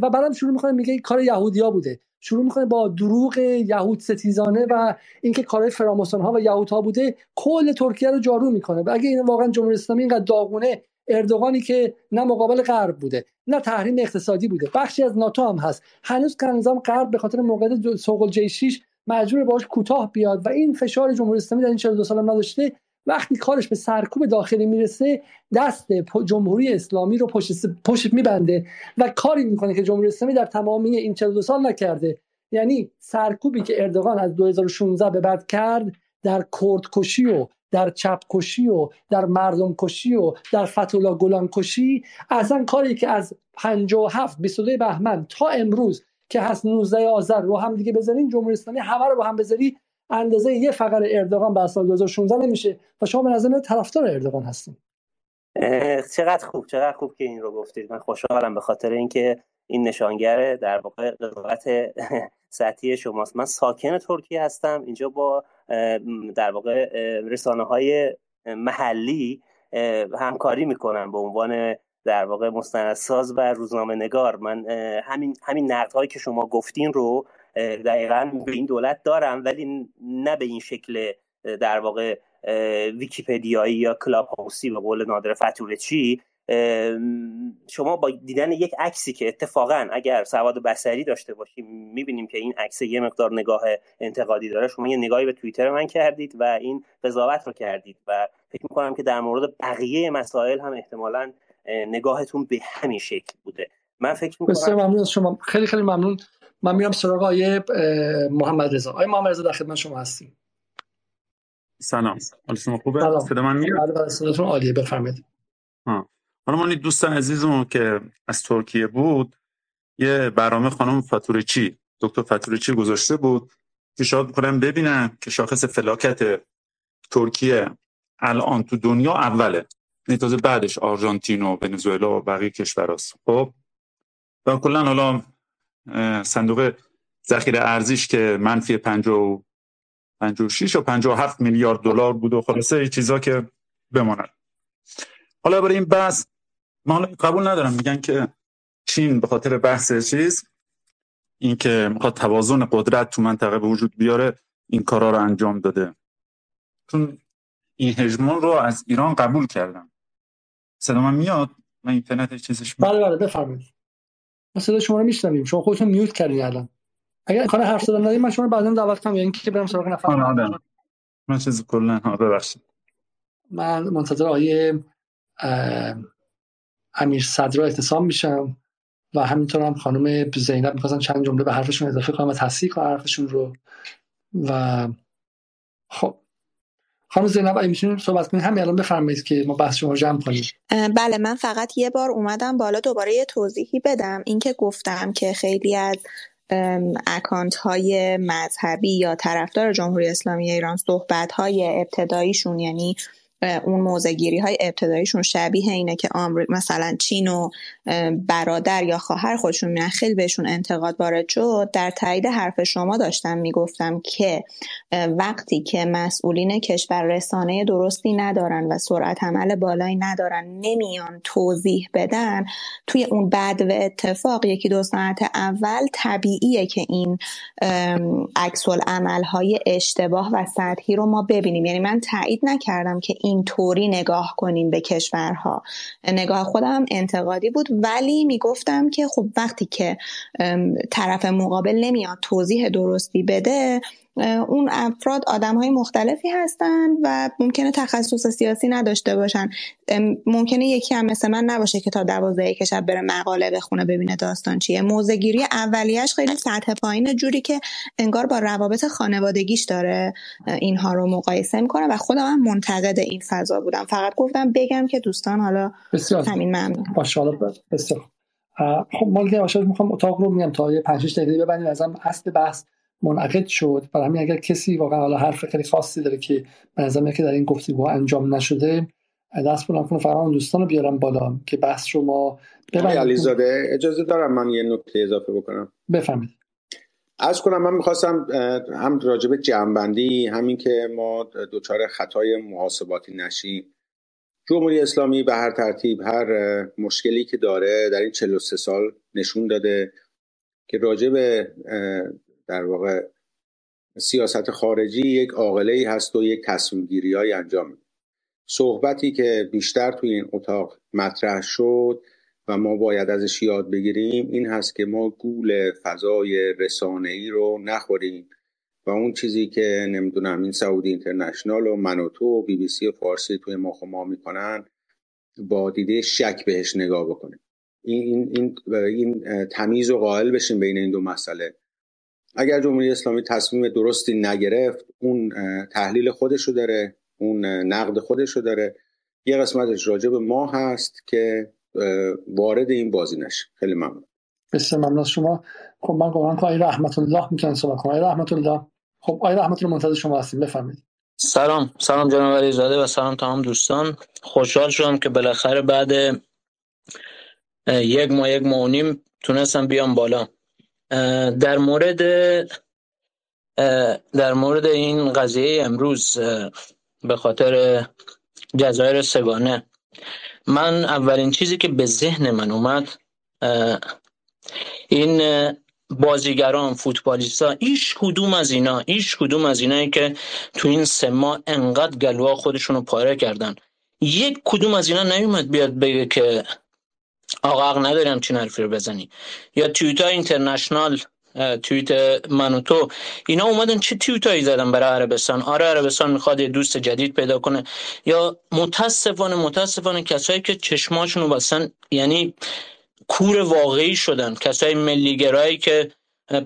و بعدم شروع میکنه میگه کار یهودیا بوده، شروع میکنه با دروغ یهود ستیزانه و اینکه کارهای فراماسون ها و یهودها بوده کل ترکیه رو جارو میکنه. و اگه این واقعا جمهوری اسلامی اینقدر داغونه، اردوغانی که نه مقابل غرب بوده نه تحریم اقتصادی بوده، بخشی از ناتو هم هست هنوز که نظام غرب به خاطر موقعیت سوقل جیشیش مجبور باش کوتاه بیاد و این فشار جمهوری اسلامی در این 42 سال هم نداشته، وقتی کارش به سرکوب داخلی میرسه دست جمهوری اسلامی رو پشت میبنده و کاری میکنه که جمهوری اسلامی در تمامی این 42 سال نکرده. یعنی سرکوبی که اردوغان از 2016 به بعد کرد در کردکشی و در چپکشی و در مردم کشی و در فتولا گلان کشی، اصلا کاری که از 57 22 بهمن تا امروز که هست 19 آذر رو هم دیگه بذارین، جمهوری اسلامی همه رو با هم بذاری اندازه یه فقر اردوغان به سال 2016 نمیشه و شما به نظر طرفدار اردوغان هستین. چقدر خوب که این رو گفتید. من خوشحالم به خاطر اینکه این نشانگر در واقع قضاوت سطحی شماست. من ساکن ترکیه هستم، اینجا با در واقع رسانه‌های محلی همکاری میکنم به عنوان در واقع مستندساز و روزنامه نگار. من همین نقدهایی که شما گفتین رو دقیقاً به این دولت دارم، ولی نه به این شکل در واقع ویکی‌پدیایی یا کلاب هاوسی به قول نادر فتولچی. شما با دیدن یک عکسی که اتفاقاً اگر سواد بصری داشته باشیم میبینیم که این عکس یه مقدار نگاه انتقادی داره، شما یه نگاهی به توییتر من کردید و این قضاوت رو کردید و فکر می‌کنم که در مورد بقیه مسائل هم احتمالاً نگاهتون به همین شکل بوده. من فکر می‌کنم بسیار ممنون از شما، خیلی خیلی ممنون. من میرم سراغ آقای محمد رضا. آقای محمد رضا در خدمت شما هستیم. سلام. حال شما خوبه؟ صدا من میاد؟ بله، صداتون عالیه، بفرمایید. خانم دوست عزیزمون که از ترکیه بود یه برنامه خانم فتوریچی، دکتر فتوریچی گذاشته بود که شاید بکنم ببینم که شاخص فلاکت ترکیه الان تو دنیا اوله، نیتازه بعدش آرژانتین و ونزوئلا و بقیه کشور هست. خب و کلن حالا صندوق ذخیره ارزش که منفی 56 و 57 میلیارد دلار بود و خلاصه این چیزا که بماند. حالا برای این بحث من قبول ندارم میگن که چین به خاطر بحث چیز این که میخواد توازن قدرت تو منطقه به وجود بیاره این کارا رو انجام داده، چون این هژمون رو از ایران قبول کردم. صدا من میاد؟ من اینترنت چیزش میاد؟ بله بفرمایید. صدا شما رو میشنویم، شما خودتون میوت کردین الان. اگر امکان حرف زدن ندارید من شما رو بعداً دعوت کنم، یعنی که برم سراغ نفر. من چیز کلاً ببخشید. من منتظر آقای امیر صدرا اعتصام میشم و همینطور هم خانم زینب می‌خواستن چند جمله به حرفشون اضافه کنم و تصحیح کنم حرفشون رو. و خب خانم زینب اگه می‌شینیم صحبت کنیم همین الان بفرمایید که ما بحث شما رو جمع کنیم. بله، من فقط یه بار اومدم بالا دوباره یه توضیحی بدم. این که گفتم که خیلی از اکانت‌های مذهبی یا طرفدار جمهوری اسلامی ایران صحبت‌های ابتداییشون، یعنی اون موزه‌گیری‌های ابتداییشون شبیه اینه که مثلا چین و برادر یا خواهر خودشون میان، خیلی بهشون انتقاد وارد شد. در تایید حرف شما داشتم میگفتم که وقتی که مسئولین کشور رسانه درستی ندارن و سرعت عمل بالایی ندارن، نمیان توضیح بدن توی اون بدو اتفاق یکی دو ساعت اول، طبیعیه که این عکس‌العمل‌های اشتباه و سطحی رو ما ببینیم. یعنی من تایید نکردم که اینطوری نگاه کنیم به کشورها، نگاه خودم انتقادی بود، ولی میگفتم که خب وقتی که طرف مقابل نمیاد توضیح درستی بده، اون افراد آدم‌های مختلفی هستن و ممکنه تخصص سیاسی نداشته باشن، ممکنه یکی هم مثل من نباشه که تا 12 شب بره مقاله بخونه ببینه داستان چیه. موزه‌گیری اولیه‌اش خیلی سطح پایینه، جوری که انگار با روابط خانوادگیش داره اینها رو مقایسه می‌کنه و خودم هم منتقد این فضا بودم. فقط گفتم بگم که دوستان حالا همین ممنون. ماشاءالله بسیار خب مالگی باشید. می‌خوام اتاق رو میام تا 5-6 دقیقه ببندیم، ازم اصل بحث منعقد شد. برای همین اگر کسی واقعا حالا حرف خیلی خاصی داره که به نظرم که در این گفتگو انجام نشده، دست بلند کنه فرمان دوستان رو بیارم بالا که بحث رو ما ببندیم. علیزاده اجازه دارم من یه نکته اضافه بکنم؟ بفهمید. عرض کنم من می‌خواستم هم راجع به جمع‌بندی، همین که ما دوچار خطای محاسباتی نشیم جمهوری اسلامی به هر ترتیب هر مشکلی که داره در این 43 سال نشون داده که راجع به در واقع سیاست خارجی یک عاقله‌ای هست و یک تصمیم‌گیری‌هایی انجام میده. صحبتی که بیشتر توی این اتاق مطرح شد و ما باید ازش یاد بگیریم این هست که ما گول فضای رسانه‌ای رو نخوریم و اون چیزی که نمیدونم این سعودی اینترنشنال و من و تو و بیبیسی و فارسی توی ما خما میکنن با دیده شک بهش نگاه بکنیم. این تمیز و قائل بشیم بین این دو مسئله. اگر جمهوری اسلامی تصمیم درستی نگرفت، اون تحلیل خودشو داره، اون نقد خودشو داره، یه قسمتش راجع به ما هست که وارد این بازی نشه. خیلی ممنون. بسیار ممنون از شما. خب من قبلا که آقای رحمت الله میتونن صحبت کنم. آقای رحمت الله، خب آقای رحمت الله منتظر شما هستیم، بفرمایید. سلام جناب علیزاده و سلام تمام دوستان. خوشحال شدم که بالاخره بعد یک ماه و نیم تونستم بیام بالا. در مورد این قضیه امروز به خاطر جزایر سگانه، من اولین چیزی که به ذهن من اومد این بازیگران، فوتبالیستا، هیچ کدوم از اینایی که تو این سه ماه انقدر گلوها خودشونو پاره کردن، یک کدوم از اینا نیومد بیاد بگه که آقا حق نداریم چین حرفی رو بزنی، یا توییت های اینترنشنال، توییت من و تو، اینا اومدن چه توییتایی زدن برای عربستان؟ آره عربستان میخواد یه دوست جدید پیدا کنه. یا متاسفانه کسایی که چشماشونو بستن، یعنی کور واقعی شدن، کسای ملیگرایی که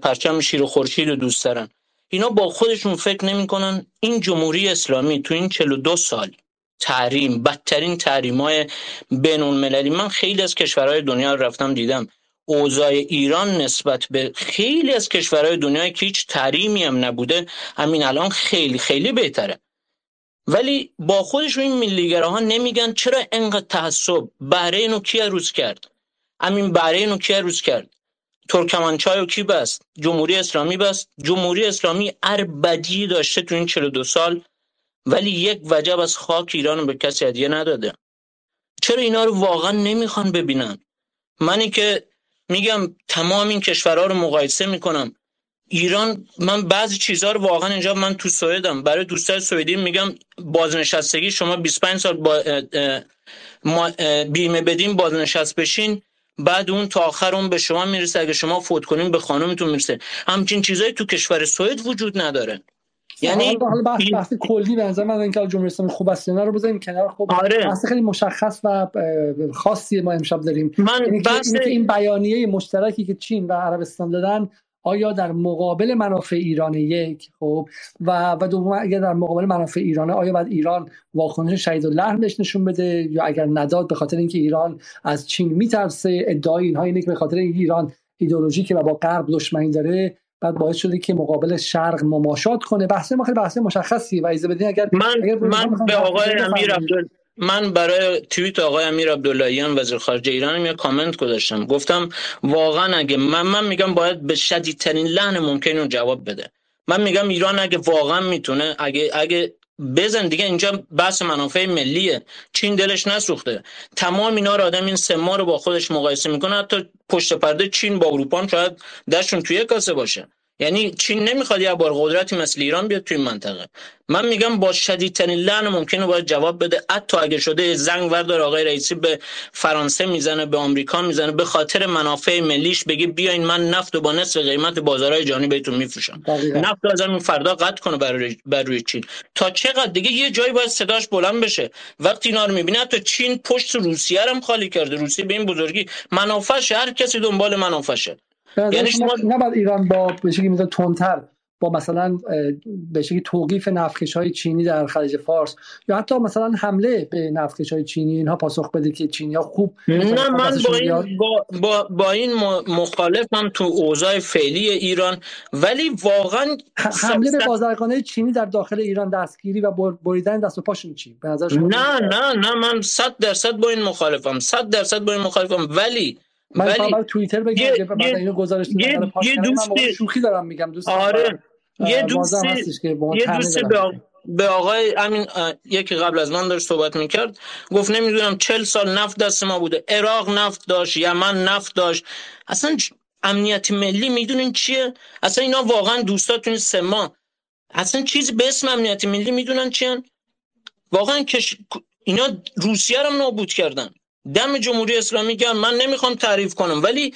پرچم شیر و خورشید رو دوست دارن، اینا با خودشون فکر نمی‌کنن این جمهوری اسلامی تو این 42 سال تحریم، بدترین تحریم‌های بین‌المللی، من خیلی از کشورهای دنیا رفتم دیدم، اوضاع ایران نسبت به خیلی از کشورهای دنیا که هیچ تحریمی هم نبوده، همین الان خیلی خیلی بهتره. ولی با خودشون این ملیگراها نمیگن چرا اینقدر تعصب، بحرین رو کی عروض کرد، ترکمنچای رو کی بست؟ جمهوری اسلامی اربدی داشته تو این 42 سال، ولی یک وجب از خاک ایران به کسی هدیه نداده. چرا اینا رو واقعا نمیخوان ببینن؟ منی که میگم تمام این کشورها رو مقایسه میکنم، ایران، من بعضی چیزها رو واقعا اینجا، من تو سوئدم، برای دوستای سوئدی میگم بازنشستگی شما 25 سال بیمه بدین بازنشست بشین، بعد اون تا آخر اون به شما میرسه، اگه شما فوت کنین به خانومتون میرسه. همچین چیزایی تو کشور سوئد وجود نداره. یعنی بحث کلی به نظر من اینکه جمهوری اسلامی خوب است نه رو بزنیم کنار. خوب آره. بحث خیلی مشخص و خاصی ما امشب داریم، یعنی بحث این بیانیه مشترکی که چین و عربستان دادن آیا در مقابل منافع ایران یک، خب، و دوم اگر در مقابل منافع ایران آیا باید ایران واکنش شدید و لحنش نشون بده، یا اگر نداد به خاطر اینکه ایران از چین میترسه، ادعای اینها اینه که به خاطر اینکه ایران ایدئولوژیکه و با غرب دشمنی داره بعد باعث شده که مقابل شرق مماشات کنه. بحث ما خیلی بحث مشخصی و اجازه بدین اگر من به آقای امیر عبدالله، من برای توییت آقای امیر عبداللهیان وزیر خارجه ایران یه کامنت گذاشتم، گفتم واقعا اگه من میگم باید به شدیدترین لحن ممکن اون جواب بده. من میگم ایران اگه واقعا میتونه، اگه بزن دیگه، اینجا بحث منافع ملیه، چین دلش نسوخته. تمام اینا رو آدم این سه ماه رو با خودش مقایسه میکنه، حتی پشت پرده چین با اروپا هم شاید دستشون توی کاسه باشه. یعنی چین نمیخواد یه بار قدرتی مثل ایران بیاد توی منطقه. من میگم با شدیدترین لحن ممکنه باید جواب بده، حتی اگه شده زنگ وردار آقای رئیسی به فرانسه میزنه، به آمریکا میزنه، به خاطر منافع ملیش بگه بیاین من نفتو با نصف قیمت بازارهای جهانی بهتون میفروشم، نفتو از همین فردا قطع کنه بر روی چین. تا چقدر دیگه یه جایی باید صداش بلند بشه؟ وقتی اینا رو میبینه تا چین پشت روسیه هم خالی کرده، روسیه به این بزرگی منافعش، هر کسی دنبال منافعشه. یعنی نباید ایران با به شکلی مثلا تندتر با مثلا به شکلی توقیف نفتکش‌های چینی در خلیج فارس یا حتی مثلا حمله به نفتکش‌های چینی اینها پاسخ بده که چینی‌ها خوب نه. من با این مخالفم تو اوضاع فعلی ایران، ولی واقعا حمله به بازرگانان چینی در داخل ایران، دستگیری و بریدن دست و پاشون چین، به نظر شما؟ نه من 100% با این مخالفم، 100% با این مخالفم. ولی برای توییتر بگم بعد اینو گزارش میدم، یه دوستی شوخی دارم میگم، دوست آره، یه دوستی به به آقای امین یکی قبل از من داشت صحبت میکرد، گفت نمیدونم 40 سال نفت دست ما بوده، عراق نفت داشت، یمن نفت داشت. اصلا امنیت ملی میدونین چیه؟ اصلا اینا واقعا دوستاتون سما اصلا چیزی به اسم امنیت ملی میدونن چیه؟ واقعا اینا روسیه رو نابود کردن. دم جمهوری اسلامی گرم، من نمیخوام تعریف کنم، ولی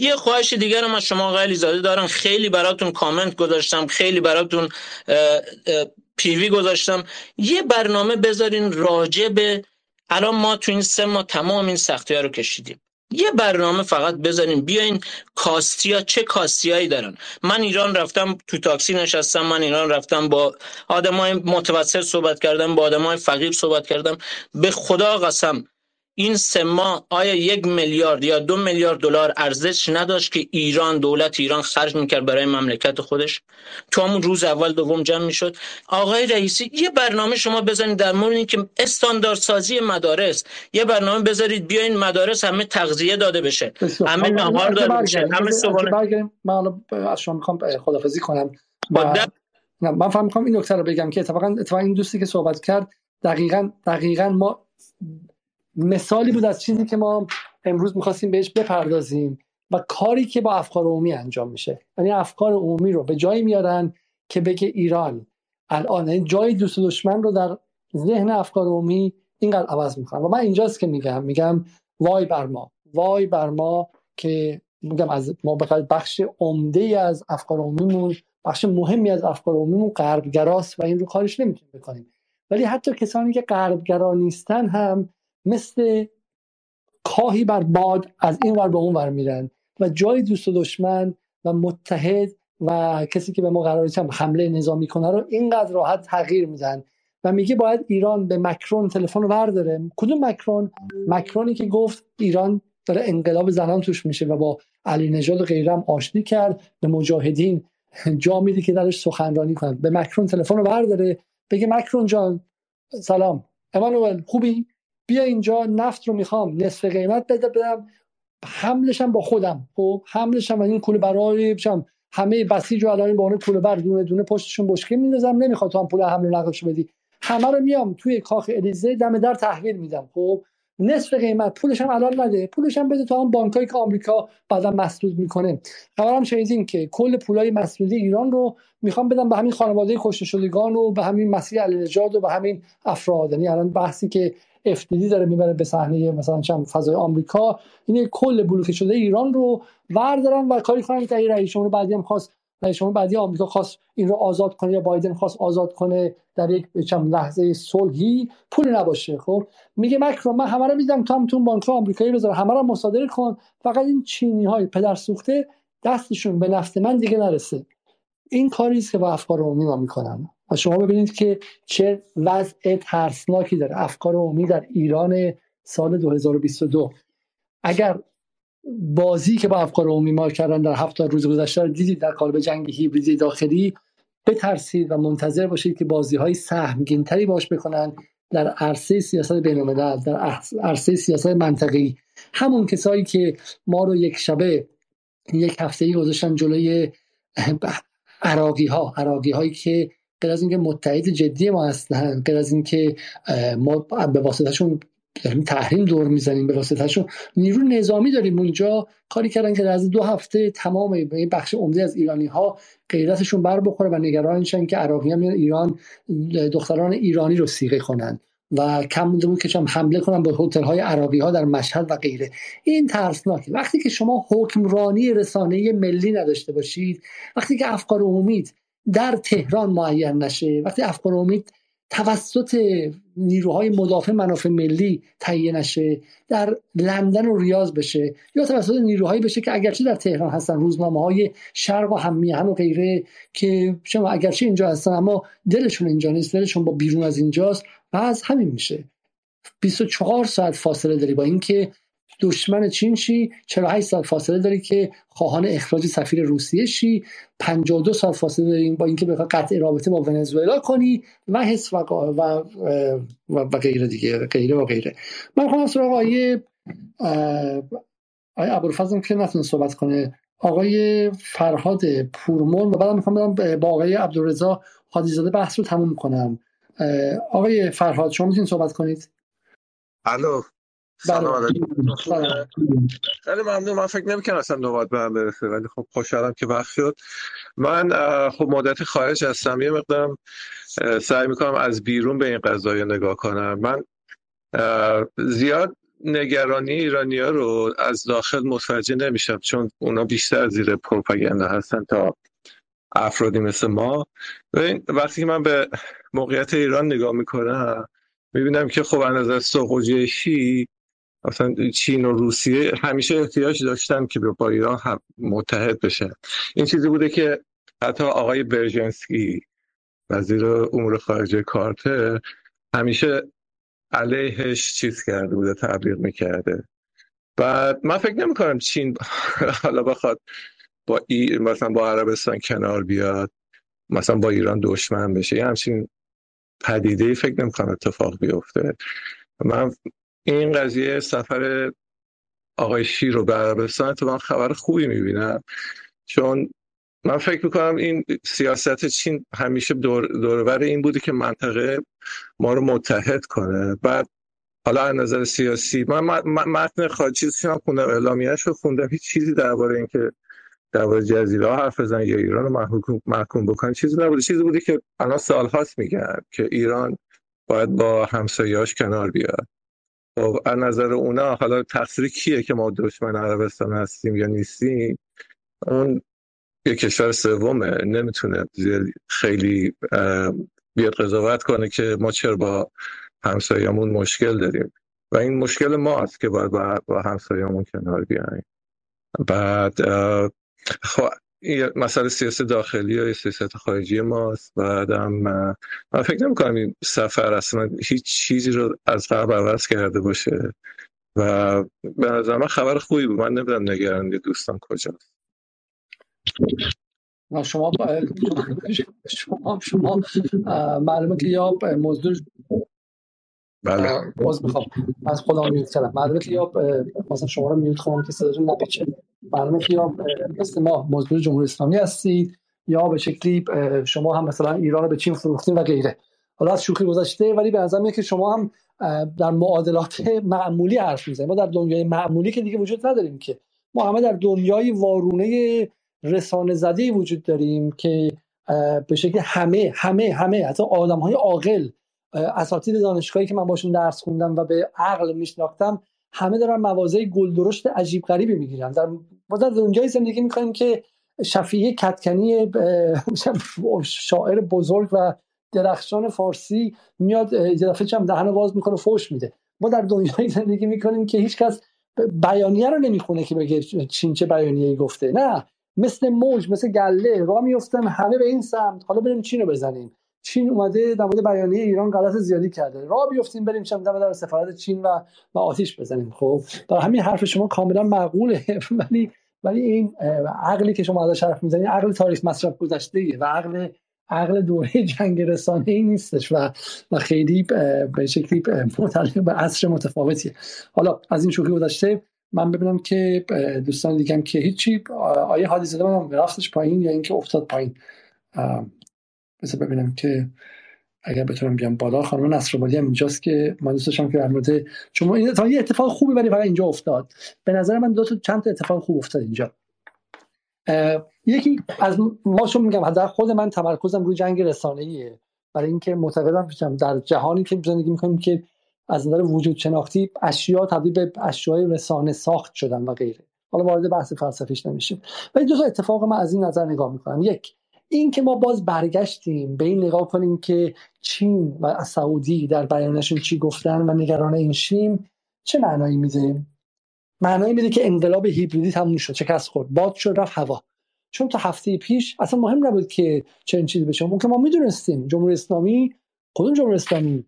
یه خواهش دیگر هم از شما آقای علیزاده دارم. خیلی براتون کامنت گذاشتم، خیلی براتون پیوی گذاشتم. یه برنامه بذارین راجع به الان ما تو این 3 ماه تمام این سختی‌ها رو کشیدیم. یه برنامه فقط بذارین، بیاین کاستیا چه کاستیایی دارن. من ایران رفتم، تو تاکسی نشستم، من ایران رفتم با آدمای متوسط صحبت کردم، با آدمای فقیر صحبت کردم. به خدا قسم این 3 ماه آیا 1 میلیارد یا 2 میلیارد دلار ارزش نداشت که ایران، دولت ایران خرج میکرد برای مملکت خودش؟ تو همون روز اول دوم جمع میشد. آقای رئیسی یه برنامه شما بزنید در مورد این که استانداردسازی مدارس، یه برنامه بذارید بیاین مدارس همه تغذیه داده بشه، همه نهار داده بشه، همه صبحانه. من از شما میخوام خدافظی کنم. من فهم میخوام این نکته رو بگم که اتفاقا این دوستی که صحبت کرد دقیقاً ما مثالی بود از چیزی که ما امروز می‌خواستیم بهش بپردازیم و کاری که با افکار عمومی انجام میشه. یعنی افکار عمومی رو به جایی میارن که بگه ایران الان جای دوست و دشمن رو در ذهن افکار عمومی اینقدر عوض می‌کنن. و من اینجاست که میگم وای بر ما که میگم از ما بخاطر بخش عمده‌ای از افکار عمومیمون، بخش مهمی از افکار عمومیمون غرب‌گراست و این رو کارش نمی‌تونیم بکنیم. ولی حتی کسانی که غرب‌گرا نیستن هم مثل کاهی بر باد از این ور به اون ور میرن و جای دوست و دشمن و متحد و کسی که به ما قراره حمله نظامی کنه رو اینقدر راحت تغییر میدن. و میگه باید ایران به مکرون تلفن رو برداره. کدوم مکرون؟ مکرونی که گفت ایران داره انقلاب زنان توش میشه و با علی نژاد و غیرم آشتی کرد، به مجاهدین جا میده که درش سخنرانی کنن. به مکرون تلفن رو برداره، بگه مکرون جان سلام، امانوئل خوبی؟ بیا اینجا، نفت رو میخوام نصف قیمت بدم، حملشم با خودم، خب حملشم این کوله برای همه بسیج رو الان با اون کوله بر دونه دونه پشتشون بشکه میندازم، نمیخواد تو هم پول حمل و نقلش بدی، همه رو میام توی کاخ الیزه دم در تحویل میدم، خب نصف قیمت، پولشم الان نده، پولشم بده تو هم بانکایی که آمریکا بعدا مسدود میکنه. خبرم شنیدین که کل پولای مسدودی ایران رو میخوام بدم به همین خانواده کشته شدگان و به همین مسیح علی‌نژاد و به همین افراد. یعنی الان بحثی که FDD داره میبره به صحنه مثلا چند فضای آمریکا اینه، کل بلوکه شده ایران رو وردارن و کاری کنن که رئیس جمهور بعدی هم خواست، رئیس جمهور بعدی آمریکا خواست این رو آزاد کنه یا بایدن خواست آزاد کنه در یک چند لحظه صلحی، پول نباشه. خب میگه مکرون من همه رو میدم تو هم تو بانک آمریکایی بذار، همه رو مصادره کن، فقط این چینی های پدر سوخته دستشون به نفت من دیگه نرسه. این کاری است که با افکار عمومی ما میکنن. و شما ببینید که چه وضع ترسناکی داره افکار عمومی در ایران سال 2022. اگر بازی که با افکار عمومی ما کردن در 70 روز گذشته رو دیدید در قالب جنگ هیبریدی داخلی، بترسید و منتظر باشید که بازی‌های سهمگین‌تری باش بکنن در عرصه سیاست بین‌الملل، در عرصه سیاست منطقه‌ای. همون کسایی که ما رو یک شبه یک هفته‌ای گذاشتن جلوی عراقی‌هایی که غیر از اینکه متحد جدی ما هستن، غیر از اینکه ما به واسطهشون داریم تحریم دور میزنیم، به واسطهشون نیرو نظامی داریم اونجا، کاری کردن که از 2 هفته تمام این بخش عمده از ایرانی ها غیرتشون بر بخوره و نگرانشن که عراقی ها میان ایران دختران ایرانی رو سیغه کنن و کم مونده بود که چم حمله کنن به هتل های عراقی ها در مشهد و غیره. این ترسناکه. وقتی که شما حکمرانی رسانه ملی نداشته باشید، وقتی که افکار عمومی در تهران معین نشه، وقتی افکار عمومی توسط نیروهای مدافع منافع ملی تهیه نشه، در لندن و ریاض بشه یا توسط نیروهایی بشه که اگرچه در تهران هستن، روزنامه‌های شرق و هم‌میهن و غیره که شما اگرچه اینجا هستن اما دلشون اینجا نیست، دلشون با بیرون از اینجاست، باز همین میشه. 24 ساعت فاصله داری با اینکه دشمن چین شی، 48 سال فاصله داری که خواهان اخراج سفیر روسیه شی، 52 سال فاصله داریم با اینکه بخوای قطع رابطه با ونزوئلا کنی و حس و غیره دیگه، غیره و غیره. من خواهم سراغ آقای ابوالفضل که نتونه صحبت کنه، آقای فرهاد پورمون و بعدم میخوام برم با آقای عبدالرضا حاجی‌زاده بحث رو تموم کنم. آقای فرهاد شما میتونید صحبت کنید؟ الو، سلام علیکم. خیلی ممنون. من فکر نمی‌کنم اصلا نوبت به من برسه، ولی خب خوشحالم که وقت شد. من خب مدتی خارج هستم، یه مقدارم سعی می‌کنم از بیرون به این قضایا نگاه کنم. من زیاد نگرانی ایرانی‌ها رو از داخل متوجه نمی‌شم، چون اونا بیشتر زیر پروپاگاندا هستن تا افرادی مثل ما. وقتی که من به موقعیت ایران نگاه می‌کنم میبینم که خب از نظر سوق جهشی مثلا چین و روسیه همیشه احتیاج داشتن که با ایران هم متحد بشن. این چیزی بوده که حتی آقای برژنسکی وزیر امور خارجه کارتر همیشه علیهش چیز کرده بوده، تبلیغ میکرده. بعد من فکر نمیکنم چین حالا بخواد با مثلا با عربستان کنار بیاد، مثلا با ایران دشمن بشه. یه همچین پدیده‌ای فکر نمی‌کنم اتفاق بیفته. من این قضیه سفر آقای شی رو به عربستان تو من خبر خوبی می‌بینم، چون من فکر می‌کنم این سیاست چین همیشه دورور این بوده که منطقه ما رو متحد کنه. بعد حالا از نظر سیاسی من متن خارجیش هم خوندم، اعلامیه‌اش رو خوندم، هیچ چیزی درباره این که درباره جزیره ها حرف بزنن یا ایران رو محکوم بکنن چیزی نبوده. چیزی بوده که الان سالهاست میگن که ایران باید با همسایه‌اش کنار بیاد. خب از نظر اونا حالا تقصیر کیه که ما دشمن عربستان هستیم یا نیستیم؟ اون یک کشور سومه، نمیتونه خیلی بیاد قضاوت کنه که ما چرا با همسایه‌مون مشکل داریم و این مشکل ماست که باید با همسایه‌مون کنار بیایم. بعد خب مسئله سیاست داخلی یا سیاست خارجی ماست. بعدم من فکر نمی‌کنم این سفر اصلا هیچ چیزی رو از قبل عوض کرده باشه و به نظر من خبر خوبی بود. من نمی‌دونم نگرانی دوستان کجاست. شما معلومه که یا موضوع بله باز می‌خوام از خدا می‌گم معلومه که یا مثلا شما رو می‌خوام که صداتون نپیچه. معلومه که یا مثل ما مزدور جمهوری اسلامی هستید یا به شکلی شما هم مثلا ایران رو به چین فروختین و غیره. حالا از شوخی گذشته، ولی به نظر میاد که شما هم در معادلات معمولی حرف میزنید. ما در دنیای معمولی که دیگه وجود نداریم که، ما همه در دنیای وارونه رسانه زدی وجود داریم که به شکلی همه حتی آدم‌های عاقل، اساتید دانشگاهی که من باشون درس خوندم و به عقل میشناختم، همه دارن موازه گلدرشت عجیب غریبی میگیرن. در اونجایی زندگی میکنیم که شفیع کتکنی شاعر بزرگ و درخشان فارسی میاد یه دفعه چم دهنو باز میکنه فوش میده. ما در دنیایی زندگی میکنیم که هیچکس بیانیه رو نمیخونه که بگه چین چه بیانیه‌ای گفته. نه، مثل موج مثل گله راه میافتم، همه به این سمت. حالا بریم چینو بزنیم، چین اومده در مورد بیانیه ایران غلط زیادی کرده، راه بیافتیم بریم چند دفعه در سفارت چین و آتیش بزنیم. خب برای همین حرف شما کاملا معقوله، ولی این عقلی که شما ازش حرف میزنید عقل تاریخ مصرف گذشته و عقل دوره جنگ رسانه‌ای نیستش و خیلی به شکلی متعلق به عصر متفاوتیه. حالا از این شوخی گذشته من ببینم که دوستان دیگم که هیچی، آیه حادیزاده منم رفتش پایین یا اینکه افتاد پایین. بس ببینم که اگر بتونم بیام بالا. خانم نصرآبادی هم اینجاست که من دوست داشتم که در مورد چون این تا یه اتفاق خوبی برای واقعا اینجا افتاد. به نظر من چند تا اتفاق خوب افتاد اینجا. یکی از ما شو میگم حداقل خود من تمرکزم روی جنگ رسانه‌ایه، برای اینکه معتقدم در جهانی که زندگی می‌کنیم که از نظر وجود شناختی اشیاء تبدیل به اشیاء رسانه ساخت شدن و غیره. حالا وارد بحث فلسفیش نمی‌شیم، ولی دو تا اتفاق من از این نظر نگاه می‌کنم. یک، این که ما باز برگشتیم به این نگاه کنیم که چین و سعودی در بیانشون چی گفتن و نگران این شیم چه معنایی میده؟ معنایی میده که انقلاب هیبریدی تموم شد، شکست خورد، باد شد، رفت هوا. چون تا هفته پیش اصلا مهم نبود که چنین چیزی بشه، اون که ما میدونستیم جمهوری اسلامی کدوم جمهوری اسلامی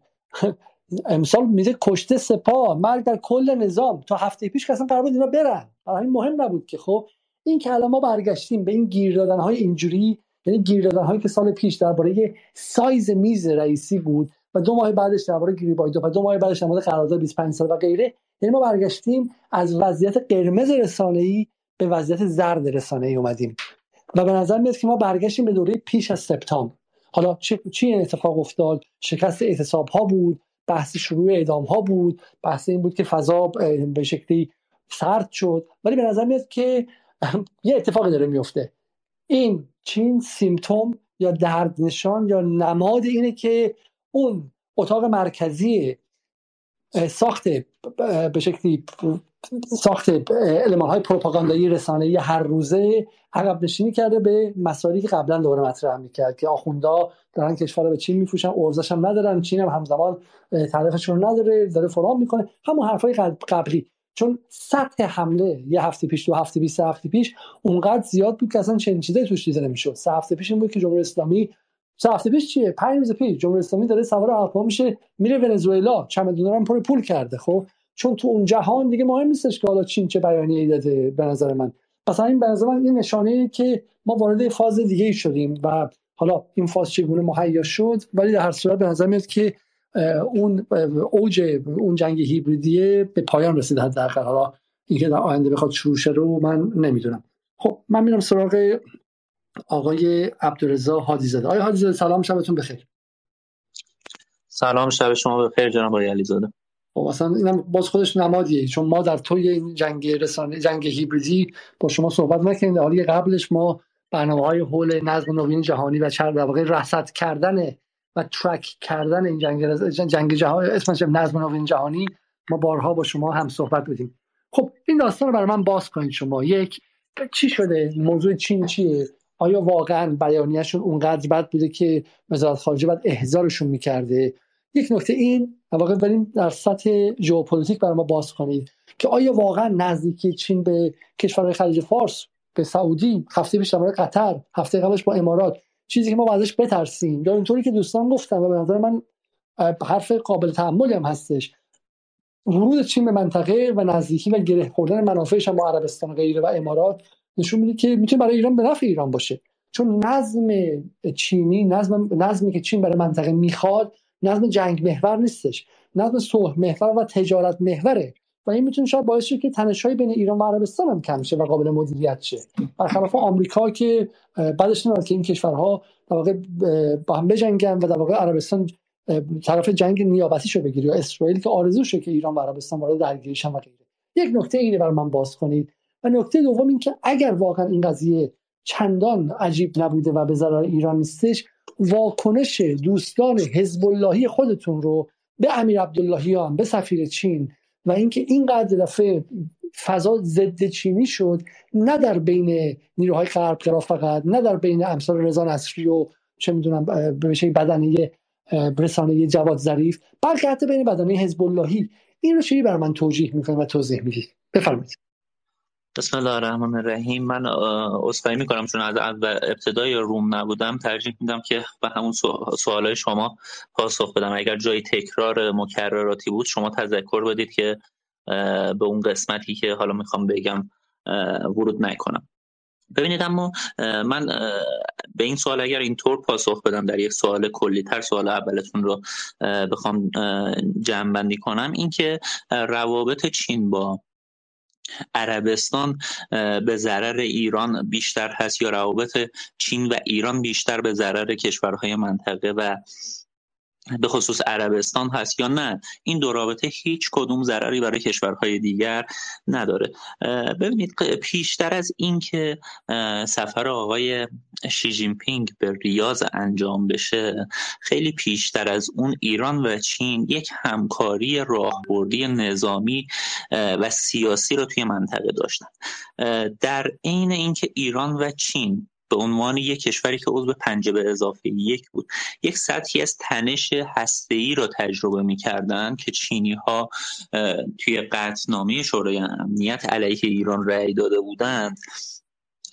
امسال میده کشته سپاه، مرگ در کل نظام. تا هفته پیش که اصلا قرار بود اینا برن، برای مهم نبود که. خب این که الان ما برگشتیم به این گیر دادن های اینجوری، یعنی گیردادن‌هایی که سال پیش درباره سایز میز رئیسی بود و 2 ماه بعدش درباره گریبایدوف و 2 ماه بعدش درباره قرارداد 25 سال و غیره. یعنی ما برگشتیم از وضعیت قرمز رسانه‌ای به وضعیت زرد رسانه‌ای اومدیم و به نظر میاد که ما برگشتیم به دوره پیش از سپتامبر. حالا چی این اتفاق افتاد؟ شکست اعتصاب ها بود، بحث شروع اعدام ها بود، بحث این بود که فضا به شکلی سرد شد، ولی به نظر میاد که یه اتفاقی داره میفته. این چین سیمتوم یا درد نشان یا نماد اینه که اون اتاق مرکزی ساخت به شکلی ساخت المان‌های پروپاگاندایی رسانه‌ای هر روزه عقب نشینی کرده به مسائلی که قبلا دوباره مطرح میکرد که آخوندا دارن کشور رو به چین میفروشن، ارزشش هم ندارن، چین هم همزمان تعریفشون نداره، داره فلان میکنه، همون حرفای قبلی. چون سطح حمله یه هفته پیش، دو هفته پیش، سه هفته پیش اونقدر زیاد بود که اصلا چنین چیزی توش دیده نمیشد. سه هفته پیش این بود که جمهوری اسلامی، سه هفته پیش چیه، 5 روز پیش جمهوری اسلامی داره سوار هواپیما میشه میره ونزوئلا، چمدونا رو پر پول کرده. خب چون تو اون جهان دیگه مهم نیستش که حالا چین چه بیانیه‌ای داده. به نظر من مثلا این، به نظر من این نشانه‌ایه که ما وارد فاز دیگه‌ای شدیم و حالا این فاز چگونه مهیا شد، ولی در هر صورت به نظر میاد که اون اوج اون جنگ هیبریدیه به پایان رسید. حداقل حالا اینکه در آینده بخواد شروع شه رو من نمیدونم. خب من میرم سراغ آقای عبدالرضا حاجی‌زاده. آقای حاجی‌زاده سلام، شبتون بخیر. سلام، شب شما بخیر جناب آقای علیزاده. خب اصلا اینم باز خودش نمادیه، چون ما در طی این جنگ هیبریدی با شما صحبت نکردیم. در حالی قبلش ما برنامه‌های حول نظم نوین جهانی و چند در واقع رصد کردن و ترک کردن این جنگ جهانی، اسمش نظم نوین جهانی، ما بارها با شما هم صحبت بودیم. خب این داستان رو برای من باز کنید شما. یک، چی شده؟ موضوع چین چیه؟ آیا واقعا بیانیه‌شون اونقدر بد بوده که وزارت خارجه بعد احضارشون می‌کرده؟ یک نکته این واقعا بریم در سطح ژئوپلیتیک برای ما باز کنید که آیا واقعا نزدیکی چین به کشورهای خلیج فارس، به سعودی، هفته پیش در مورد قطر، هفته قبلش با امارات، چیزی که ما ازش بترسیم یا اینطوری که دوستان گفتن و به نظر من حرف قابل تأملی هم هستش، ورود چین به منطقه و نزدیکی و گره خوردن منافعش هم با عربستان و غیره و امارات نشون میده که میتونه برای ایران به نفع ایران باشه. چون نظم چینی، نظمی که چین برای منطقه میخواد، نظم جنگ محور نیستش، نظم صلح محور و تجارت محوره و این میتونه شاید باعث شه که تنش‌های بین ایران و عربستان هم کم شه و قابل مدیریت شه، برخلاف آمریکا که بعدش نمیاد که این کشورها در واقع با هم بجنگن و در واقع عربستان طرف جنگ نیابتیشو بگیره یا اسرائیل که آرزوشه که ایران و عربستان وارد درگیریشن و غیره. یک نکته اینه برای من باز کنید. و نکته دوم این که اگر واقعا این قضیه چندان عجیب نبوده و به ضرر ایران نیستش، واکنش دوستان حزب اللهی خودتون رو به امیر عبداللهیان، به سفیر چین و اینکه اینقدر دفعه فضا ضد چینی شد، نه در بین نیروهای غربگرا فقط، نه در بین امثال رضا نصری و چه میدونم به شکلی بدنه رسانه‌ای جواد ظریف، بلکه حتی بین بدنه حزب اللهی. این رو چی برای من توضیح می‌کنید و توضیح می‌دید؟ بفرمایید. بسم الله الرحمن الرحیم. من عذرخواهی میکنم چون از ابتدای روم نبودم، ترجیح میدم که به همون سوالای شما پاسخ بدم. اگر جای تکرار مکرراتی بود شما تذکر بدید که به اون قسمتی که حالا میخوام بگم ورود نکنم. ببینید، اما من به این سوال اگر اینطور پاسخ بدم، در یک سوال کلی‌تر سوال اولتون رو بخوام جمع‌بندی کنم، این که روابط چین با عربستان به ضرر ایران بیشتر هست یا روابط چین و ایران بیشتر به ضرر کشورهای منطقه و به خصوص عربستان هست یا نه. این دو رابطه هیچ کدوم ضرری برای کشورهای دیگر نداره. ببینید، پیشتر از این که سفر آقای شی جین پینگ به ریاض انجام بشه، خیلی پیشتر از اون ایران و چین یک همکاری راهبردی نظامی و سیاسی رو توی منطقه داشتن. در عین اینکه ایران و چین به عنوان یک کشوری که عضو پنجه به اضافه یک بود، یک سطحی از تنش هسته‌ای را تجربه می‌کردند که چینی‌ها توی قطعنامه شورای امنیت علیه ایران رأی داده بودند،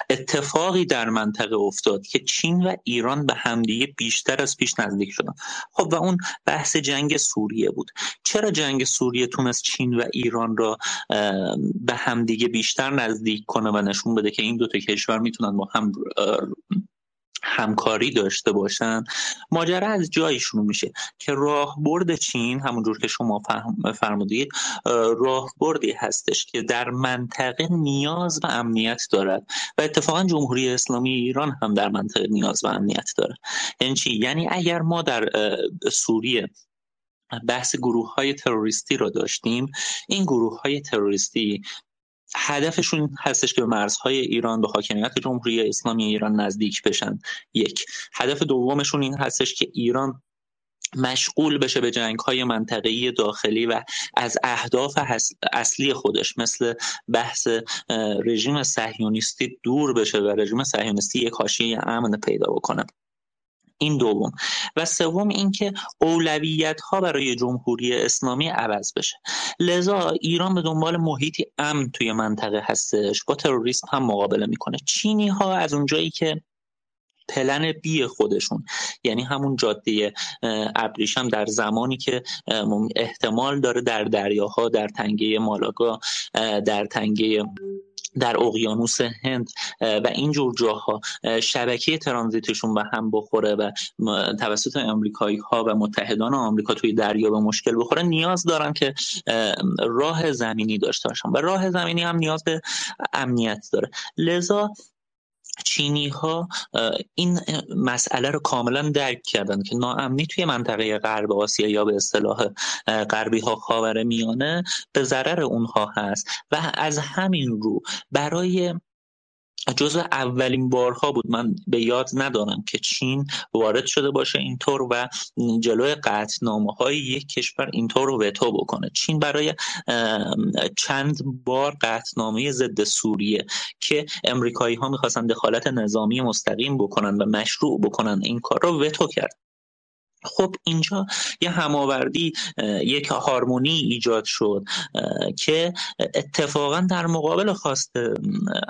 اتفاقی در منطقه افتاد که چین و ایران به همدیگه بیشتر از پیش نزدیک شدن. خب و اون بحث جنگ سوریه بود. چرا جنگ سوریه تونست چین و ایران را به همدیگه بیشتر نزدیک کنه و نشون بده که این دو تا کشور میتونن با هم همکاری داشته باشن، ماجرا از جایی شروع میشه که راهبرد چین، همونجور که شما فرمودید، راهبردی هستش که در منطقه نیاز به امنیت دارد و اتفاقا جمهوری اسلامی ایران هم در منطقه نیاز به امنیت دارد. یعنی چی؟ یعنی اگر ما در سوریه بحث گروه‌های تروریستی را داشتیم، این گروه‌های تروریستی هدفشون هستش که به مرزهای ایران، به حاکمیت جمهوری اسلامی ایران نزدیک بشن. یک هدف دومشون این هستش که ایران مشغول بشه به جنگ‌های منطقه‌ای داخلی و از اهداف اصلی خودش مثل بحث رژیم صهیونیستی دور بشه و رژیم صهیونیستی یک حاشیه امن پیدا بکنه. این دوم و سوم این که اولویت‌ها برای جمهوری اسلامی عوض بشه. لذا ایران به دنبال محیطی امن توی منطقه هستش، با تروریسم هم مقابله می‌کنه. چینی‌ها از اونجایی که پلن بی خودشون، یعنی همون جاده ابریشم، در زمانی که احتمال داره در دریاها، در تنگه مالاگا، در اقیانوس هند و اینجور جاها شبکه ترانزیتشون به هم بخوره و توسط آمریکایی‌ها و متحدان آمریکا توی دریا به مشکل بخوره، نیاز دارن که راه زمینی داشته باشن و راه زمینی هم نیاز به امنیت داره. لذا چینی‌ها این مسئله رو کاملا درک کردن که ناامنی توی منطقه غرب آسیا یا به اصطلاح غربی‌ها خاورمیانه به ضرر اونها هست و از همین رو برای جزء اولین بارها بود، من به یاد ندارم که چین وارد شده باشه اینطور و جلوی قطعنامه‌های یک کشور اینطور رو وتو بکنه. چین برای چند بار قطعنامه ضد سوریه که آمریکایی‌ها می‌خواستن دخالت نظامی مستقیم بکنن و مشروع بکنن، این کار رو وتو کرد. خب اینجا یه هماوردی، یک هارمونی ایجاد شد که اتفاقا در مقابل خواست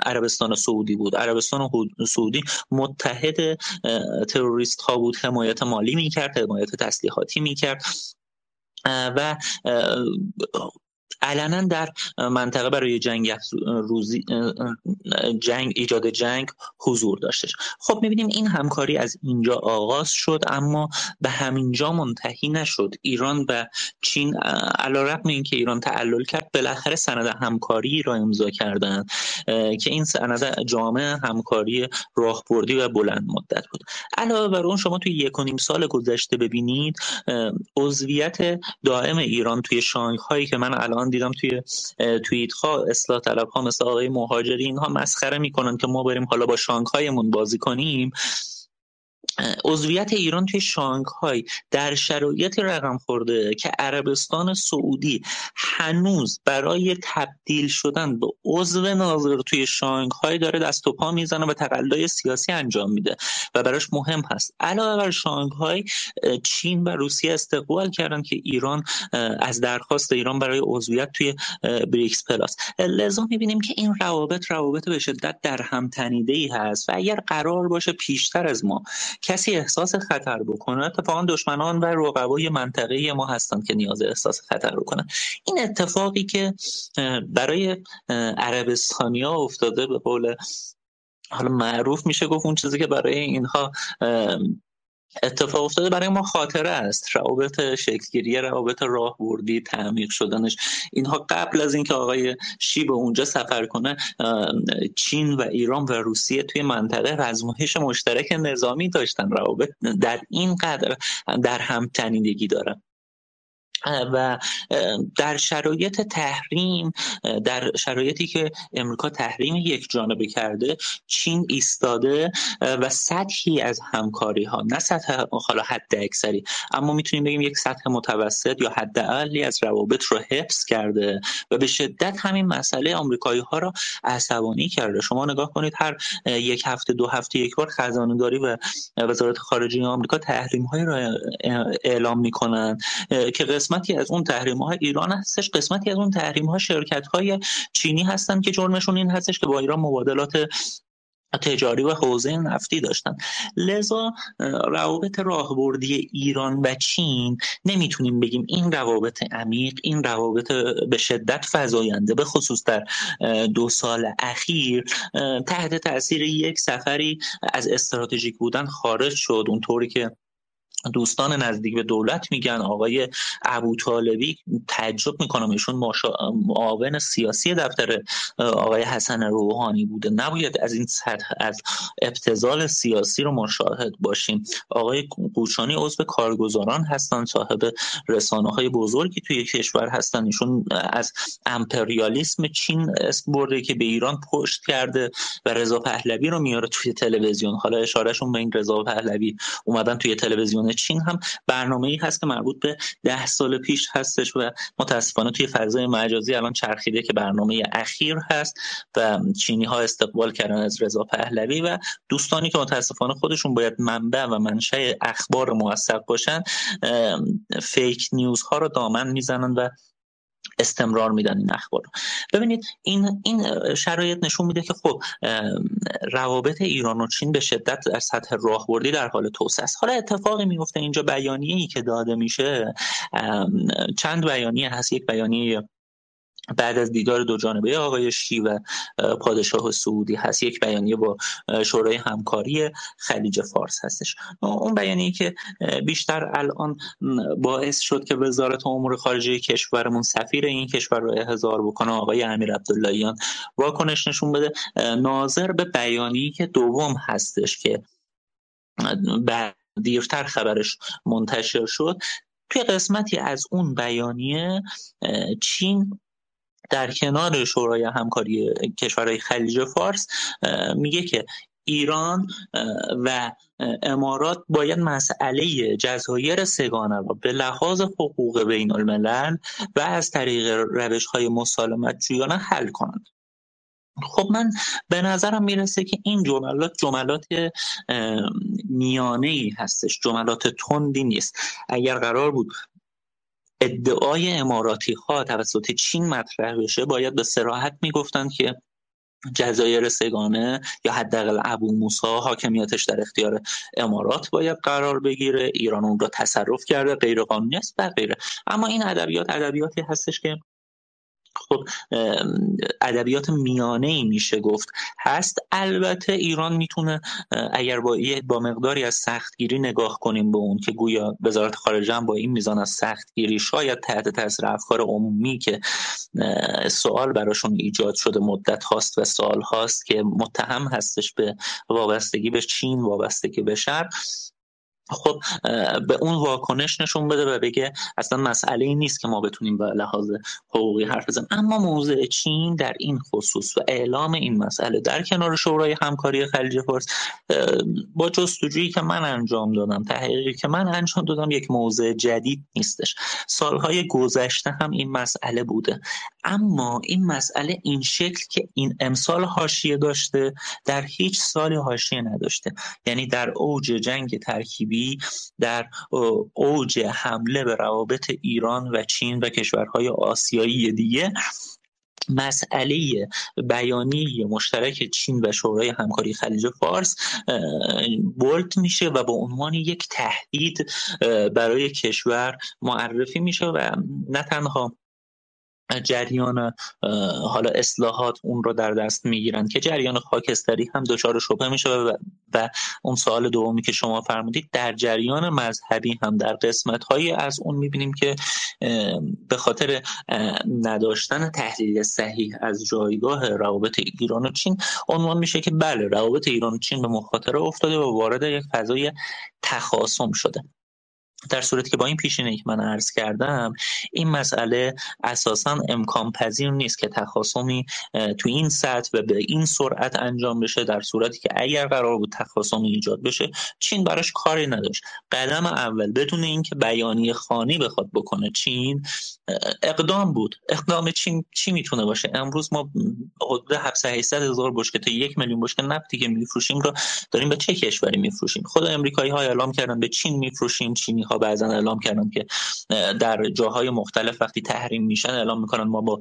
عربستان سعودی بود. عربستان سعودی متحد تروریست ها بود، حمایت مالی میکرد، حمایت تسلیحاتی میکرد و علنا در منطقه برای ایجاد جنگ حضور داشتش. خب می‌بینیم این همکاری از اینجا آغاز شد اما به همینجا منتهی نشد. ایران و چین علی‌رغم اینکه ایران تعلل کرد، بالاخره سند همکاری را امضا کردند که این سند جامع همکاری راهبردی و بلند مدت بود. علاوه بر اون شما توی 1.5 سال گذشته ببینید عضویت دائم ایران توی شانگهای که من الان دیدم توی توییت‌ها اصلاح طلب‌ها مثل آقای مهاجری اینها مسخره می‌کنن که ما بریم حالا با شانگهایمون بازی کنیم. عضویت ایران توی شانگهای در شرایطی رقم خورده که عربستان سعودی هنوز برای تبدیل شدن به عضو ناظر توی شانگهای داره دست و پا میزنه و تقلای سیاسی انجام میده و براش مهم هست. علاوه بر شانگهای، چین و روسیه استقبال کردن که ایران از درخواست ایران برای عضویت توی بریکس پلاس. لذا میبینیم که این روابط به شدت در هم تنیده‌ای هست و اگر قرار باشه پیشتر از ما کسی احساس خطر بکنه، اتفاقا دشمنان و رقبای منطقه‌ای ما هستند که نیاز احساس خطر بکنن. این اتفاقی که برای عربستانی‌ها افتاده، به قول حالا معروف میشه گفت اون چیزی که برای اینها اتفاق افتاده برای ما خاطره است. روابط شکلگیری، روابط راهبردی، تعمیق شدنش، اینها قبل از اینکه آقای شی به اونجا سفر کنه، چین و ایران و روسیه توی منطقه رزمایش مشترک نظامی داشتن. روابط در این قدر در هم تنیدگی دارن و در شرایط تحریم، در شرایطی که امریکا تحریم یک جانبه کرده، چین ایستاده و سطحی از همکاری ها، نه سطح حالا حد اکثری، اما میتونیم بگیم یک سطح متوسط یا حداقلی از روابط رو حفظ کرده و به شدت همین مسئله آمریکایی ها را عصبانی کرده. شما نگاه کنید، هر یک هفته دو هفته یک بار خزانه داری و وزارت خارجه آمریکا تحریم های را اعلام میکنن که قسمتی از اون تحریم‌ها ایران هستش، قسمتی از اون تحریم‌ها شرکت‌های چینی هستن که جرمشون این هستش که با ایران مبادلات تجاری و حوزه نفتی داشتن. لذا روابط راهبردی ایران و چین نمیتونیم بگیم این روابط عمیق، این روابط به شدت فزاینده، به خصوص در 2 سال اخیر تحت تأثیر یک سفری از استراتژیک بودن خارج شد. اونطوری که دوستان نزدیک به دولت میگن، آقای ابوطالبی، تعجب میکنم ایشون معاون سیاسی دفتر آقای حسن روحانی بوده، نباید از این سطح از ابتذال سیاسی رو مشاهد باشیم. آقای قوچانی عضو کارگزاران هستن، صاحب رسانه‌های بزرگی توی کشور هستن. ایشون از امپریالیسم چین اسم برده که به ایران پشت کرده و رضا پهلوی رو میاره توی تلویزیون. حالا اشارهشون به این رضا پهلوی اومدن توی تلویزیون چین هم برنامه‌ای هست که مربوط به 10 سال پیش هستش و متاسفانه توی فضای مجازی الان چرخیده که برنامه اخیر هست و چینی‌ها استقبال کردن از رضا پهلوی و دوستانی که متاسفانه خودشون باید منبع و منشأ اخبار موثق باشن، فیک نیوز ها رو دامن میزنن و استمرار میدن این اخبار. ببینید این شرایط نشون میده که خب روابط ایران و چین به شدت در سطح راهبردی در حال توسعه است. حالا اتفاقی میفته اینجا، بیانیه‌ای که داده میشه، چند بیانیه هست. یک بیانیه بعد از دیدار دو جانبه آقای شی و پادشاه سعودی هست، یک بیانیه با شورای همکاری خلیج فارس هستش. اون بیانیه‌ای که بیشتر الان باعث شد که وزارت امور خارجه کشورمون سفیر این کشور رو احضار بکنه، آقای امیر عبداللهیان، واکنش نشون بده، ناظر به بیانیه‌ای که دوم هستش که دیرتر خبرش منتشر شد. توی قسمتی از اون بیانیه چین در کنار شورای همکاری کشورهای خلیج فارس میگه که ایران و امارات باید مسئله جزایر سگانه را به لحاظ حقوق بین الملل و از طریق روش‌های مسالمت جویانه حل کنند. خب من به نظرم میرسه که این جملات میانه‌ای هستش، جملات تندی نیست. اگر قرار بود ادعای اماراتی ها توسط چین مطرح بشه، باید به صراحت میگفتند که جزایر سگانه یا حداقل ابو موسی حاکمیتش در اختیار امارات باید قرار بگیره، ایران اون را تصرف کرده، غیر قانونی است و غیره. اما این ادبیاتی هستش که خب ادبیات میانه‌ای میشه گفت هست. البته ایران میتونه اگر با مقداری از سختگیری نگاه کنیم به اون که گویا وزارت خارجه هم با این میزان از سختگیری شاید تحت تاثیر افکار عمومی که سوال براشون ایجاد شده مدت هاست و سال هاست که متهم هستش به وابستگی به چین، وابستگی به شرق، خب به اون واکنش نشون بده و بگه اصلا مسئله ای نیست که ما بتونیم به لحاظ حقوقی حرف بزنیم. اما موضع چین در این خصوص و اعلام این مسئله در کنار شورای همکاری خلیج فارس، با جستجویی که من انجام دادم، تحقیقی که من انجام دادم، یک موضع جدید نیستش. سالهای گذشته هم این مسئله بوده، اما این مسئله این شکل که این امسال حاشیه داشته، در هیچ سالی حاشیه نداشته. یعنی در اوج جنگ ترکیبی، در اوج حمله به روابط ایران و چین و کشورهای آسیایی دیگه، مسئله بیانیه مشترک چین و شورای همکاری خلیج فارس بولد میشه و با عنوان یک تهدید برای کشور معرفی میشه و نه تنها جریان حالا اصلاحات اون رو در دست میگیرن که جریان خاکستری هم دچار شبهه میشه و اون سوال دومی که شما فرمودید، در جریان مذهبی هم در قسمت‌هایی از اون میبینیم که به خاطر نداشتن تحلیل صحیح از جایگاه روابط ایران و چین، عنوان میشه که بله روابط ایران و چین به مخاطره افتاده و وارد یک فضای تخاصم شده. در صورتی که با این پیشینه‌ای که من عرض کردم، این مسئله اساساً امکان پذیر نیست که تخاصمی تو این سطح و به این سرعت انجام بشه. در صورتی که اگر قرار بود تخاصمی ایجاد بشه، چین براش کاری نداشت. قدم اول بدون اینکه بیانیه خوانی بخواد بکنه چین، اقدام بود. اقدام چین چی میتونه باشه؟ امروز ما حدود 700,000 بشکه تا 1,000,000 بشکه نفتی که میفروشیم رو داریم به چه کشوری میفروشیم؟ خود آمریکایی‌ها اعلام کردن به چین میفروشیم. چینی ها بعضا اعلام کردن که در جاهای مختلف وقتی تحریم میشن، اعلام میکنن ما با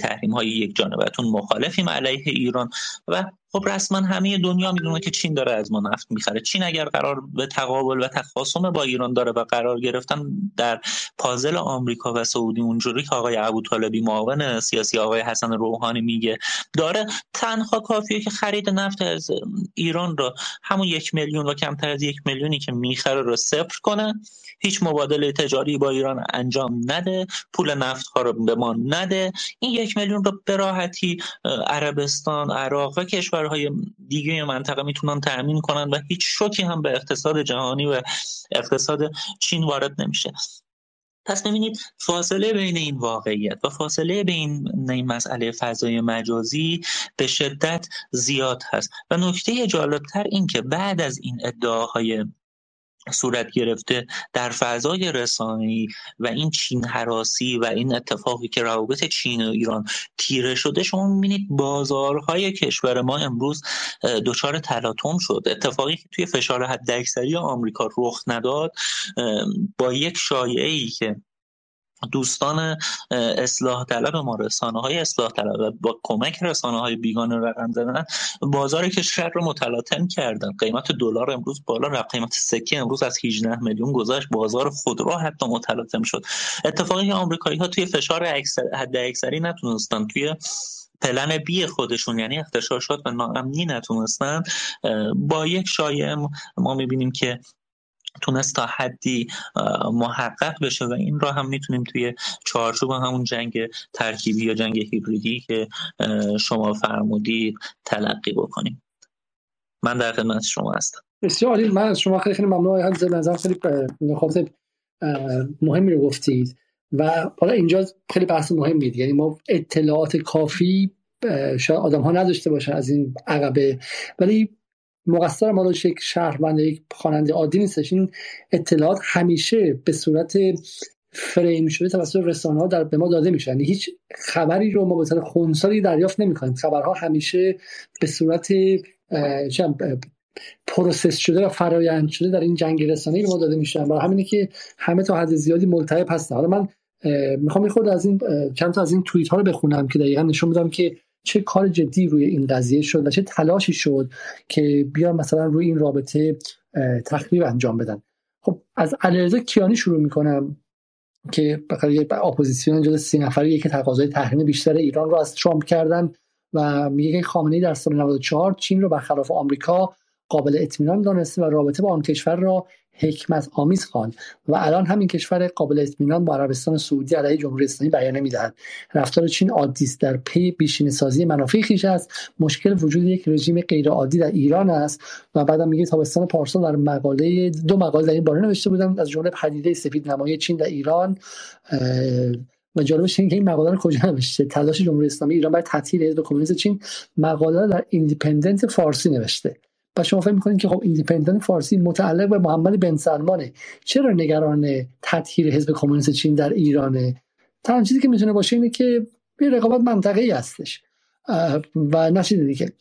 تحریم های یک جانبتون مخالفیم علیه ایران و خب رسما همه دنیا میدونه که چین داره از ما نفت میخره. چین اگر قرار به تقابل و تخاصم با ایران داره و قرار گرفتن در پازل آمریکا و سعودی اونجوری که آقای ابوطالبی معاون سیاسی آقای حسن روحانی میگه داره، تنها کافیه که خرید نفت از ایران را همون 1 میلیون و کمتر از 1 میلیونی که میخره را صفر کنه، هیچ مبادله تجاری با ایران انجام نده، پول نفت ها رو به ما نده، این 1 میلیون رو به راحتی عربستان، عراق و کشورهای دیگه منطقه میتونن تأمین کنن و هیچ شوکی هم به اقتصاد جهانی و اقتصاد چین وارد نمیشه. پس می‌بینید فاصله بین این واقعیت و فاصله بین این مسئله فضای مجازی به شدت زیاد هست و نکته جالبتر این که بعد از این ادعاهای صورت گرفته در فضای رسانه‌ای و این چین هراسی و این اتفاقی که روابط چین و ایران تیره شده، شما می‌بینید بازارهای کشور ما امروز دچار تلاطم شد. اتفاقی که توی فشار حداکثری آمریکا رخ نداد با یک شایعه‌ای که دوستان اصلاح طلب ما، رسانه‌های اصلاح طلب با کمک رسانه‌های بیگانه رقم زدن، بازار کشور رو متلاطم کردن. قیمت دلار امروز بالا رفت، قیمت سکه امروز از 18 میلیون گذشت، بازار خودرو حتی متلاطم شد. اتفاقی که آمریکایی‌ها توی فشار حداکثری نتونستن، توی پلن بی خودشون یعنی اختشاشات و ناامنی نتونستن، با یک شایعه ما می‌بینیم که تونست تا حدی محقق بشه و این را هم میتونیم توی چارچوب همون جنگ ترکیبی یا جنگ هیبریدی که شما فرمودید تلقی بکنیم. من در خدمت شما هستم. بسیار عالی. من از شما خیلی ممنون. از نظر خیلی نکات مهمی رو گفتید و حالا اینجا خیلی بحث مهم بود، یعنی ما اطلاعات کافی شاید آدم‌ها نداشته باشن از این عقبه، ولی مقصر ما روش یک شهروند، یک خواننده عادی نیستش. این اطلاعات همیشه به صورت فریم شده توسط رسانه‌ها در به ما داده میشه، یعنی هیچ خبری رو ما به صورت خنثی دریافت نمی‌کنیم. خبرها همیشه به صورت پروسس شده و فرآیند شده در این جنگ رسانه‌ای به ما داده میشن. برای همینه که همه تا حد زیادی ملتهب هستن. حالا من میخوام خود از این چند تا از این توییت ها رو بخونم که دقیقاً نشون میدم که چه کار جدی روی این قضیه شد و چه تلاشی شد که بیان مثلا روی این رابطه تخریب انجام بدن. خب از علیرضا کیانی شروع میکنم که بخاطر اپوزیسیون جز 30 نفریه که تقاضای تحریم بیشتر ایران رو از ترامپ کردن و میگه که خامنه‌ای در سال 94 چین رو برخلاف آمریکا قابل اطمینان دانسته و رابطه با آن کشور را حکمت آمیز خواند و الان همین کشور قابل اطمینان با عربستان سعودی علیه جمهوری اسلامی بیانیه می‌دهد. رفتار چین عادی است، در پی بیشینه‌سازی منافع خویش است. مشکل وجود یک رژیم غیرعادی در ایران است. و بعدم میگه تابستان پارسال در مقاله، 2 مقاله در این باره نوشته بودم، از جمله پدیده سفیدنمایی چین در ایران. و جالبش اینه که این مقاله رو کجا نوشته؟ تلاش جمهوری اسلامی ایران برای تطهیر حزب کمونیست چین. مقاله در ایندیپندنت فارسی نوشته. و شما فکر می‌کنید که خب ایندیپندنت فارسی متعلق به محمد بن سلمانه، چرا نگران تطهیر حزب کمونیست چین در ایرانه؟ تنها چیزی که میتونه باشه اینه که یه رقابت منطقه‌ای هستش و نشید دیگه.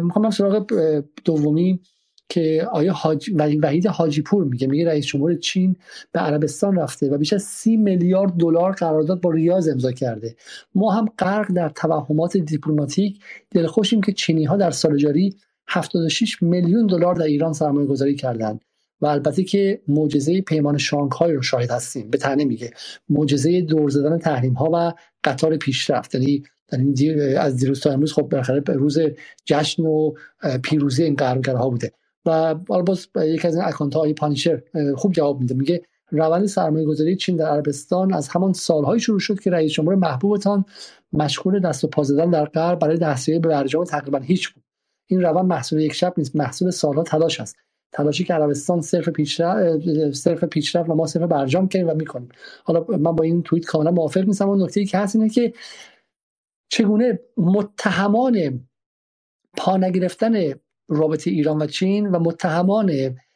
میخوام برم سراغ دومی که آیا وحید حاجی پور میگه رئیس جمهور چین به عربستان رفته و بیش از 30 میلیارد دلار قرارداد با ریاض امضا کرده. ما هم غرق در توهمات دیپلماتیک دلخوشیم که چینی‌ها در سال جاری 76 میلیون دلار در ایران سرمایه گذاری کردند و البته که معجزه پیمان شانگهای رو شاهد هستیم. به تنه میگه معجزه دور زدن تحریم ها و قطار پیشرفت، یعنی از دیروز تا امروز خب بالاخره روز جشن و پیروزی این قرارگرها بوده. و باز یکی از این اکانت های پانیشر خوب جواب میده، میگه روند سرمایه گذاری چین در عربستان از همان سالهای شروع شد که رئیس جمهور محبوبتان مشغول دست و پا زدن در غرب برای دستیابی به برجام تقریبا هیچ بود. این روند محصول یک شب نیست، محصول سالها تلاش است. تلاشی که عربستان صرف پیشرفت و ما صرف برجام کردیم و میکنیم. حالا من با این توییت کاملا موافق نیستم. اون نکته‌ای که هست اینه که چگونه متهمان پا نگرفتن رابطه ایران و چین و متهمان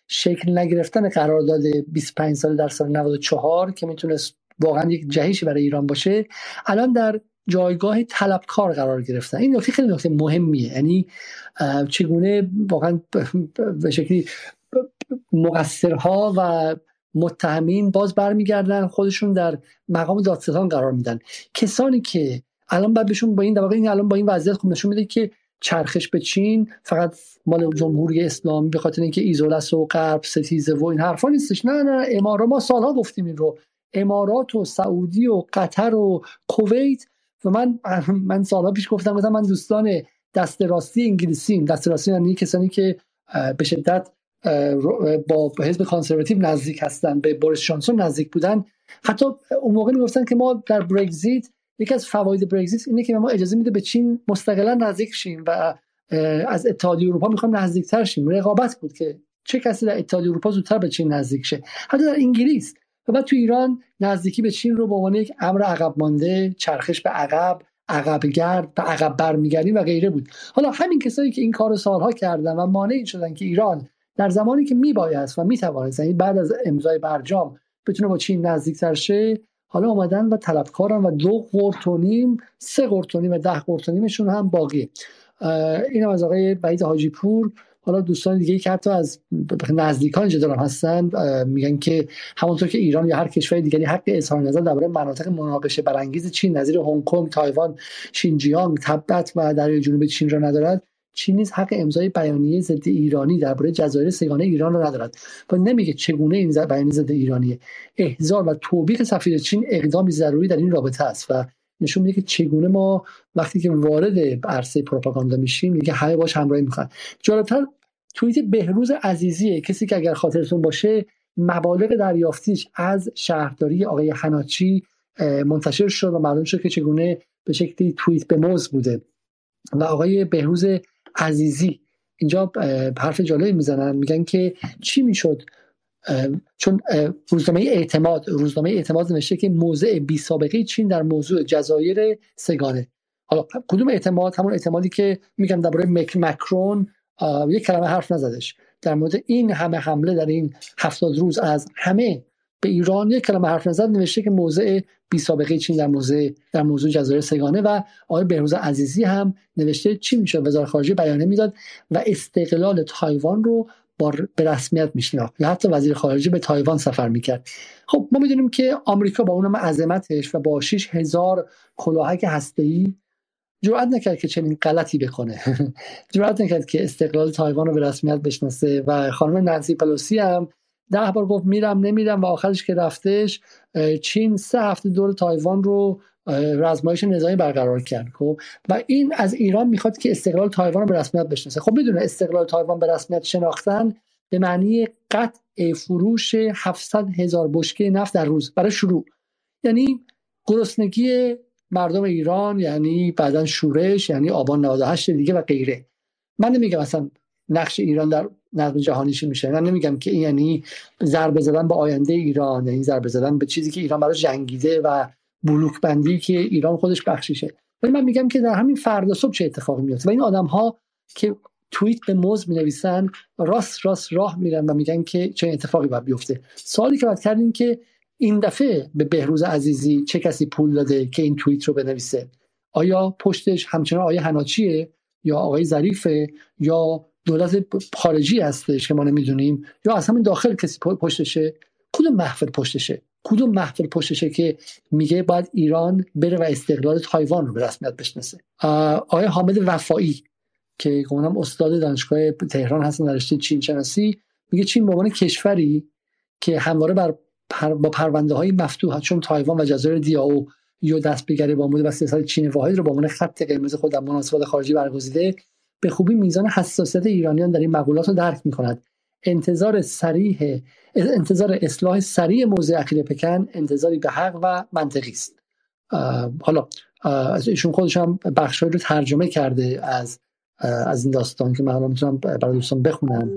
شکل نگرفتن قرارداد 25 ساله در سال 94 که میتونست واقعا یک جهشی برای ایران باشه، الان در جایگاه طلبکار قرار گرفتن. این نکته خیلی نکته مهمیه، یعنی چگونه واقعا به شکلی مقصرها و متهمین باز برمیگردن خودشون در مقام دادستان قرار میدن. کسانی که الان بعد بهشون با این وضعیت خوب نشون میده که چرخش به چین فقط مال جمهوری اسلامی به خاطر اینکه ایزولس و غرب ستیزه و این حرفا نیستش. نه امارات، ما سالها گفتیم این رو، امارات و سعودی و قطر و کویت، و من سالها پیش گفتم من دوستان دست راستی انگلیسیم. دست راستی یعنی کسانی که به شدت با حزب کانسرواتیو نزدیک هستن، به بوریس جانسون نزدیک بودن. حتی اون موقع میگفتن که ما در برگزیت، یکی از فواید برگزیت اینه که ما اجازه میده به چین مستقلا نزدیک شیم و از اتحادیه اروپا میخوایم نزدیکتر شیم. رقابت بود که چه کسی در اتحادیه اروپا زودتر به چین نزدیک شه. حتی در انگلیس و بعد تو ایران نزدیکی به چین رو به عنوان یک امر عقب مانده، چرخش به عقب، عقبگرد، به عقب برمیگردی و غیره بود. حالا همین کسایی که این کارو سالها کردن و مانع شدن که ایران در زمانی که میبایست و میتوانست، یعنی بعد از امضای برجام، بتونه با چین نزدیکتر شه، حالا اومدن و طلبکارن و 2 قرتونیم، 3 قرتونیم و 10 قرتونیمشون هم باقیه. اینم از آقای وحید حاجی پور. حالا دوستان دیگه که حتی از نزدیکان جدارم هستن میگن که همونطور که ایران یا هر کشور دیگری حق اظهار نظر درباره مناطق مناقشه برانگیز چین نظیر هنگ کنگ، تایوان، شینجیانگ، تبت و دریای جنوب چین را ندارد، چین نیز حق امضای بیانیه ضد ایرانی درباره جزایر سگانه ایران را ندارد و نمیگه چگونه این بیانیه ضد ایرانیه. احضار و توبیخ سفیر چین اقدامی ضروری در این رابطه است و نشون میده که چگونه ما وقتی که وارد عرصه پروپاگاندا میشیم دیگه همه باش همراهی میخوان. جالبتر توییت بهروز عزیزیه، کسی که اگر خاطرتون باشه مبالغ دریافتیش از شهرداری آقای حناچی منتشر شد و معلوم شد که چگونه به شکلی توییت به موضوع بوده و آقای بهروز عزیزی اینجا حرف جالبی میزنن، میگن که چی میشد چون روزنامه اعتماد نوشته که موضع بی سابقه چین در موضوع جزایر سگانه. حالا کدوم اعتماد؟ همون اعتمادی که میگم درباره مکرون یک کلمه حرف نزدش، در مورد این همه حمله در این 70 روز از همه به ایران یک کلمه حرف نزد، نوشته که موضع بی سابقه چین در موضوع جزایر سگانه. و آقای بهروز عزیزی هم نوشته چی میشه وزارت خارجه بیانیه میداد و استقلال تایوان رو به رسمیت میشناخت یا حتی وزیر خارجه به تایوان سفر میکرد. خب ما میدونیم که آمریکا با اونم عظمتش و با 6000 کلاهک هسته‌ای جرئت نکرد که چنین غلطی بکنه. جرئت نکرد که استقلال تایوان رو به رسمیت بشناسه و خانم نانسی پلوسی هم 10 بار گفت نمیرم و آخرش که رفتش چین 3 هفته دور تایوان رو رزمایش نظامی برقرار کرد. خب و این از ایران میخواد که استقلال تایوان رو به رسمیت بشناسه. خب بدون استقلال تایوان به رسمیت شناختن به معنی قطع فروش 700,000 بشکه نفت در روز برای شروع، یعنی گرسنگی مردم ایران، یعنی بعدن شورش، یعنی آبان 98 دیگه و غیره. من نمیگم مثلا نقش ایران در نظم جهانی چی میشه، من نمیگم که این یعنی ضربه زدن به آینده ایران، یعنی ضربه زدن به چیزی که ایران براش جنگیده و بلوک بندی که ایران خودش بخشیشه، ولی من میگم که در همین فردا صبح چه اتفاقی میفته و این آدم‌ها که توییت به موز مینویسن راست راه میرن و میگن که چه اتفاقی باید بیفته. سوالی که باید کردیم که این دفعه به بهروز عزیزی چه کسی پول داده که این توییت رو بنویسه؟ آیا پشتش همچنان آقای حناچیه یا آقای ظریفه یا دولت خارجی هستش که ما نمیدونیم، یا از همین داخل کسی پشتشه؟ کدوم محفل پشتشه که میگه باید ایران بره و استقلال تایوان رو به رسمیت بشناسه؟ آقای حامد وفایی که گمانم استاد دانشگاه تهران هستن در رشته چین شناسی میگه چین به عنوان کشوری که همواره با پرونده های مفتوح هست، چون تایوان و جزایر دیاو یو دست به گریبان بوده و سیاست چین واحد رو به عنوان خط قرمز خود در مناسبات خارجی برگزیده، به خوبی میزان حساسیت ایرانیان در این مقولات رو درک می‌کند. انتظار اصلاح سریع موضع اخیر پکن انتظاری به حق و منطقی است. حالا از ایشون خودش هم بخشایی رو ترجمه کرده از این داستان که من الان میتونم برای دوستان بخونم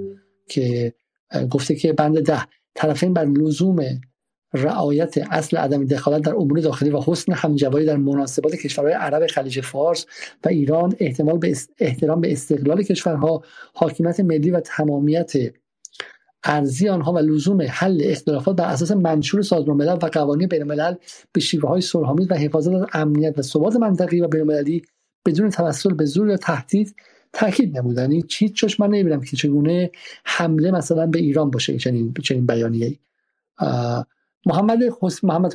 که گفته که بند 10 طرفین بر لزوم رعایت اصل عدم دخالت در امور داخلی و حسن همجواری در مناسبات کشورهای عرب خلیج فارس و ایران، احترام به استقلال کشورها، حاکمیت ملی و تمامیت ارضی آنها و لزوم حل اختلافات بر اساس منشور سازمان ملل و قوانین بین الملل به شیوه‌های صلح‌آمیز و حفاظت از امنیت و ثبات منطقی و بین‌المللی بدون توسل به زور یا تهدید تاکید نمودنی. چیزش من نمی‌بینم که چگونه حمله مثلا به ایران باشه چنین بیانیه‌ای. محمد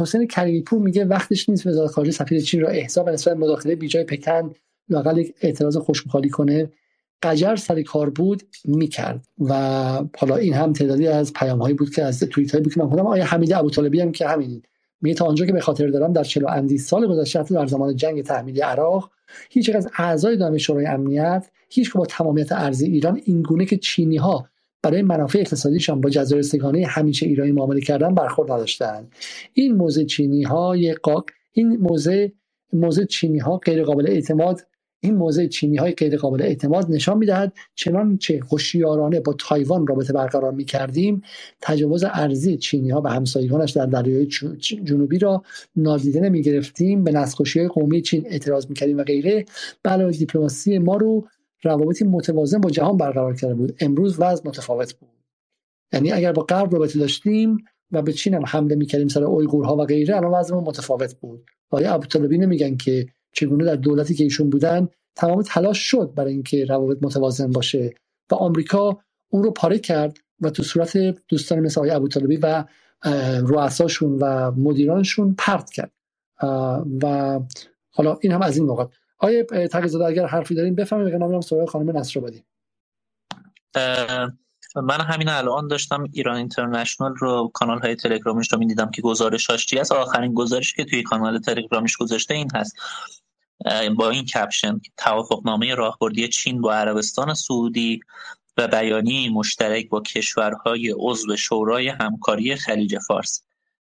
حسین کریمی پور میگه وقتش نیست وزارت خارجه سفیر چین را احضار و نسبت مداخله بیجای پکن لااقل یک اعتراض خوشمخالی کنه قجر سر کار بود میکرد. و حالا این هم تعدادی از پیام‌هایی بود که از توییت‌هایی بود که من خودم آیه حمیده ابوطالبی هم که همین می تا آنجا که به خاطر دارم در 40 اندی سال گذشته در زمان جنگ تحمیلی عراق هیچ یک از اعضای دائمی شورای امنیت هیچ که با تمامیت ارضی ایران اینگونه که چینی‌ها برای منافع اقتصادیشان با جزایر سگانه همیشه ایرانی معامله کردن برخورد نداشتند. این موضع چینی‌ها این موضع چینی‌ها غیر قابل اعتماد، این موضع چینی‌های غیر قابل اعتماد نشان می‌دهد چنانچه هوشیارانه با تایوان رابطه برقرار می‌کردیم، تجاوز ارضی چینی‌ها به همسایگانش در دریای جنوبی را نادیده نمی‌گرفتیم، به نسل‌کشی‌های قومی چین اعتراض می‌کردیم و غیره. علاوه دیپلماسی ما رو روابطی متوازن با جهان برقرار کرده بود. امروز وضع متفاوت بود. یعنی اگر با غرب رابطه داشتیم و به چین هم حمله می‌کردیم سر اویغورها و غیره، الان وضعمون متفاوت بود. آیا ابوطالبی نمی‌گن که چگونه در دولتی که ایشون بودن تمام تلاش شد برای اینکه روابط متوازن باشه و آمریکا اون رو پاره کرد و تو صورت دوستان مثل آقای ابوطالبی و رؤساشون و مدیرانشون پرت کرد. و حالا این هم از این نقاط. آقای تقی‌زاده اگر حرفی دارین بفرمایید، بگم نمی‌رم سراغ خانم نصرآبادی. من همین الان داشتم ایران اینترنشنال رو کانال های تلگرامش رو می‌دیدم که گزارشاش چی است. آخرین گزارشی که توی کانال تلگرامش گذاشته این هست با این کپشن: توافقنامه راهبردی چین با عربستان سعودی و بیانیه مشترک با کشورهای عضو شورای همکاری خلیج فارس.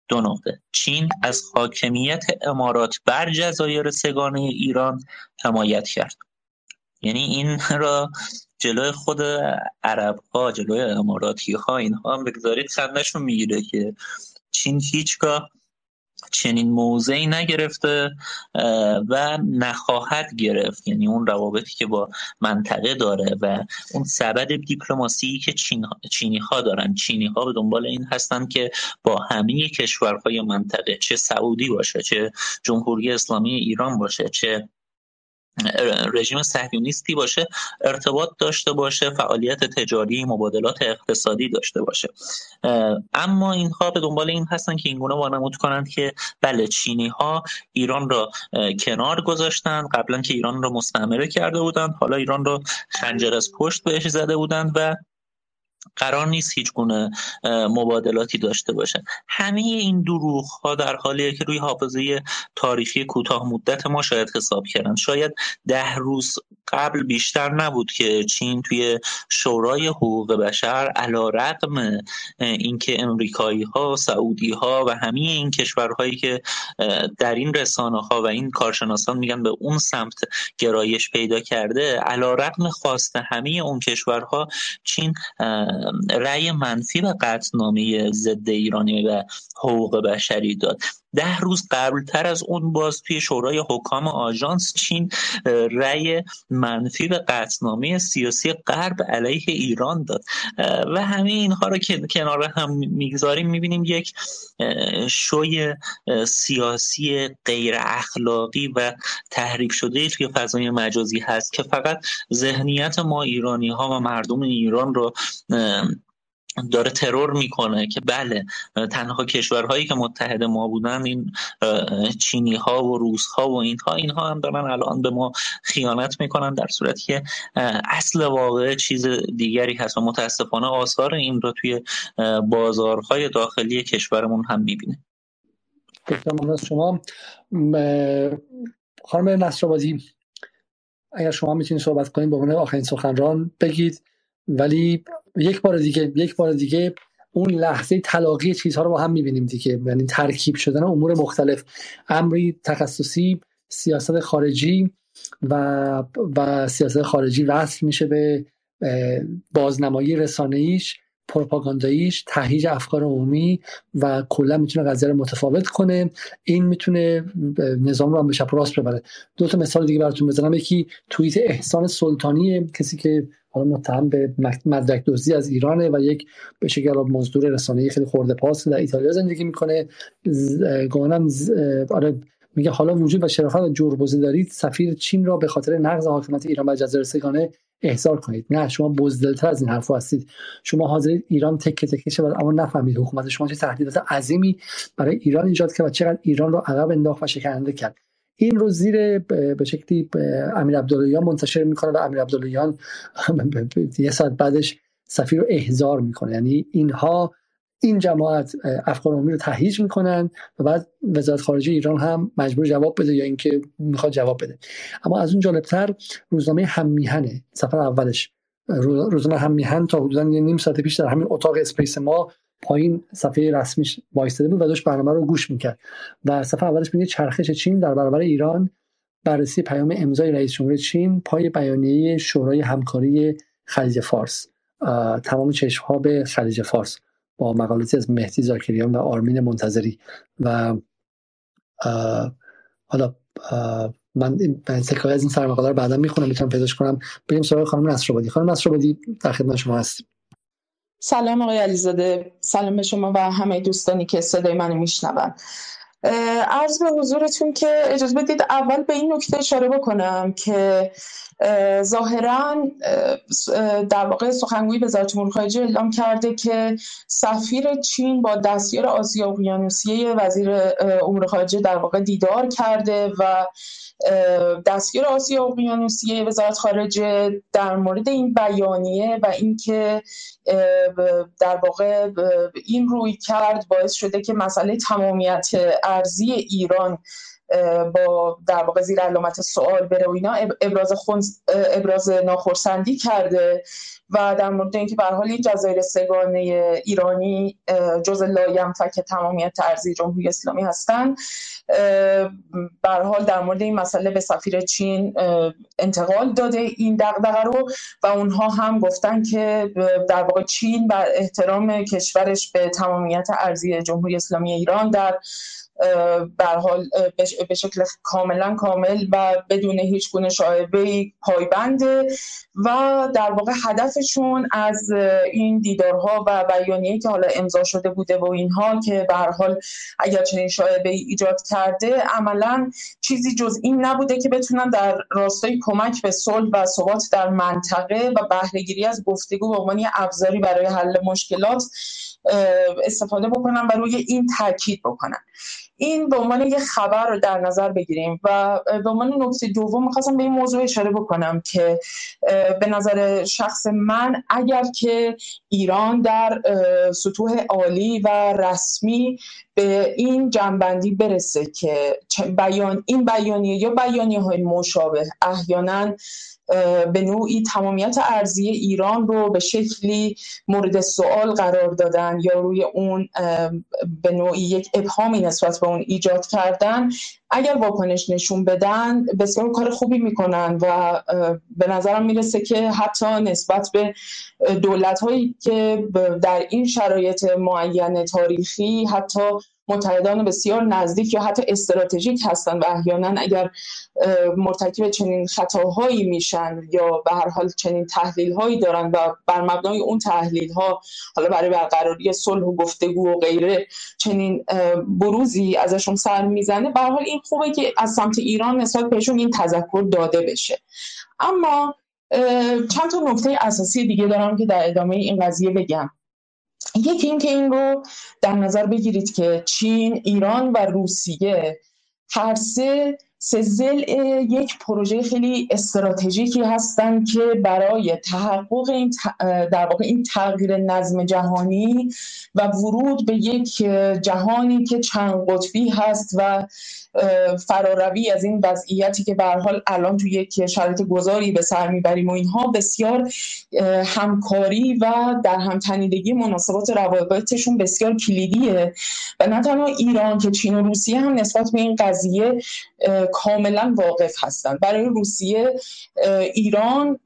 دو نقطه: چین از حاکمیت امارات بر جزایر سگانه ایران حمایت کرد. یعنی این را جلوی خود عرب‌ها، جلوی اماراتی‌ها، اینها هم بگذارید خنده‌شون میگیره که چین هیچگاه چنین موضعی نگرفته و نخواهد گرفت. یعنی اون روابطی که با منطقه داره و اون سبد دیپلماسی که چینی‌ها دارن، چینی‌ها به دنبال این هستن که با همه کشورهای منطقه، چه سعودی باشه، چه جمهوری اسلامی ایران باشه، چه رژیم صهیونیستی باشه، ارتباط داشته باشه، فعالیت تجاری، مبادلات اقتصادی داشته باشه. اما اینها به دنبال این هستن که اینگونه وانمود کنند که بله، چینی ها ایران را کنار گذاشتن، قبلا که ایران را مستعمره کرده بودند، حالا ایران را خنجر از پشت بهش زده بودند و قرار نیست هیچ گونه مبادلاتی داشته باشه. همه این دروغ ها در حالیه که روی حافظه تاریخی کوتاه مدت ما شاید حساب کردن. شاید 10 روز قبل بیشتر نبود که چین توی شورای حقوق بشر علیرغم اینکه امریکایی ها، سعودی ها و همه این کشورهایی که در این رسانه ها و این کارشناسان میگن به اون سمت گرایش پیدا کرده، علیرغم خواست همه اون کشورها، چین رأی منفی و قطعنامه ضد ایرانی و حقوق بشری داد. 10 روز قبلتر از اون باز توی شورای حکام آژانس چین رأی منفی و قطعنامه سیاسی غرب علیه ایران داد. و همه اینها رو که کنار هم میگذاریم میبینیم یک شوی سیاسی غیر اخلاقی و تحریف شده توی فضای مجازی هست که فقط ذهنیت ما ایرانی ها و مردم ایران رو داره ترور میکنه که بله، تنها کشورهایی که متحد ما بودن این چینی ها و روس ها و اینها هم دارن الان به ما خیانت میکنن، در صورتی که اصل واقع چیز دیگری هست و متاسفانه آثار این رو توی بازارهای داخلی کشورمون هم میبینیم. ممنون از شما. خانم نصرآبادی، اگر شما میتونید صحبت کنید با عنوان آخرین سخنران بگید، ولی یک بار دیگه اون لحظه تلاقی چیزها رو با هم می‌بینیم دیگه، یعنی ترکیب شدن امور مختلف، امری تخصصی، سیاست خارجی و سیاست خارجی وصل میشه به بازنمایی رسانه‌ایش، پروپاگانداییش، تهییج افکار عمومی و کلا میتونه قضیه رو متفاوت کنه. این میتونه نظام رو به چپ و راست ببره. 2 تا مثال دیگه براتون بزنم. یکی توییت احسان سلطانی، کسی که حالا متهم به مدرک دزدی از ایرانه و یک به شکل مزدور رسانه‌ای خیلی خورده پاس در ایتالیا زندگی میکنه، گمانم آره، میگه حالا وجود و شرافت و جربوزه دارید، سفیر چین را به خاطر نقض حاکمیت ایران بر جزایر سگانه احضار کنید. نه، شما بزدلتر از این حرفا هستید. شما حاضرید ایران تکه تکه شه اما نفهمید حکومت شما چه تهدیدات عظیمی برای ایران ایجاد کرد و چقدر ایران را عقب انداخت و شکننده کرد. این رو زیر به شکلی امیر عبداللهیان منتشر میکنه و امیر عبداللهیان یه ساعت بعدش سفیر رو احضار میکنه. یعنی اینها این جماعت افغان عمومی رو تهییج میکنن و بعد وزارت خارجه ایران هم مجبور جواب بده یا اینکه میخواد جواب بده. اما از اون جالبتر روزنامه هم‌میهنه، سفر اولش روزنامه هم‌میهن تا حدوداً نیم ساعت پیش در همین اتاق اسپیس ما پایین صفحه رسمیش وایساده بود و داشت برنامه رو گوش میکرد و صفحه اولش میگه چرخش چین در برابر ایران، بررسی پیام امضای رئیس جمهور چین پای بیانیه شورای همکاری خلیج فارس، تمام چشم‌ها به خلیج فارس، با مقالاتی از مهدی زاکریان و آرمین منتظری. و حالا من سکایه از این سرمقاله رو بعدا میخونم، میتونم پیداش کنم. بریم سراغ خانم نصرآبادی. خانم نصرآبادی در خدمت شما هستیم. سلام آقای علیزاده، سلام به شما و همه دوستانی که صدای منو میشنون. عرض به حضورتون که اجازه بدید اول به این نکته اشاره بکنم که ظاهرا در واقع سخنگوی وزارت امور خارجه اعلام کرده که سفیر چین با دستیار آسیا اقیانوسیه وزیر امور خارجه در واقع دیدار کرده و دستیار آسیا اقیانوسیه وزارت خارجه در مورد این بیانیه و اینکه در واقع این روی کرد باعث شده که مسئله تمامیت ارضی ایران با در واقع زیر علامت سوال بره و اینا ابراز ناخرسندی کرده و در مورد اینکه به هر حال جزایر سگانه ایرانی جزء لایمفک تمامیت ارضی جمهوری اسلامی هستند، به هر حال در مورد این مسئله به سفیر چین انتقال داده این دغدغه رو و اونها هم گفتن که در واقع چین بر احترام کشورش به تمامیت ارضی جمهوری اسلامی ایران در به هر حال به شکل کاملا کامل و بدون هیچ گونه شایبه‌ای پایبنده و در واقع هدفشون از این دیدارها و بیانیه‌ای که حالا امضا شده بوده و اینها که به هر حال اگر چنین شایبه‌ای ایجاد کرده عملاً چیزی جز این نبوده که بتونن در راستای کمک به صلح و ثبات در منطقه و بهره‌گیری از گفتگو به عنوان ابزاری برای حل مشکلات استفاده بکنن و روی این تاکید بکنن. این به عنوان یک خبر رو در نظر بگیریم و به عنوان نکته دوم می‌خواستم به این موضوع اشاره بکنم که به نظر شخص من اگر که ایران در سطوح عالی و رسمی به این جنبندی برسه که این بیانیه یا بیانیه‌های مشابه احیانا به نوعی تمامیت ارضی ایران رو به شکلی مورد سوال قرار دادن یا روی اون به نوعی یک ابهامی نسبت به اون ایجاد کردن، اگر واکنش نشون بدن بسیار کار خوبی میکنن و به نظرم میرسه که حتی نسبت به دولت‌هایی که در این شرایط معین تاریخی حتی متحدان بسیار نزدیک یا حتی استراتژیک هستن و احیانا اگر مرتکب چنین خطاهایی میشن یا به هر حال چنین تحلیل‌هایی دارن و بر مبنای اون تحلیل‌ها حالا برای برقراری صلح و گفتگو و غیره چنین بروزی ازشون سر میزنه، به هر حال این خوبه که از سمت ایران نسبت بهشون این تذکر داده بشه. اما چند تا نکته اساسی دیگه دارم که در ادامه این قضیه بگم. یکی این که این رو در نظر بگیرید که چین، ایران و روسیه هر سه ضلع یک پروژه خیلی استراتژیکی هستند که برای تحقق این در واقع این تغییر نظم جهانی و ورود به یک جهانی که چند قطبی هست و فراروی از این وضعیتی که به هر حال الان توی یک شرایط گذاری به سر میبریم و اینها بسیار همکاری و در همتنیدگی مناسبات روابطشون بسیار کلیدیه و نه تنها ایران که چین و روسیه هم نسبت به این قضیه کاملا واقف هستند. برای روسیه ایران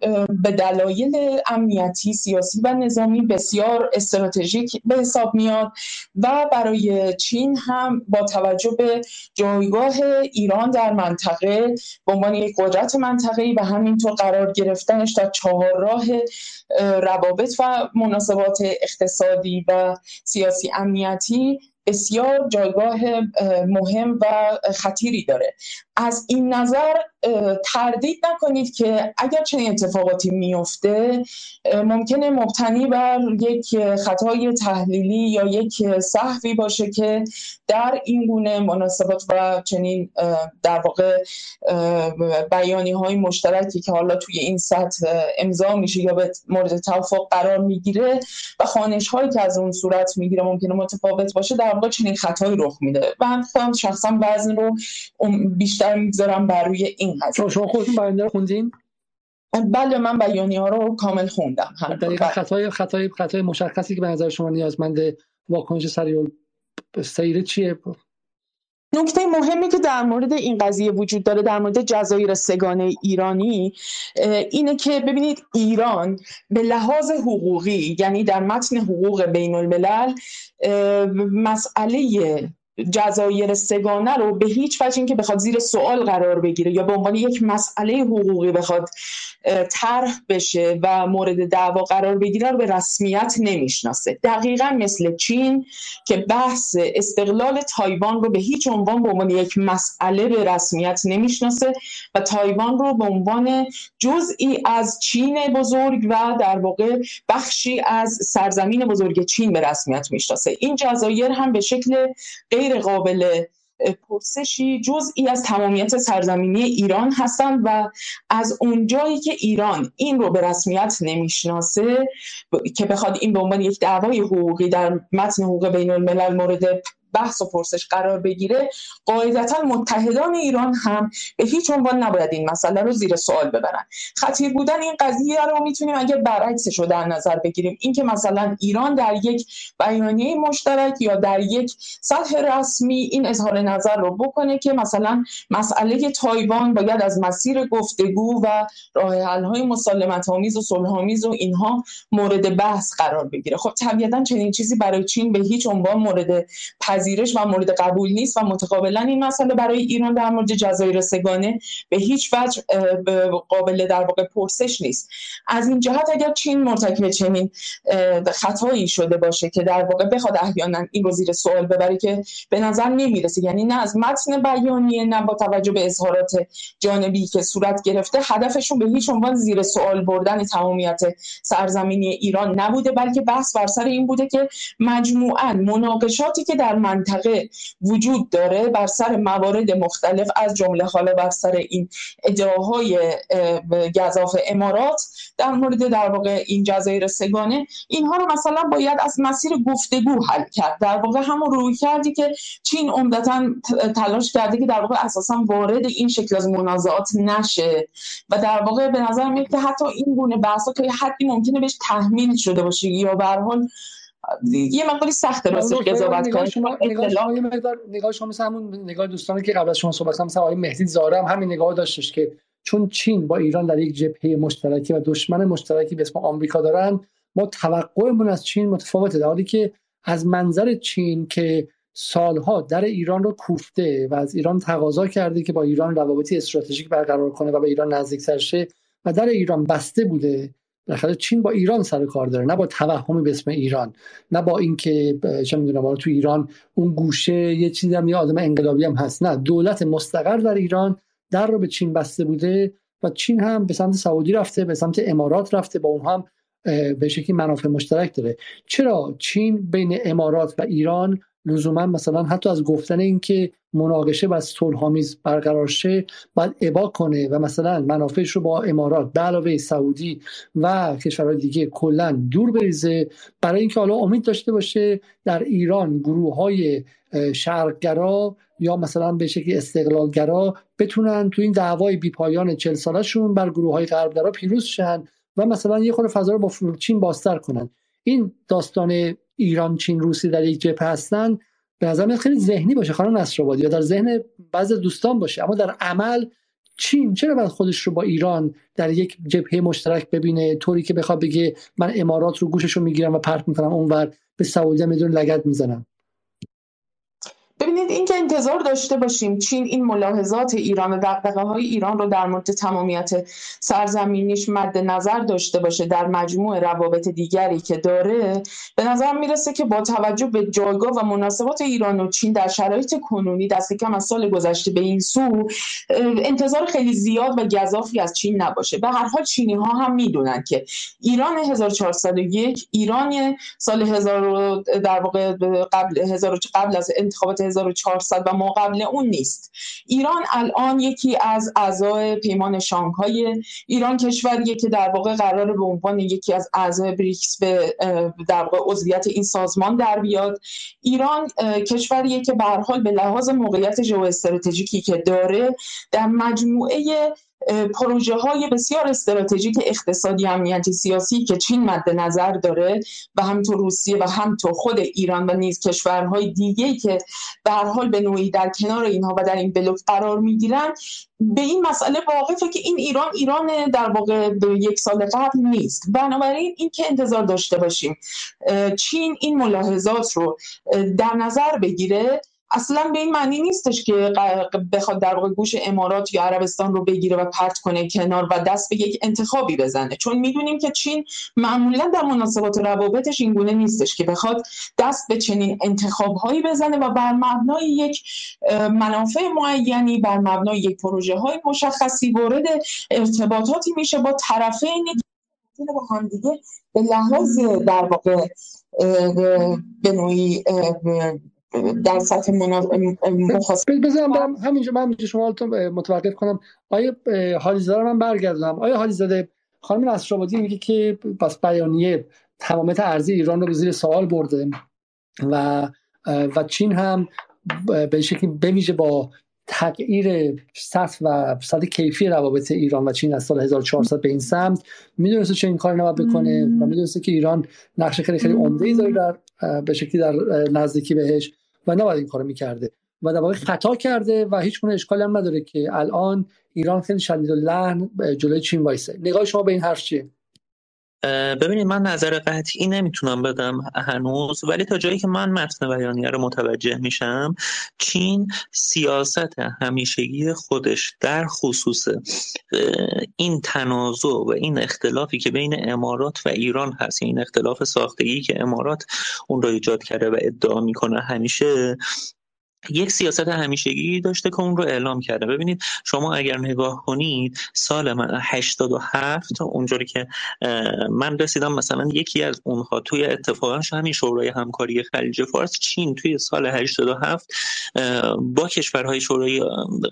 به دلایل امنیتی، سیاسی و نظامی بسیار استراتژیک به حساب میاد و برای چین هم با توجه به جایگاه ایران در منطقه به عنوان یک قدرت منطقه‌ای و همینطور قرار گرفتنش در چهارراه روابط و مناسبات اقتصادی و سیاسی امنیتی بسیار جایگاه مهم و خطیری داره. از این نظر تردید نکنید که اگر چنین اتفاقاتی میفته ممکنه مبتنی بر یک خطای تحلیلی یا یک سهوی باشه که در این گونه مناسبات و چنین در واقع بیانیه‌های مشترکی که حالا توی این سطح امضا میشه یا به مورد توافق قرار میگیره و خوانش‌هایی که از اون صورت میگیره ممکنه متفاوت باشه، در واقع چنین خطایی رخ میده. من خودم شخصا وزن رو بیشتر میذارم بر روی این قضیه. شما خودتون بیانیه رو خوندین؟ بله، من بیانیه‌ها رو کامل خوندم. دقیقاً خطای مشخصی که به نظر شما نیازمند واکنش سریع چیه؟ نکته مهمی که در مورد این قضیه وجود داره در مورد جزایر سگانه ایرانی اینه که ببینید ایران به لحاظ حقوقی، یعنی در متن حقوق بین الملل، مسئله جزایر سگانه رو به هیچ وجه اینکه بخواد زیر سوال قرار بگیره یا به عنوان یک مسئله حقوقی بخواد طرح بشه و مورد دعوا قرار بگیره رو به رسمیت نمیشناسه. دقیقاً مثل چین که بحث استقلال تایوان رو به هیچ عنوان به عنوان یک مسئله به رسمیت نمیشناسه و تایوان رو به عنوان جزئی از چین بزرگ و در واقع بخشی از سرزمین بزرگ چین به رسمیت میشناسه. این جزایر هم به شکل غیر قابل پرسشی جزئی از تمامیت سرزمینی ایران هستند و از اونجایی که ایران این رو به رسمیت نمیشناسه که بخواد این به عنوان یک دعوای حقوقی در متن حقوق بین الملل مورد بحث و پرسش قرار بگیره، قاعدتا متحدان ایران هم به هیچ عنوان نباید این مسئله رو زیر سوال ببرن. خطیر بودن این قضیه رو میتونیم اگه برعکسش رو در نظر بگیریم، اینکه مثلا ایران در یک بیانیه مشترک یا در یک سطح رسمی این اظهار نظر رو بکنه که مثلا مسئله تایوان باید از مسیر گفتگو و راه حل‌های مسالمت‌آمیز و صلح‌آمیز و اینها مورد بحث قرار بگیره. خب طبیعتا چنین چیزی برای چین به هیچ عنوان مورد پذیرش و مورد قبول نیست و متقابلا این مسئله برای ایران در مورد جزایر سگانه به هیچ وجه قابل در واقع پرسش نیست. از این جهت اگر چین مرتکب چنین خطایی شده باشه که در واقع بخواد احیانا این رو زیر سوال ببره که به نظر نمیرسه، یعنی نه از متن بیانیه نه با توجه به اظهارات جانبی که صورت گرفته هدفشون به هیچ عنوان زیر سوال بردن تمامیت سرزمینی ایران نبوده، بلکه بحث بر سر این بوده که مجموعاً مناقشاتی که در منطقه وجود داره بر سر موارد مختلف از جمله حالا بر سر این ادعاهای گزاف امارات در مورد در واقع این جزایر سگانه، اینها رو مثلا باید از مسیر گفتگو حل کرد. در واقع همون رویکردی که چین عمدتاً تلاش کرده که در واقع اساساً وارد این شکل از منازعات نشه و در واقع به نظر میاد که حتی این گونه بحثا که حدی ممکنه بهش تحمیل شده باشه یا به هر حال یه مقداری سخته واسه قضاوت کنن. نگاه شما مثل همون نگاه دوستانی که قبل از شما صحبت کردم، آقای مهدی زاره هم همین نگاه داشتش که چون چین با ایران در یک جبهه مشترکی و دشمن مشترکی به اسم آمریکا دارن، ما توقعمون از چین متفاوته، در حالی که از منظر چین که سالها در ایران رو کوفته و از ایران تقاضا کرده که با ایران روابطی استراتژیک برقرار کنه و به ایران نزدیک‌تر شه و در ایران بسته بوده، بالاخره چین با ایران سر کار داره، نه با توهمی به اسم ایران، نه با اینکه چه میدونم حالا تو ایران اون گوشه یه چیزی هم یه آدم انقلابی هم هست، نه، دولت مستقر در ایران در رو به چین بسته بوده و چین هم به سمت سعودی رفته، به سمت امارات رفته، با اونها هم به شکلی منافع مشترک داره. چرا چین بین امارات و ایران لزوما مثلا حتی از گفتن اینکه مناقشه و صلح‌آمیز برقرار شه باید ابا کنه و مثلا منافعش رو با امارات به علاوه سعودی و کشورهای دیگه کلا دور بریزه، برای اینکه حالا امید داشته باشه در ایران گروه‌های شرق‌گرا یا مثلا به شکلی استقلال‌گرا بتونن تو این دعوای بی‌پایان 40 ساله‌شون بر گروه‌های غرب‌گرا پیروز شن و مثلا یه خورده فضا رو با چین بازتر کنن. این داستان ایران چین روسی در یک جبهه هستن به نظر من خیلی ذهنی باشه خانم نصرآبادی، یا در ذهن بعضی دوستان باشه، اما در عمل چین چرا باید خودش رو با ایران در یک جبهه مشترک ببینه طوری که بخواد بگه من امارات رو گوشش رو میگیرم و پرت میکنم اونور، به سعودی میدون لگد میزنم؟ ببینید اینکه انتظار داشته باشیم چین این ملاحظات ایران و دغدغه‌های ایران رو در مورد تمامیت سرزمینیش مد نظر داشته باشه در مجموع روابط دیگری که داره، به نظر میرسه که با توجه به جایگاه و مناسبات ایران و چین در شرایط کنونی دست کم از سال گذشته به این سو انتظار خیلی زیاد و گزافی از چین نباشه. به هر حال چینی‌ها هم میدونن که ایران 1401 ایرانی سال 1000 در واقع قبل از انتخابات 1400 و ما قبل اون نیست. ایران الان یکی از اعضای پیمان شانگهای، ایران کشوریه که در واقع قراره به عنوان یکی از اعضای بریکس به در واقع عضویت این سازمان در بیاد. ایران کشوریه که به هر حال به لحاظ موقعیت ژئواستراتژیکی که داره در مجموعه پروژه های بسیار استراتژیک اقتصادی امنیتی سیاسی که چین مد نظر داره و هم تو روسیه و هم تو خود ایران و نیز کشورهای دیگه‌ای که به هر حال به نوعی در کنار اینها و در این بلوک قرار می‌گیرن، به این مسئله واقفه که این ایران در واقع یک سال قبل نیست. بنابراین این که انتظار داشته باشیم چین این ملاحظات رو در نظر بگیره اصلا به این معنی نیستش که بخواد در واقع گوش امارات یا عربستان رو بگیره و پرت کنه کنار و دست به یک انتخابی بزنه، چون میدونیم که چین معمولا در مناسبات و روابطش اینگونه نیستش که بخواد دست به چنین انتخاب‌هایی بزنه و بر مبنای یک منافع معینی، بر مبنای یک پروژه‌های مشخصی وارد ارتباطاتی میشه با طرفین با هم دیگه به لحاظ در واقع به نوعی در سطح مخاصمه. بذارم برم همینجا، من همینجا شما رو متوقف کنم. آیا حالیزاده رو من برگردم؟ آیا حالیزاده خانم نصرآبادی میگه که پس بیانیه تمامیت ارضی ایران رو زیر سوال برده و چین هم به شکلی بمیشه با تغییر سطح و سطح کیفی روابط ایران و چین از سال 1400 به این سمت میدونسته چه این کار نباید بکنه و میدونسته که ایران نقش خیلی خیلی عمده‌ای داره در به شکلی در نزدیکی بهش و نباید این کارو میکرده و در واقع خطا کرده و هیچ گونه اشکالی هم نداره که الان ایران خیلی شدید اللحن جلوی چین وایسه. نگاه شما به این حرف چیه؟ ببینید، من نظر قطعی نمیتونم بدم هنوز، ولی تا جایی که من متن بیانیه رو متوجه میشم چین سیاست همیشگی خودش در خصوص این تنازع و این اختلافی که بین امارات و ایران هست، این اختلاف ساختگی که امارات اون رو ایجاد کرده و ادعا میکنه، همیشه یک سیاست همیشگی داشته که اون رو اعلام کرده. ببینید شما اگر نگاه کنید سال 87 اونجوری که من رسیدم، مثلا یکی از اونها توی اتفاقا همین شورای همکاری خلیج فارس، چین توی سال 87 با کشورهای شورای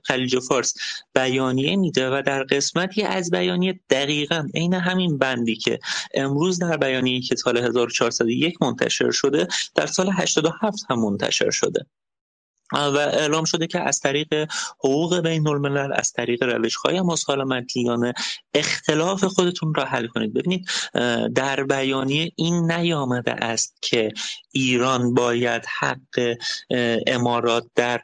خلیج فارس بیانیه میده و در قسمتی از بیانیه دقیقاً عین همین بندی که امروز در بیانیه‌ای که سال 1401 منتشر شده در سال 87 هم منتشر شده و اعلام شده که از طریق حقوق بین الملل، از طریق روش‌های مسالمت‌جویانه اختلاف خودتون را حل کنید. ببینید در بیانیه این نیامده است که ایران باید حق امارات در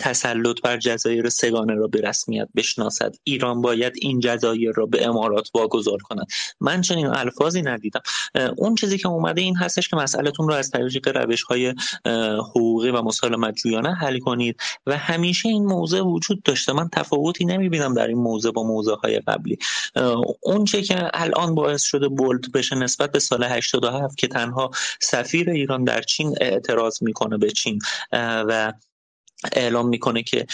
تسلط بر جزایر سگانه را به رسمیت بشناسد، ایران باید این جزایر را به امارات واگذار کند. من چنین الفاظی ندیدم. اون چیزی که اومده این هستش که مسئله‌تون را از طریق روش‌های حقوقی و مسالمت‌جویانه حل کنید و همیشه این موضوع وجود داشته. من تفاوتی نمیبینم در این موضوع با موضوعهای قبلی. اون چه که الان باعث شده بولد بشه نسبت به سال 87 که تنها سفیر ایران در چین اعتراض میکنه به چین و اعلام میکنه که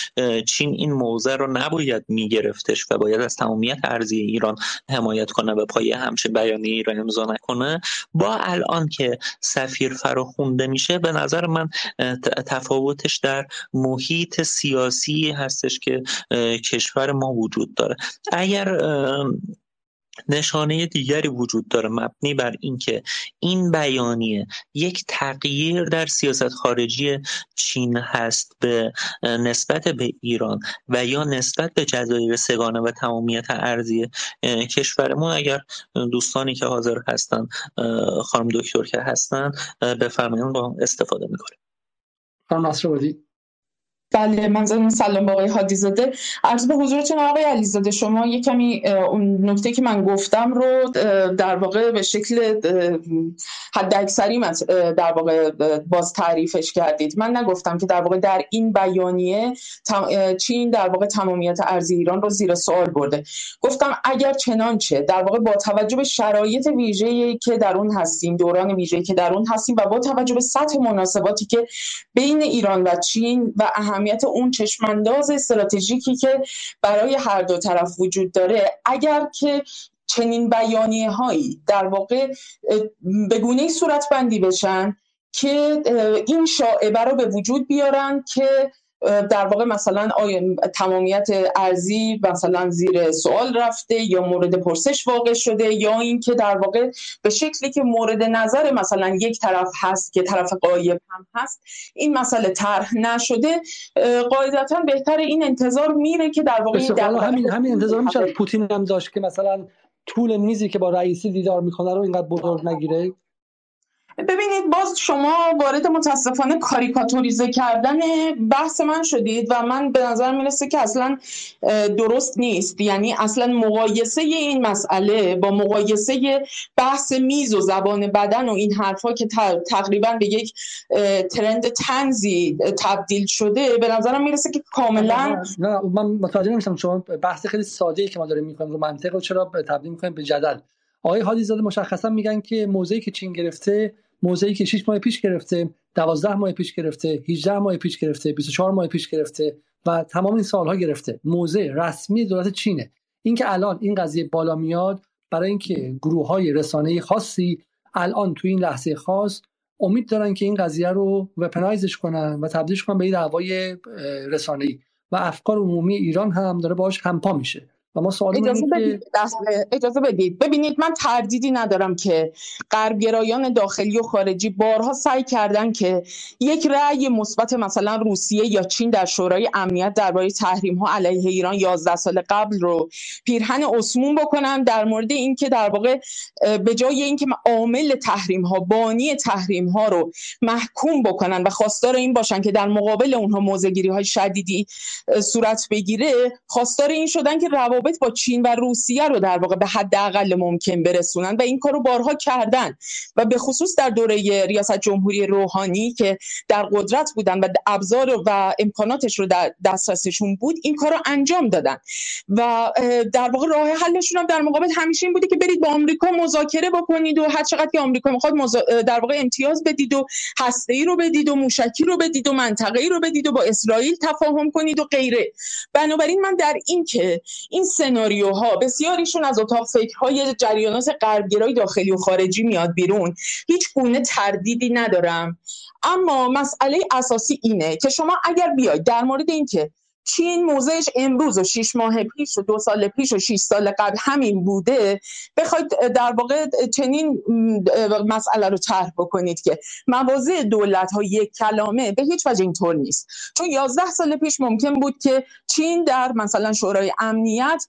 چین این موضوع رو نباید میگرفتش و باید از تمامیت ارضی ایران حمایت کنه و پای همچه بیانیه‌ای رو امضا نکنه، با الان که سفیر فراخونده میشه به نظر من تفاوتش در محیط سیاسی هستش که کشور ما وجود داره. اگر نشانه دیگری وجود داره مبنی بر اینکه این بیانیه یک تغییر در سیاست خارجی چین هست به نسبت به ایران و یا نسبت به جزایر سگانه و تمامیت ارضی کشورمون، اگر دوستانی که حاضر هستن، خانم دکتر که هستن، بفرمایید با استفاده می‌کنیم. خانم نصرآبادی بله، منظورم سلام آقای حادی‌زاده. عرض به حضورتون آقای علیزاده، شما یک کمی اون نکته که من گفتم رو در واقع به شکل حداکثری در واقع باز تعریفش کردید. من نگفتم که در واقع در این بیانیه چین در واقع تمامیت ارضی ایران رو زیر سوال برده. گفتم اگر چنانچه در واقع با توجه به شرایط ویژه‌ای که در اون هستیم، دوران ویژه‌ای که در اون هستیم و با توجه به سطح مناسباتی که بین ایران و چین و اهمیت اون چشمانداز استراتژیکی که برای هر دو طرف وجود داره، اگر که چنین بیانیه‌هایی در واقع به گونه‌ای صورتبندی بشن که این شائبه رو به وجود بیارن که در واقع مثلا تمامیت ارضی مثلا زیر سوال رفته یا مورد پرسش واقع شده، یا این که در واقع به شکلی که مورد نظر مثلا یک طرف هست که طرف غایب هم هست این مسئله طرح نشده، قاعدتا بهتر این انتظار میره که در واقع همین انتظار میشه. پوتین هم داشت که مثلا طول میزی که با رئیسی دیدار میکنه رو اینقدر بزرگ نگیره. ببینید، باز شما وارد متاسفانه کاریکاتوریزه کردن بحث من شدید و من به نظر میرسه که اصلا درست نیست. یعنی اصلا مقایسه این مسئله با مقایسه بحث میز و زبان بدن و این حرفا که تقریبا به یک ترند طنزی تبدیل شده، به نظرم میرسه که کاملا نه، من متوجه نمیشم شما بحث خیلی ساده‌ای که ما داریم می‌کنیم رو منطق رو چرا تبدیل می‌کنیم به جدل. آقای حادی‌زاده مشخصا میگن که موضعی که چین گرفته، موضعی که 6 ماه پیش گرفته، 12 ماه پیش گرفته، 18 ماه پیش گرفته، 24 ماه پیش گرفته و تمام این سالها گرفته، موضع رسمی دولت چینه. اینکه الان این قضیه بالا میاد برای اینکه گروه‌های رسانه‌ای خاصی الان تو این لحظه خاص امید دارن که این قضیه رو وپنایزش کنن و تبدیلش کنن به این دعوای رسانه‌ای و افکار عمومی ایران هم داره باهاش همپا میشه. اجازه بدید. ببینید، من تردیدی ندارم که غرب‌گرایان داخلی و خارجی بارها سعی کردن که یک رأی مثبت مثلا روسیه یا چین در شورای امنیت درباره تحریم‌ها علیه ایران 11 سال قبل رو پیرهن اسمون بکنن، در مورد اینکه در واقع به جای اینکه عامل تحریم‌ها، بانی تحریم‌ها رو محکوم بکنن و خواستار این باشن که در مقابل اونها موضع‌گیری‌های شدیدی صورت بگیره، خواستار این شدن که روابط با چین و روسیه رو در واقع به حداقل ممکن برسونن و این کارو بارها کردن و به خصوص در دوره ریاست جمهوری روحانی که در قدرت بودن و ابزار و امکاناتش رو در دسترسشون بود این کارو انجام دادن و در واقع راه حلشون هم در مقابل همیشه این بوده که برید با آمریکا مذاکره بکنید و هر چقدر که آمریکا میخواد در واقع امتیاز بدید و هسته‌ای رو بدید و موشکی رو بدید و منطقه‌ای رو بدید و با اسرائیل تفاهم کنید و غیره. بنابراین من در این که این سناریوها بسیاریشون از اتاق فکرهای جریانات غرب‌گرای داخلی و خارجی میاد بیرون هیچ گونه تردیدی ندارم، اما مسئله اساسی اینه که شما اگر بیاید در مورد این که چین موضعش امروز و 6 ماه پیش و 2 سال پیش و 6 سال قبل همین بوده، بخواید در واقع چنین مسئله رو طرح بکنید که مواضع دولت‌ها یک کلامه، به هیچ وجه اینطور نیست. چون 11 سال پیش ممکن بود که چین در مثلا شورای امنیت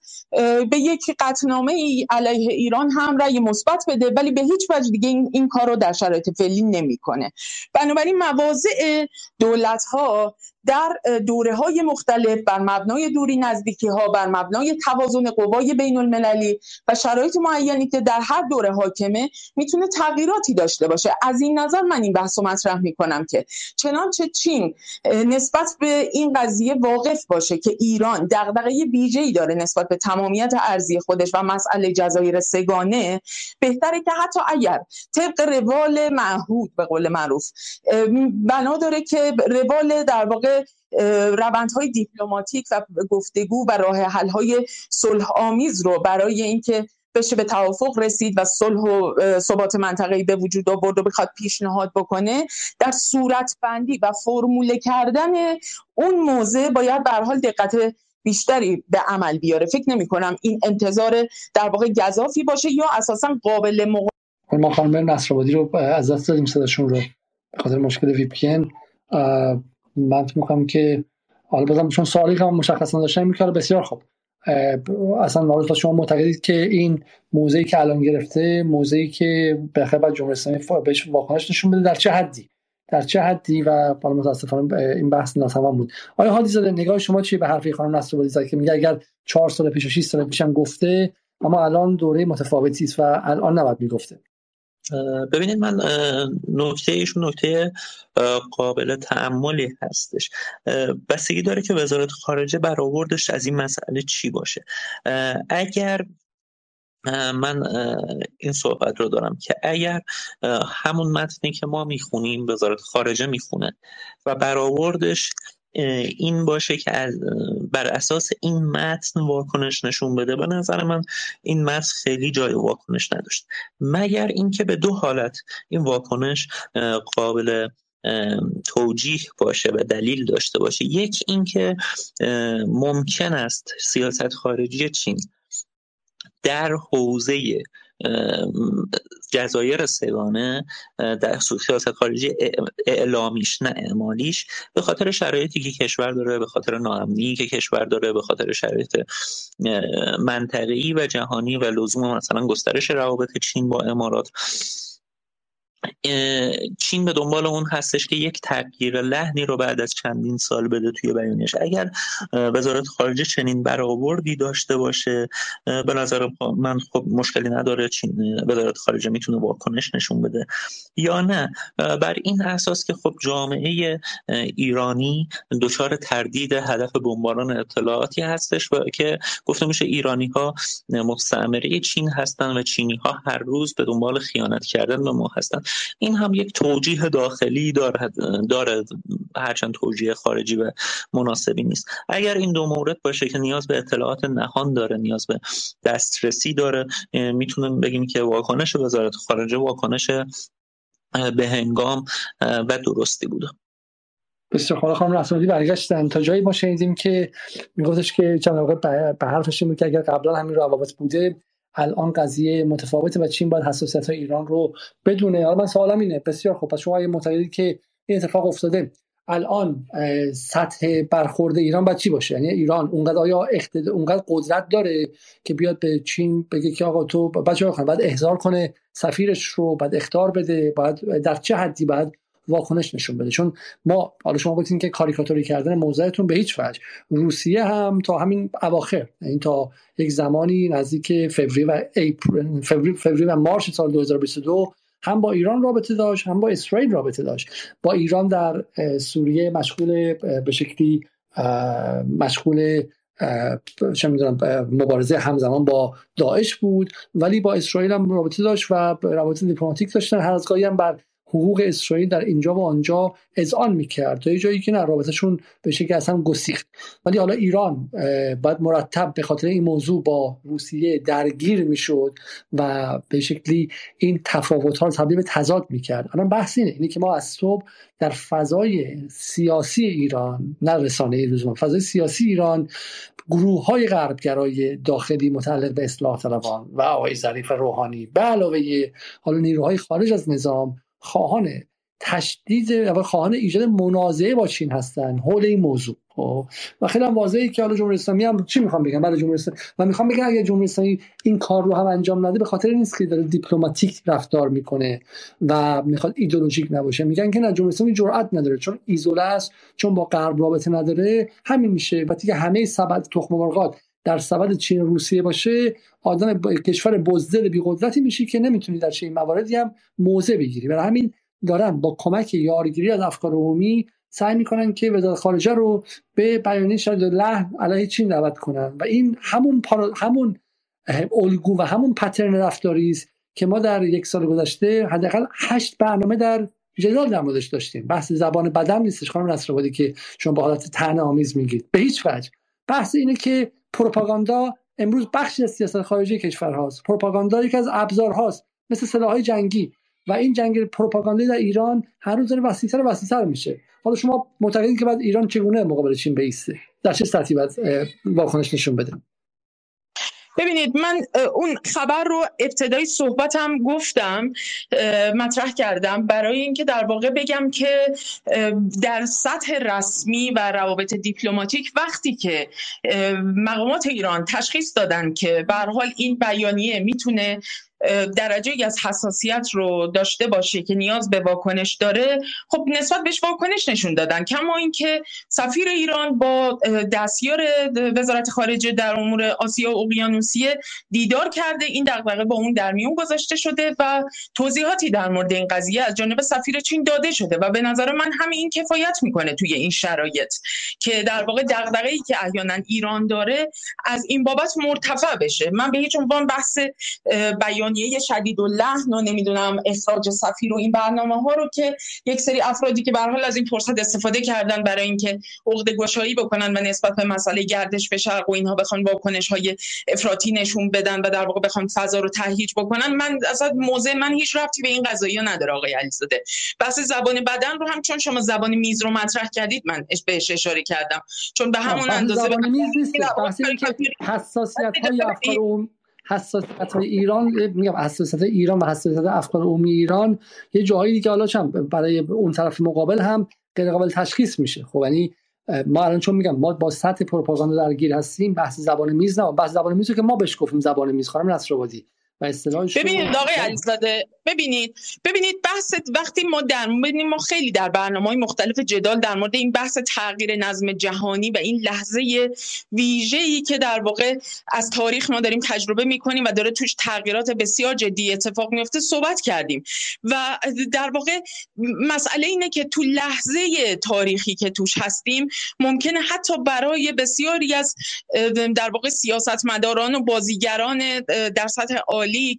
به یک قطعنامه‌ای علیه ایران هم رأی مثبت بده، ولی به هیچ وجه دیگه این کار رو در شرایط فعلی نمی‌کنه. بنابراین مواضع دولت‌ها در دوره‌های مختلف بر مبنای دوری نزدیکی‌ها، بر مبنای توازن قوای بین‌المللی و شرایط معینی که در هر دوره حاکمه میتونه تغییراتی داشته باشه. از این نظر من این بحثو مطرح می‌کنم که چنانچه چین نسبت به این قضیه واقف باشه که ایران دغدغه ویژه‌ای داره نسبت به تمامیت ارضی خودش و مسئله جزایر سه‌گانه، بهتره که حتی اگر طبق روال معهود به قول معروف بنا داره که روال در واقع روندهای دیپلماتیک و گفتگو و راه حل‌های صلح‌آمیز رو برای اینکه بشه به توافق رسید و صلح و ثبات منطقه‌ای به وجود آورد و بخواد پیشنهاد بکنه، در صورت‌بندی و فرموله کردن اون موضع باید به هر حال دقت بیشتری به عمل بیاره. فکر نمی‌کنم این انتظار در واقع گزافی باشه یا اساساً قابل مقایسه. ما خانم نصرآبادی رو از دست دادیم، صداشون رو به خاطر مشکل وی پی ان. من فکر می‌کنم که حالا بازم چون سوالی که من مشخصا داشتم می‌کنه بسیار خوب. اصلا واقعا شما معتقدید که این موضعی که الان گرفته، موضعی که به خاطر جمهوری اسلامی بهش واکنش نشون بده، در چه حدی؟ در چه حدی و بالا متاسفانه این بحث ناسمان بود. آیا حادی زاده نگاه شما چیه به حرفی خانم نصرآبادی که میگه اگر 4 سال پیش و 6 سال پیشم گفته اما الان دوره متفاوتی است و الان نباید میگفته؟ ببینید من نکته ایشون نکته قابل تأملی هستش. بستگی داره که وزارت خارجه برآوردش از این مسئله چی باشه. اگر من این صحبت رو دارم که اگر همون متنی که ما میخونیم وزارت خارجه میخونه و برآوردش این باشه که بر اساس این متن واکنش نشون بده، به نظر من این متن خیلی جای واکنش نداشت، مگر اینکه به دو حالت این واکنش قابل توجیه باشه و دلیل داشته باشه. یک اینکه ممکن است سیاست خارجی چین در حوزه جزایر سگانه در سیاست خارجی اعلامیش نه اعمالیش به خاطر شرایطی که کشور داره، به خاطر ناامنی که کشور داره، به خاطر شرایط منطقه‌ای و جهانی و لزوم مثلا گسترش روابط چین با امارات، چین به دنبال اون هستش که یک تغییر لحنی رو بعد از چندین سال بده توی بیانیه‌اش. اگر وزارت خارجه چنین برآوردی داشته باشه به نظر من خب مشکلی نداره، چین وزارت خارجه میتونه واکنش نشون بده یا نه بر این اساس که خب جامعه ایرانی دچار تردید هدف بمباران اطلاعاتی هستش و که گفته میشه ایرانی ها مستعمره چین هستن و چینی ها هر روز به دنبال خیانت کردن به ما هستن. این هم یک توجیه داخلی دارد هرچند توجیه خارجی و مناسبی نیست. اگر این دو مورد باشه که نیاز به اطلاعات نهان داره، نیاز به دسترسی داره، میتونیم بگیم که واکنش وزارت خارجه واکنش به هنگام و درستی بوده. بسیار خوب. خانم رسولی برگشتن تا جایی ما شنیدیم که میگفتش که چند واقع به حرفش میگه اگر قبلا همین روابط بوده الان قضیه متفاوته و چین باید حساسیت‌های ایران رو بدونه. حالا من سوالم اینه، بسیار خوب، پس شما معتقدید که این اتفاق افتاده، الان سطح برخورد ایران باید چی باشه؟ یعنی ایران اونقدر آیا اونقدر قدرت داره که بیاد به چین بگه که آقا تو بچه‌ها کن، بعد احضار کنه سفیرش رو، بعد اخطار بده، بعد در چه حدی بعد واکنش نشون بده؟ چون ما حالا شما گفتین که کاریکاتوری کردن موضعتون به هیچ وجه، روسیه هم تا همین اواخر، این تا یک زمانی نزدیک فوریه و مارس سال 2022 هم با ایران رابطه داشت، هم با اسرائیل رابطه داشت. با ایران در سوریه مشغول به شکلی مبارزه همزمان با داعش بود، ولی با اسرائیل هم رابطه داشت و روابط دیپلماتیک داشتن، هر از گاهی هم بر حقوق اسرائیل در اینجا و آنجا اذعان میکرد تا جایی که نه رابطهشون به شکلی از هم گسیخت. ولی حالا ایران باید مرتب به خاطر این موضوع با روسیه درگیر میشد و به شکلی این تفاوت‌ها رو تبدیل به تضاد میکرد. الان بحث اینه که ما از صبح در فضای سیاسی ایران، نه رسانه‌ای روزمره، فضای سیاسی ایران گروه‌های غربگرای داخلی متعلق به اصلاح طلبان و آقای ظریف روحانی به علاوه حالا نیروهای خارج از نظام خواهان ایجاد منازعه با چین هستن حول این موضوع. و خیلی هم واضحه که حالا جمهوری اسلامی هم چی میخوام بگم، برای جمهوری اسلامی من میخوام بگم اگه جمهوری اسلامی این کار رو هم انجام نده به خاطر نیست که داره دیپلماتیک رفتار میکنه و میخواد ایدئولوژیک نباشه، میگن که نه جمهوری اسلامی جرئت نداره چون ایزوله است، چون با غرب رابطه نداره، همین میشه. وقتی که همه سبد تخم مرغات در سبد چین روسیه باشه، آدم کشور بزدل بی قدرتی میشی که نمیتونی در چنین مواردی هم موضع بگیری. برای همین دارن با کمک یارگیری از افکار عمومی سعی میکنن که وزارت خارجه رو به بیانیه شاید لحن علیه چین دعوت کنن و این همون الگو و همون پترن رفتاری است که ما در یک سال گذشته حداقل 8 برنامه در جدال در موردش داشتیم. بحث زبان بدن نیستش خانم نصرآبادی که شما به حالت طعنه‌آمیز میگید، به هیچ وجه. بحث اینه که پروپاگاندا امروز بخشی از سیاست خارجی کشورهاست. پروپاگاندا یکی از ابزارهاست، مثل سلاح‌های جنگی، و این جنگ پروپاگاندایی در ایران هر روز داره وسیع‌تر و وسیع‌تر میشه. حالا شما معتقدید که بعد ایران چگونه مقابل چین بایسته؟ در چه سطحی باید واکنش نشون بده؟ ببینید من اون خبر رو ابتدای صحبتم گفتم، مطرح کردم برای اینکه در واقع بگم که در سطح رسمی و روابط دیپلماتیک وقتی که مقامات ایران تشخیص دادن که به هر حال این بیانیه میتونه درجه‌ای از حساسیت رو داشته باشه که نیاز به واکنش داره، خب نسبت بهش واکنش نشون دادن. کما اینکه سفیر ایران با دستیار وزارت خارجه در امور آسیا و اقیانوسیه دیدار کرده، این دغدغه با اون در میون گذاشته شده و توضیحاتی در مورد این قضیه از جانب سفیر چین داده شده و به نظر من همین کفایت میکنه توی این شرایط که در واقع دغدغه‌ای که احیانا ایران داره از این بابت مرتفع بشه. من به هیچ عنوان بحث بیانیه شدید و لحن و نمیدونم اخراج سفیر و این برنامه‌ها رو که یک سری افرادی که به هر حال از این فرصت استفاده کردن برای اینکه عقده گشایی بکنن و نسبت به مسئله گردش به شرق و اینها بخوان واکنش‌های افراطی نشون بدن و در واقع بخوان فضا رو تهییج بکنن، من اصلا موضع من هیچ ربطی به این قضایا نداره آقای علیزاده. بحث زبان بدن رو هم چون شما زبان میز رو مطرح کردید من بهش اشاره کردم، چون به همون اندازه زبان میز نیست، بحث اینه که حساسیت‌های افکار عمومی، حساسیت‌های ایران، میگم حساسیت‌های ایران و حساسیت افکار عمومی ایران یه جایی که حالا چند برای اون طرف مقابل هم غیر قابل تشخیص میشه. خب یعنی ما الان چون میگم ما با سطح پروپاگاندا درگیر هستیم، بحث زبان میز نه، بحث زبان میزه که ما بهش گفتیم زبان میز. خانم نصرآبادی ببینید آقای علیزاده، ببینید بحث وقتی ما ما خیلی در برنامه‌های مختلف جدال در مورد این بحث تغییر نظم جهانی و این لحظه ویژه‌ای که در واقع از تاریخ ما داریم تجربه می‌کنیم و داره توش تغییرات بسیار جدی اتفاق میفته صحبت کردیم و در واقع مسئله اینه که تو لحظه تاریخی که توش هستیم ممکنه حتی برای بسیاری از در واقع سیاستمداران و بازیگران در سطح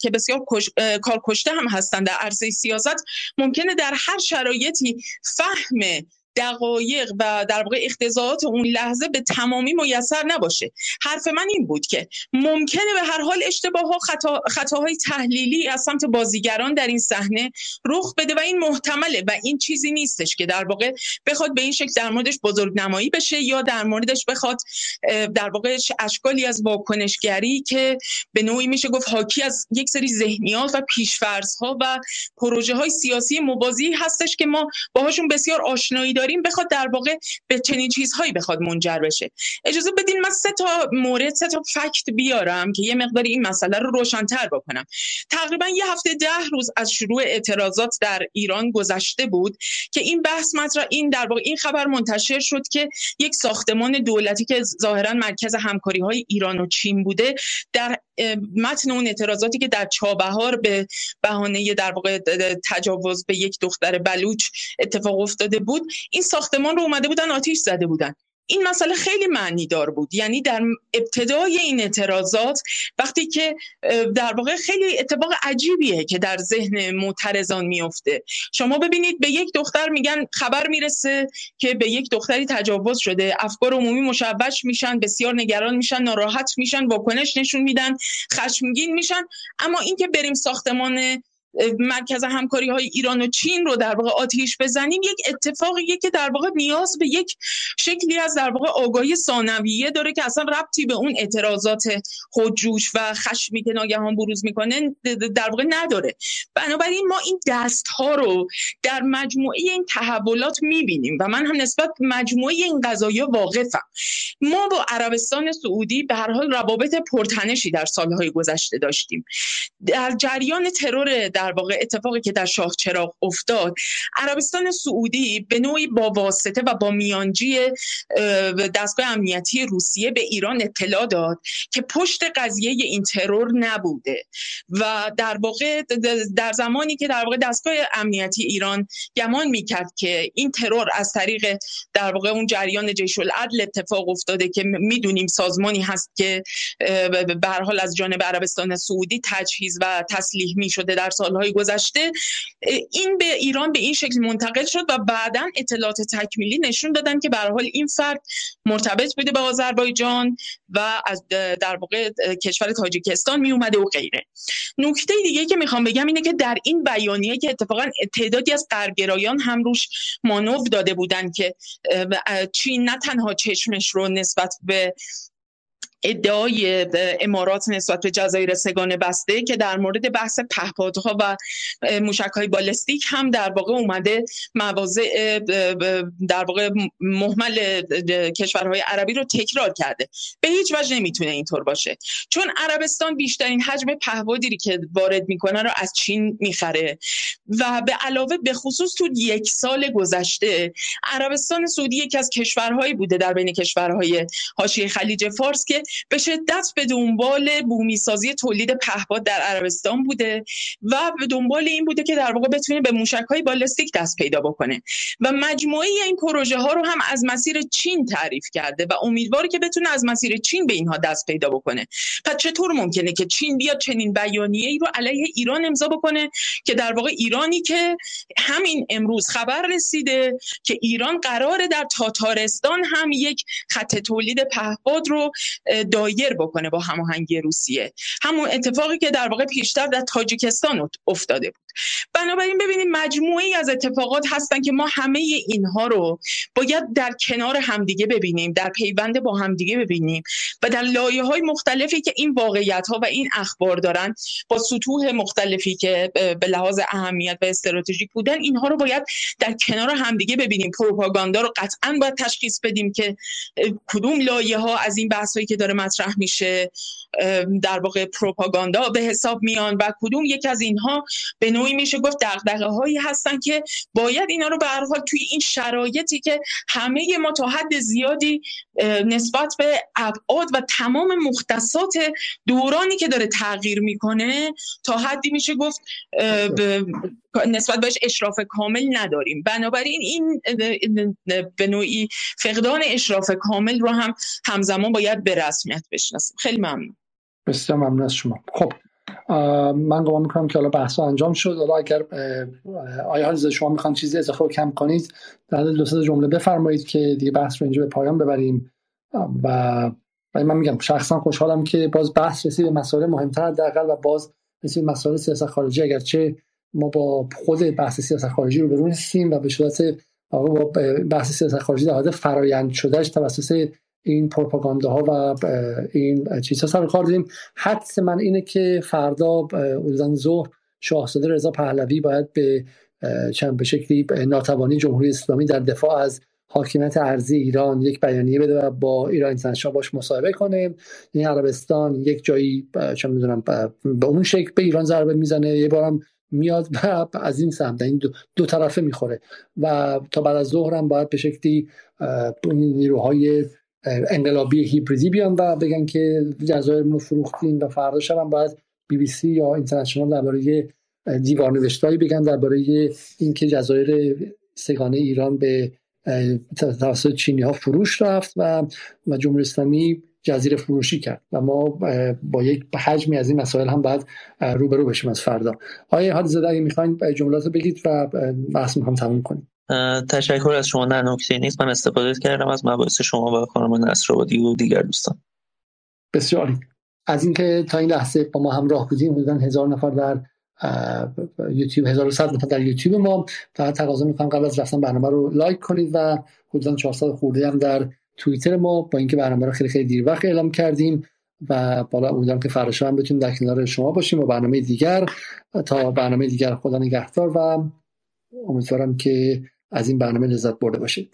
که بسیار کارکشته هم هستند در عرصه سیاست، ممکنه در هر شرایطی فهم دقایق و در واقع اقتضاعات اون لحظه به تمامی میسر نباشه. حرف من این بود که ممکنه به هر حال اشتباه‌ها، خطاهای تحلیلی از سمت بازیگران در این صحنه رخ بده و این محتمله و این چیزی نیستش که در واقع بخواد به این شکل در موردش بزرگنمایی بشه یا در موردش بخواد در واقع اشکالی از واکنشگری که به نوعی میشه گفت حاکی از یک سری ذهنیات و پیش‌فرض‌ها و پروژه‌های سیاسی موازی هستش که ما باهاشون بسیار آشنایی داریم بخواد در واقع به چنین چیزهایی بخواد منجر بشه. اجازه بدین من سه تا فکت بیارم که یه مقدار این مسئله رو روشن‌تر بکنم. تقریبا یه هفته 10 روز از شروع اعتراضات در ایران گذشته بود که این بحث مطرح، این در واقع این خبر منتشر شد که یک ساختمان دولتی که ظاهراً مرکز همکاری‌های ایران و چین بوده در متن اون اعتراضاتی که در چابهار به بهانه در واقع تجاوز به یک دختر بلوچ اتفاق افتاده بود، این ساختمان رو اومده بودن آتیش زده بودن. این مسئله خیلی معنی دار بود، یعنی در ابتدای این اعتراضات وقتی که در واقع خیلی اتفاق عجیبیه که در ذهن معترضان میفته. شما ببینید به یک دختر میگن، خبر میرسه که به یک دختری تجاوز شده، افکار عمومی مشوش میشن، بسیار نگران میشن، ناراحت میشن، واکنش نشون میدن، خشمگین میشن. اما این که بریم ساختمان مرکز همکاری های ایران و چین رو در واقع آتیش بزنیم، یک اتفاقیه که در واقع نیاز به یک شکلی از در واقع آگاهی ثانویه داره که اصلا ربطی به اون اعتراضات خودجوش و خشمی که ناگهان بروز میکنه در واقع نداره. بنابراین ما این دست ها رو در مجموعه این تحولات میبینیم و من هم نسبت مجموعه این قضایا واقفم. ما با عربستان سعودی به هر حال روابط پرتنشی در سالهای گذشته داشتیم. در جریان ترور در واقع اتفاقی که در شاه چراغ افتاد، عربستان سعودی به نوعی با واسطه و با میانجی دستگاه امنیتی روسیه به ایران اطلاع داد که پشت قضیه این ترور نبوده و در واقع در زمانی که در واقع دستگاه امنیتی ایران گمان میکرد که این ترور از طریق در واقع اون جریان جیش العدل اتفاق افتاده که میدونیم سازمانی هست که به هر حال از جانب عربستان سعودی تجهیز و تسلیح میشده در سالهای گذشته، این به ایران به این شکل منتقل شد و بعداً اطلاعات تکمیلی نشون دادن که به هر حال این فرد مرتبط بوده به آذربایجان و از در واقع کشور تاجیکستان می اومده و غیره. نکته دیگه که میخوام بگم اینه که در این بیانیه که اتفاقاً تعدادی از غربگرایان هم روش مانور داده بودن که چین نه تنها چشمش رو نسبت به ادعای امارات نسبت به جزایر سگانه بسته که در مورد بحث پهپادها و موشک‌های بالستیک هم در واقع اومده مواضع در واقع مهمل کشورهای عربی رو تکرار کرده. به هیچ وجه نمیتونه اینطور باشه، چون عربستان بیشترین حجم پهپادی که وارد میکنه رو از چین میخره و به علاوه به خصوص تو یک سال گذشته عربستان سعودی یکی از کشورهایی بوده در بین کشورهای حاشیه خلیج فارس که به شدت به دنبال بومیسازی تولید پهپاد در عربستان بوده و به دنبال این بوده که در واقع بتونه به موشک‌های بالستیک دست پیدا بکنه و مجموعه این پروژه ها رو هم از مسیر چین تعریف کرده و امیدواره که بتونه از مسیر چین به اینها دست پیدا بکنه. پس چطور ممکنه که چین بیاد چنین بیانیه‌ای رو علیه ایران امضا بکنه که در واقع ایرانی که همین امروز خبر رسیده که ایران قراره در تاتارستان هم یک خط تولید پهپاد رو دایر بکنه با هماهنگی روسیه، همون اتفاقی که در واقع پیشتر در تاجیکستان افتاده بود. بنابراین ببینید مجموعه‌ای از اتفاقات هستن که ما همه اینها رو باید در کنار همدیگه ببینیم، در پیوند با همدیگه ببینیم و در لایه‌های مختلفی که این واقعیت‌ها و این اخبار دارن با سطوح مختلفی که به لحاظ اهمیت و استراتژیک بودن اینها رو باید در کنار همدیگه ببینیم. پروپاگاندا رو قطعاً باید تشخیص بدیم که کدوم لایه‌ها از این بحث‌هایی که داره مطرح میشه در واقع پروپاگاندا به حساب میان و کدوم یک از اینها به نوعی میشه گفت دغدغه‌هایی هستن که باید اینا رو به هر حال توی این شرایطی که همه ما تا حد زیادی نسبت به ابعاد و تمام مختصات دورانی که داره تغییر میکنه تا حدی میشه گفت نسبت بهش اشراف کامل نداریم. بنابراین این به نوعی فقدان اشراف کامل رو هم همزمان باید به رسمیت بشناسیم. خیلی ممنون. بسیار ممنون از شما. خب من گمان میکنم که حالا بحث انجام شد. حالا اگر آیا شما میخوان چیزی اضافه و کم کنید در دو سه جمله بفرمایید که دیگه بحث رو اینجا به پایان ببریم. و من میگم شخصا خوشحالم که باز بحث رسید به مسائل مهمتر درقل و باز رسید به مسائل سیاست خارجی، اگرچه ما با خود بحث سیاست خارجی رو برونستیم و به شدت با بحث سیاست خارجی در حد فرایند شدهش توسط این پروپاگانداها و این چیزها سر کار داریم. حدس من اینه که فردا اذان ظهر شاهزاده رضا پهلوی باید به شکلی ناتوانی جمهوری اسلامی در دفاع از حاکمیت ارضی ایران یک بیانیه بده و با ایران اینترنشنال باش مصاحبه کنه. این عربستان یک جایی به اون شکل به ایران ضربه میزنه، یه بارم میاد و از این سمت این دو طرفه میخوره و تا بعد از ظهر هم باید به شکلی نیروهای انقلابی هیبریدی بیان و بگن که جزایر رو فروختیم و فردا شب هم باید BBC یا اینترنشنال درباره دیوارنوشتایی بگن درباره اینکه جزایر سگانه ایران به توسط چینی ها فروش رفت و جمهوری اسلامی جزیره فروشی کرد و ما با یک حجمی از این مسائل هم باید روبرو بشیم از فردا. آیا حد زده اگه میخواین جملات رو بگید و بحث میخوام تموم کنیم. تشکر از شما. نه نکته نیست، من استفاده کردم از مباحث شما و خانم نصرآبادی و دیگر دوستان. بسیاری از اینکه تا این لحظه با ما همراه بودیم. حدوداً 1000 نفر در یوتیوب، 1100 نفر در یوتیوب ما. فقط تقاضا می‌کنم قبل از رفتن برنامه رو لایک کنید و حدوداً 400 خورده هم در توییتر ما، با اینکه برنامه رو خیلی خیلی دیر وقت اعلام کردیم و بالا امیدوارم که فردا هم بتونیم در کنار شما باشیم و برنامه دیگر تا برنامه دیگر. خدا نگهدار و امیدوارم که از این برنامه لذت برده باشید.